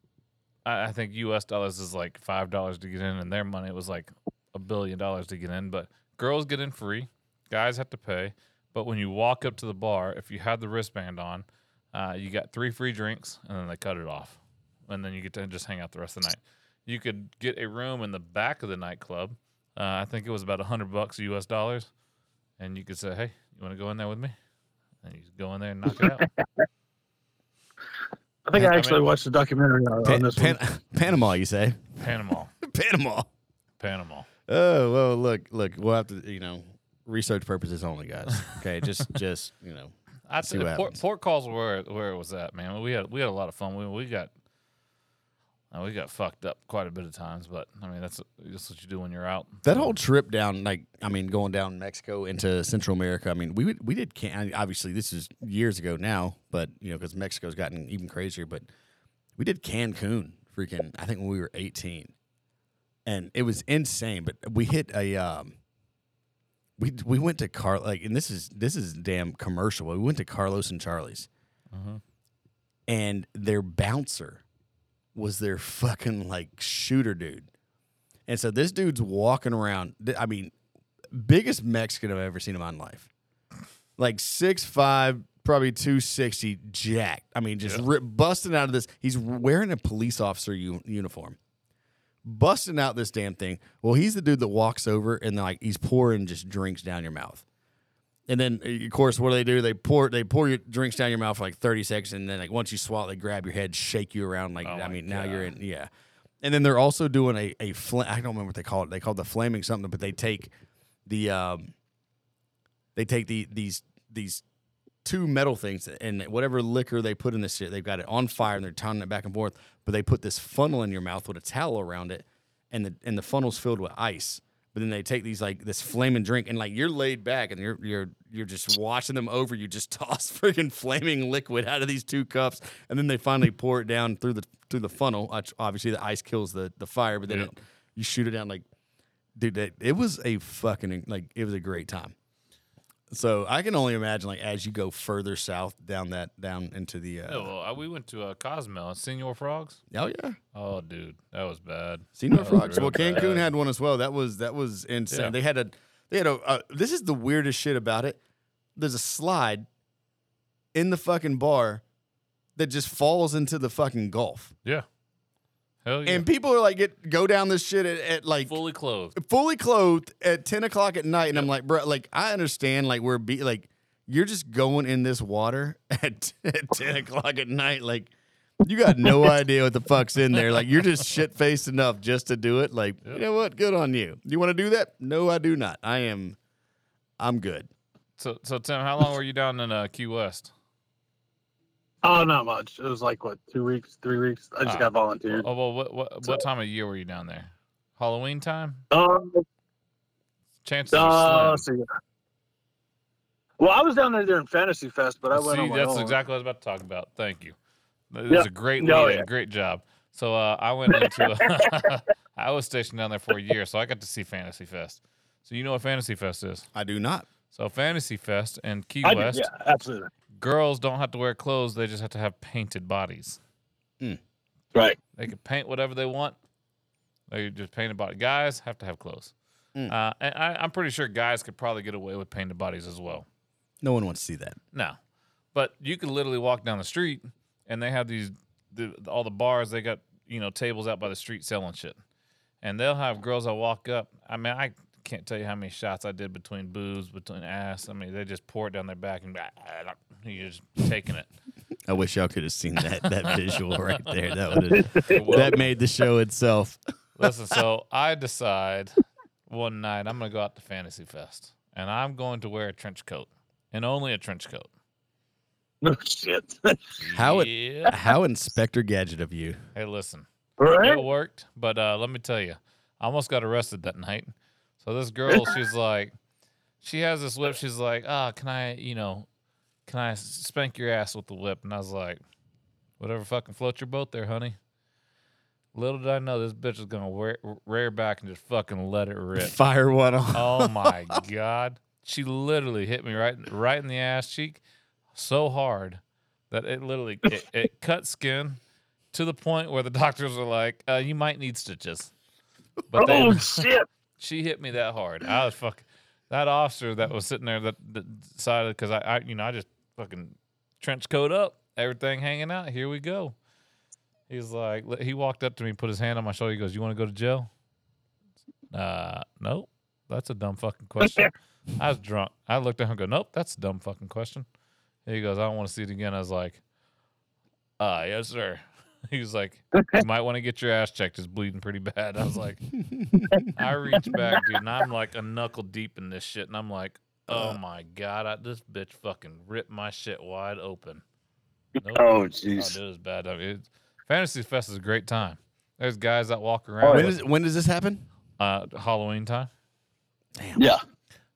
I think U.S. dollars is like $5 to get in, and their money was like $1 billion to get in. But girls get in free. Guys have to pay. But when you walk up to the bar, if you had the wristband on, you got 3 free drinks, and then they cut it off. And then you get to just hang out the rest of the night. You could get a room in the back of the nightclub. I think it was about $100 U.S. dollars. And you could say, hey, you want to go in there with me? And you go in there and knock it out. I think I watched the documentary on this one. Panama, you say? Panama. Oh, well, look, we'll have to, research purposes only, guys. Okay, just I'd say Port Calls where it was at, man. We had a lot of fun. We got fucked up quite a bit of times, but that's what you do when you're out. That whole trip down, going down Mexico into Central America. We did Cancun. Obviously, this is years ago now, but because Mexico's gotten even crazier. But we did Cancun, freaking. I think when we were 18, and it was insane. But we hit a. We went to and this is damn commercial. We went to Carlos and Charlie's, and their bouncer was their fucking shooter dude, and so this dude's walking around. Biggest Mexican I've ever seen in my life, 6'5", probably 260, jacked. Busting out of this. He's wearing a police officer uniform. Busting out this damn thing. Well, he's the dude that walks over and he's pouring just drinks down your mouth. And then, of course, what do? They pour your drinks down your mouth for 30 seconds, and then once you swallow, they grab your head, shake you around. Now you're in, yeah. And then they're also doing I don't remember what they call it. They call it the flaming something, but they take these two metal things, and whatever liquor they put in this shit, they've got it on fire and they're pounding it back and forth. But they put this funnel in your mouth with a towel around it, and the funnel's filled with ice. But then they take these this flaming drink, and you're laid back and you're just watching them over. You just toss freaking flaming liquid out of these two cups, and then they finally pour it down through the funnel. Obviously, the ice kills the fire, but then you shoot it down. It was a fucking it was a great time. So I can only imagine, as you go further south down into the. We went to Cozumel, Senor Frogs. Oh yeah. Oh dude, that was bad. Senor Frogs. Well, Cancun had one as well. That was insane. Yeah. They had a this is the weirdest shit about it. There's a slide in the fucking bar that just falls into the fucking Gulf. Yeah. Hell yeah. And people are go down this shit at fully clothed at 10 o'clock at night. And yep. I'm like, bro, I understand, you're just going in this water at 10 o'clock at night. You got no idea what the fuck's in there. You're just shit-faced enough just to do it. Yep. You know what? Good on you. You want to do that? No, I do not. I'm good. So Tim, how long were you down in Key West? Oh, not much. It was 2 weeks, 3 weeks. I just got volunteered. Oh, well, what time of year were you down there? Halloween time? Chances are slim. So yeah. Well, I was down there during Fantasy Fest, but I went on my own. That's exactly what I was about to talk about. Thank you. It was a great lead. Yeah. Great job. So I went into – I was stationed down there for a year, so I got to see Fantasy Fest. So you know what Fantasy Fest is? I do not. So Fantasy Fest and Key West. Yeah, absolutely. Girls don't have to wear clothes; they just have to have painted bodies. Right. They could paint whatever they want. They could just paint a body. Guys have to have clothes. And I'm pretty sure guys could probably get away with painted bodies as well. No one wants to see that. No. But you could literally walk down the street, and they have these all the bars. They got, you know, tables out by the street selling shit. And they'll have girls that walk up. I mean, I can't tell you how many shots I did between boobs, between ass. I mean, they just pour it down their back, and you're just taking it. I wish y'all could have seen that visual right there. That made the show itself. Listen, so I decide one night I'm going to go out to Fantasy Fest, and I'm going to wear a trench coat, and only a trench coat. Oh, shit. How Inspector Gadget of you. Hey, listen. Right. It worked, but let me tell you, I almost got arrested that night. So this girl, she's like, she has this whip. She's like, can I spank your ass with the whip? And I was like, whatever fucking floats your boat there, honey. Little did I know this bitch was going to rear back and just fucking let it rip. Fire one on. Oh, my God. She literally hit me right in the ass cheek so hard that it literally it cut skin to the point where the doctors were like, you might need stitches. But oh, shit. She hit me that hard. I was fucking... That officer that was sitting there that decided, because I just fucking trench coat up, everything hanging out. Here we go. He's like, he walked up to me, put his hand on my shoulder. He goes, "You want to go to jail?" Nope. That's a dumb fucking question. I was drunk. I looked at him and go, "Nope, that's a dumb fucking question." He goes, "I don't want to see it again." I was like, yes, sir. He was like, "You might want to get your ass checked. It's bleeding pretty bad." I was like, I reached back, dude, and I'm like a knuckle deep in this shit. And I'm like, oh, my God. This bitch fucking ripped my shit wide open. Nope. Oh, jeez. Oh, it was bad. I mean, Fantasy Fest is a great time. There's guys that walk around. When does this happen? Halloween time. Damn. Yeah.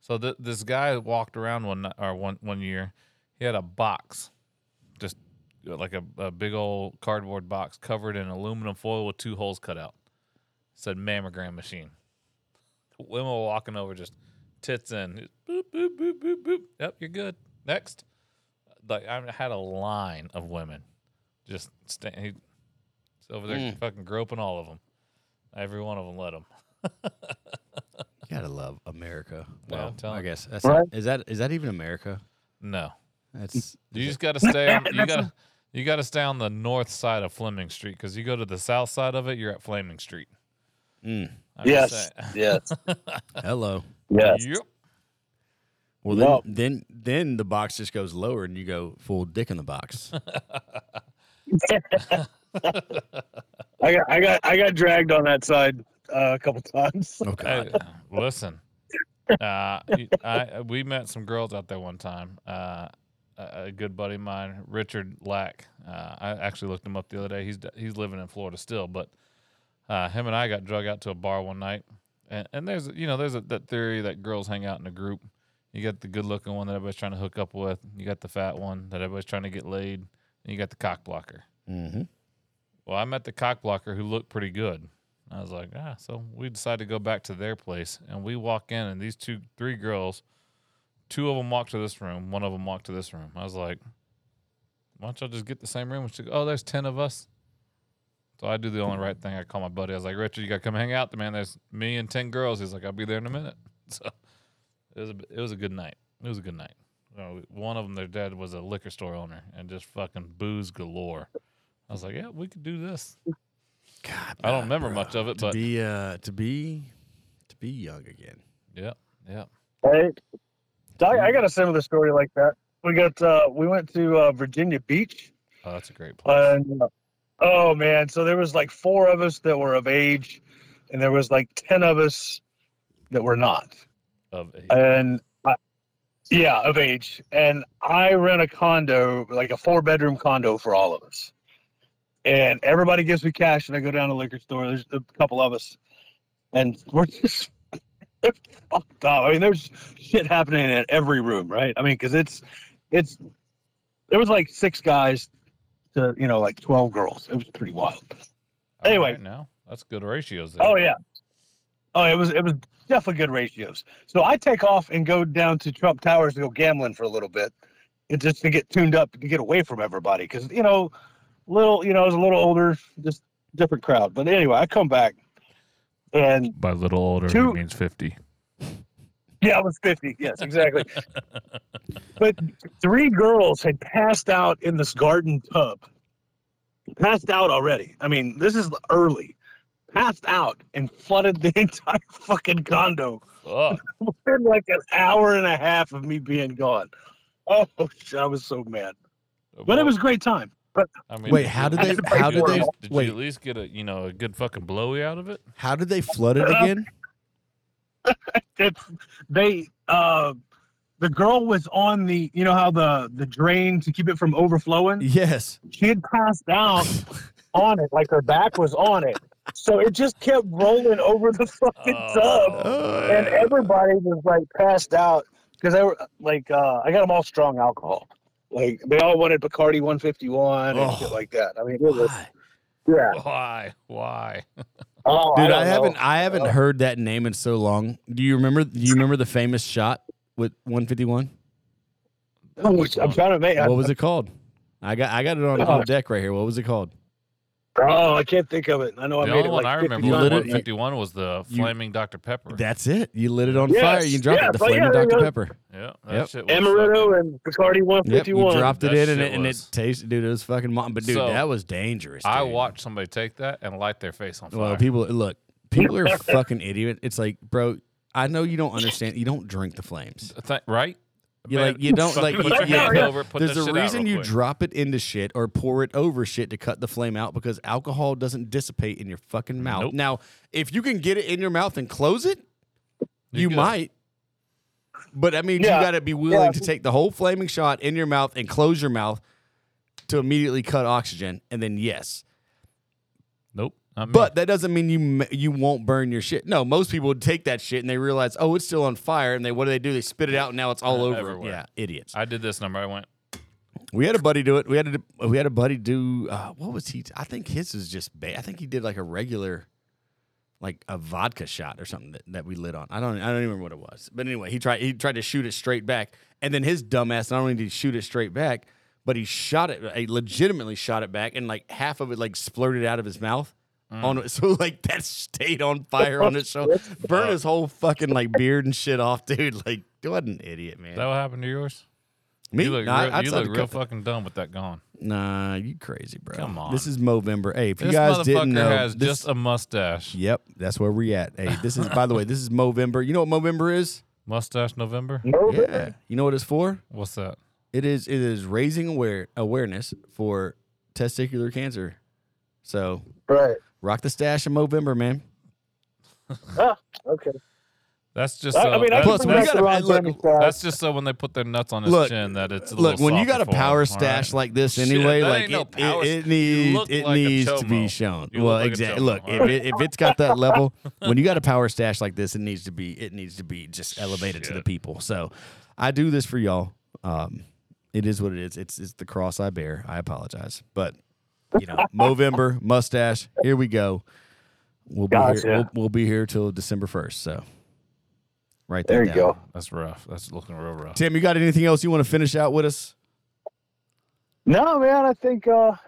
So this guy walked around one year. He had a box, just like a big old cardboard box covered in aluminum foil with two holes cut out. It said mammogram machine. Women were walking over, just tits in. Boop, boop, boop, boop, boop. Yep, you're good. Next. Like, I had a line of women just standing over there, fucking groping all of them. Every one of them let them. You gotta love America. Well, I guess. Is that even America? No. You just gotta stay. You got to stay on the north side of Fleming Street, because you go to the south side of it, you're at Fleming Street. Yes. Yes. Hello. Yes. Yep. Well, then the box just goes lower, and you go full dick in the box. I got dragged on that side a couple times. Okay. Hey, listen, we met some girls out there one time. A good buddy of mine, Richard Lack. I actually looked him up the other day. He's living in Florida still, but him and I got drug out to a bar one night. And there's that theory that girls hang out in a group. You got the good looking one that everybody's trying to hook up with. You got the fat one that everybody's trying to get laid. And you got the cock blocker. Mm-hmm. Well, I met the cock blocker who looked pretty good. I was like, so we decided to go back to their place, and we walk in, and these three girls. Two of them walked to this room. One of them walked to this room. I was like, why don't y'all just get the same room? She goes, there's 10 of us. So I do the only right thing. I call my buddy. I was like, Richard, you got to come hang out there, man. There's me and 10 girls. He's like, I'll be there in a minute. So it was a good night. It was a good night. You know, one of them, their dad was a liquor store owner and just fucking booze galore. I was like, yeah, we could do this. God, I don't remember much of it, but to be young again. Yeah, yeah. Right. I got a similar story like that. We went to Virginia Beach. Oh, that's a great place. And, oh, man. So there was like 4 of us that were of age, and there was like 10 of us that were not. Of age. And, of age. And I rent a condo, like a 4-bedroom condo for all of us. And everybody gives me cash, and I go down to the liquor store. There's a couple of us. And we're just... fucked up. I mean, there's shit happening in every room, right? I mean, because it's there was like 6 guys to, like 12 girls. It was pretty wild. Anyway, right now that's good ratios there. Oh yeah, it was definitely good ratios. So I take off and go down to Trump Towers to go gambling for a little bit, and just to get tuned up to get away from everybody, because little, you know, I was a little older, just different crowd. But anyway, I come back, and by little older, it means 50. Yeah, I was 50. Yes, exactly. But three girls had passed out in this garden tub. Passed out already. I mean, this is early. Passed out and flooded the entire fucking condo. Oh. Within like an hour and a half of me being gone. Oh, shit, I was so mad. Well, but it was a great time. But I mean, wait, how did they? Did you at least get a good fucking blowy out of it? How did they flood it again? The girl was on the, you know how the drain to keep it from overflowing? Yes. She had passed out on it, like her back was on it. So it just kept rolling over the fucking tub. And everybody was like passed out because they were like, I got them all strong alcohol. Like they all wanted Bacardi 151 and shit like that. I mean, it was, yeah. Why? Oh, dude, I haven't heard that name in so long. Do you remember the famous shot with 151? I'm trying to make. What was it called? I got it on the deck right here. What was it called? Oh, I can't think of it. I know I made it. The only one I remember with 151 was the Flaming Dr. Pepper. That's it. You lit it on fire. You dropped it. The Flaming Dr. Pepper. Yeah. That shit was Amaretto fucking... and Bacardi 151. Yep, you dropped it in and it tasted, dude, it was fucking mom. But, dude, so, that was dangerous. Dude. I watched somebody take that and light their face on fire. Well, people are fucking idiot. It's like, bro, I know you don't understand. You don't drink the flames. Right? You man, like you don't like. There's a reason you drop it into shit or pour it over shit to cut the flame out because alcohol doesn't dissipate in your fucking mouth. Nope. Now, if you can get it in your mouth and close it, you might. But I mean, you got to be willing to take the whole flaming shot in your mouth and close your mouth to immediately cut oxygen, and then yes. Nope. But that doesn't mean you won't burn your shit. No, most people would take that shit and they realize, oh, it's still on fire, and what do? They spit it out, and now it's all over. Everywhere. Yeah, idiots. I did this number. I went. We had a buddy do it. We had a buddy do. What was he? I think his is just bad. I think he did like a regular, like a vodka shot or something that we lit on. I don't even remember what it was. But anyway, he tried to shoot it straight back, and then his dumbass not only did he shoot it straight back, but he shot it. He legitimately shot it back, and like half of it like splurted out of his mouth. On, so like that stayed on fire on his shoulder, burned his whole fucking like beard and shit off, dude. Like, what an idiot, man. Is that what happened to yours? Me? You look real fucking dumb with that gone. Nah, you crazy, bro. Come on. This is Movember. Hey, if you guys didn't know, has this just a mustache. Yep, that's where we at. Hey, this is by the way, this is Movember. You know what Movember is? Mustache November. Yeah. You know what it's for? What's that? It is raising awareness for testicular cancer. So right. Rock the stash in Movember, man. Okay. That's just so when they put their nuts on his chin that it's a little when you got a power stash like this anyway, shit, like it needs to be shown. Well, exactly. Look, if it's got that level, when you got a power stash like this, it needs to be just elevated to the people. So I do this for y'all. It is what it is. It's the cross I bear. I apologize, but. You know, Movember, mustache. Here we go. We'll be here till December 1st. So, right there you go. That's rough. That's looking real rough. Tim, you got anything else you want to finish out with us? No, man. I think that'll.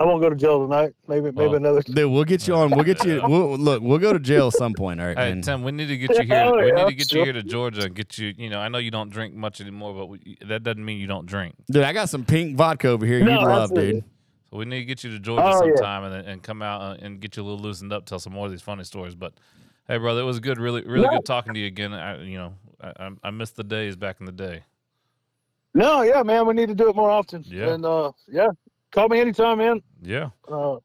I won't go to jail tonight. Maybe another. Dude, we'll get you on. We'll get you. We'll go to jail some point. All right, hey, man. Tim, we need to get you here. We need to get you here to Georgia and get you. You know, I know you don't drink much anymore, but that doesn't mean you don't drink. Dude, I got some pink vodka over here. You love, dude. So we need to get you to Georgia sometime and come out and get you a little loosened up, tell some more of these funny stories. But hey, brother, it was good. Really, really good talking to you again. I miss the days back in the day. No, yeah, man, we need to do it more often. Yeah, and call me anytime, man. Yeah. We'll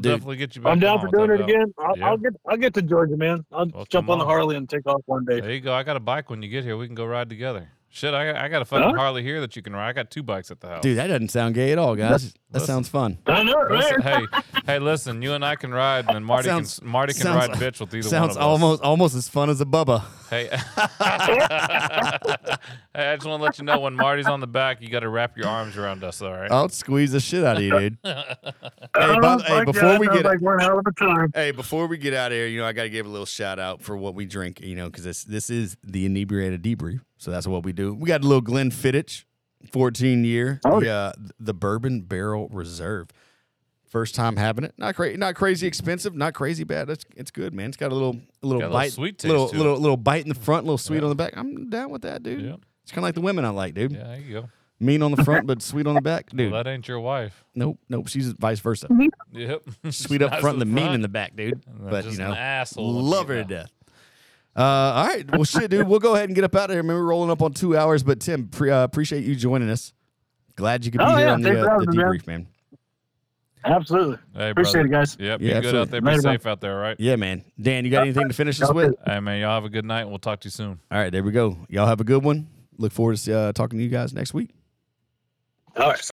definitely get you back. I'm down for doing it again. I'll get to Georgia, man. I'll jump on the Harley and take off one day. There you go. I got a bike when you get here. We can go ride together. Shit, I got a fucking Harley here that you can ride. I got two bikes at the house. Dude, that doesn't sound gay at all, guys. That sounds fun. I know, right? Hey, listen, you and I can ride, and then Marty can ride bitch with either one of us. Sounds almost as fun as a Bubba. Hey. Hey, I just want to let you know, when Marty's on the back, you got to wrap your arms around us, all right? I'll squeeze the shit out of you, dude. Before we get out of here, you know, I got to give a little shout out for what we drink, you know, because this is the Inebriated Debrief. So that's what we do. We got a little Glenfiddich 14-year, the Bourbon Barrel Reserve. First time having it. Not crazy expensive, not crazy bad. It's good, man. It's got a little bite in the front, a little sweet on the back. I'm down with that, dude. Yeah. It's kind of like the women I like, dude. Yeah, there you go. Mean on the front, but sweet on the back, dude. Well, that ain't your wife. Nope. She's vice versa. Yep. Sweet up front, the mean in the back, dude. But just an asshole. Love her to death. All right. Well, shit, dude. We'll go ahead and get up out of here. Man, we're rolling up on 2 hours. But Tim, appreciate you joining us. Glad you could be here on the debrief, man. Absolutely. Hey, appreciate it, guys. Yep, be good out there. Be safe out there, right? Yeah, man. Dan, you got anything to finish us with? Hey, man, y'all have a good night, and we'll talk to you soon. All right, there we go. Y'all have a good one. Look forward to talking to you guys next week. All right.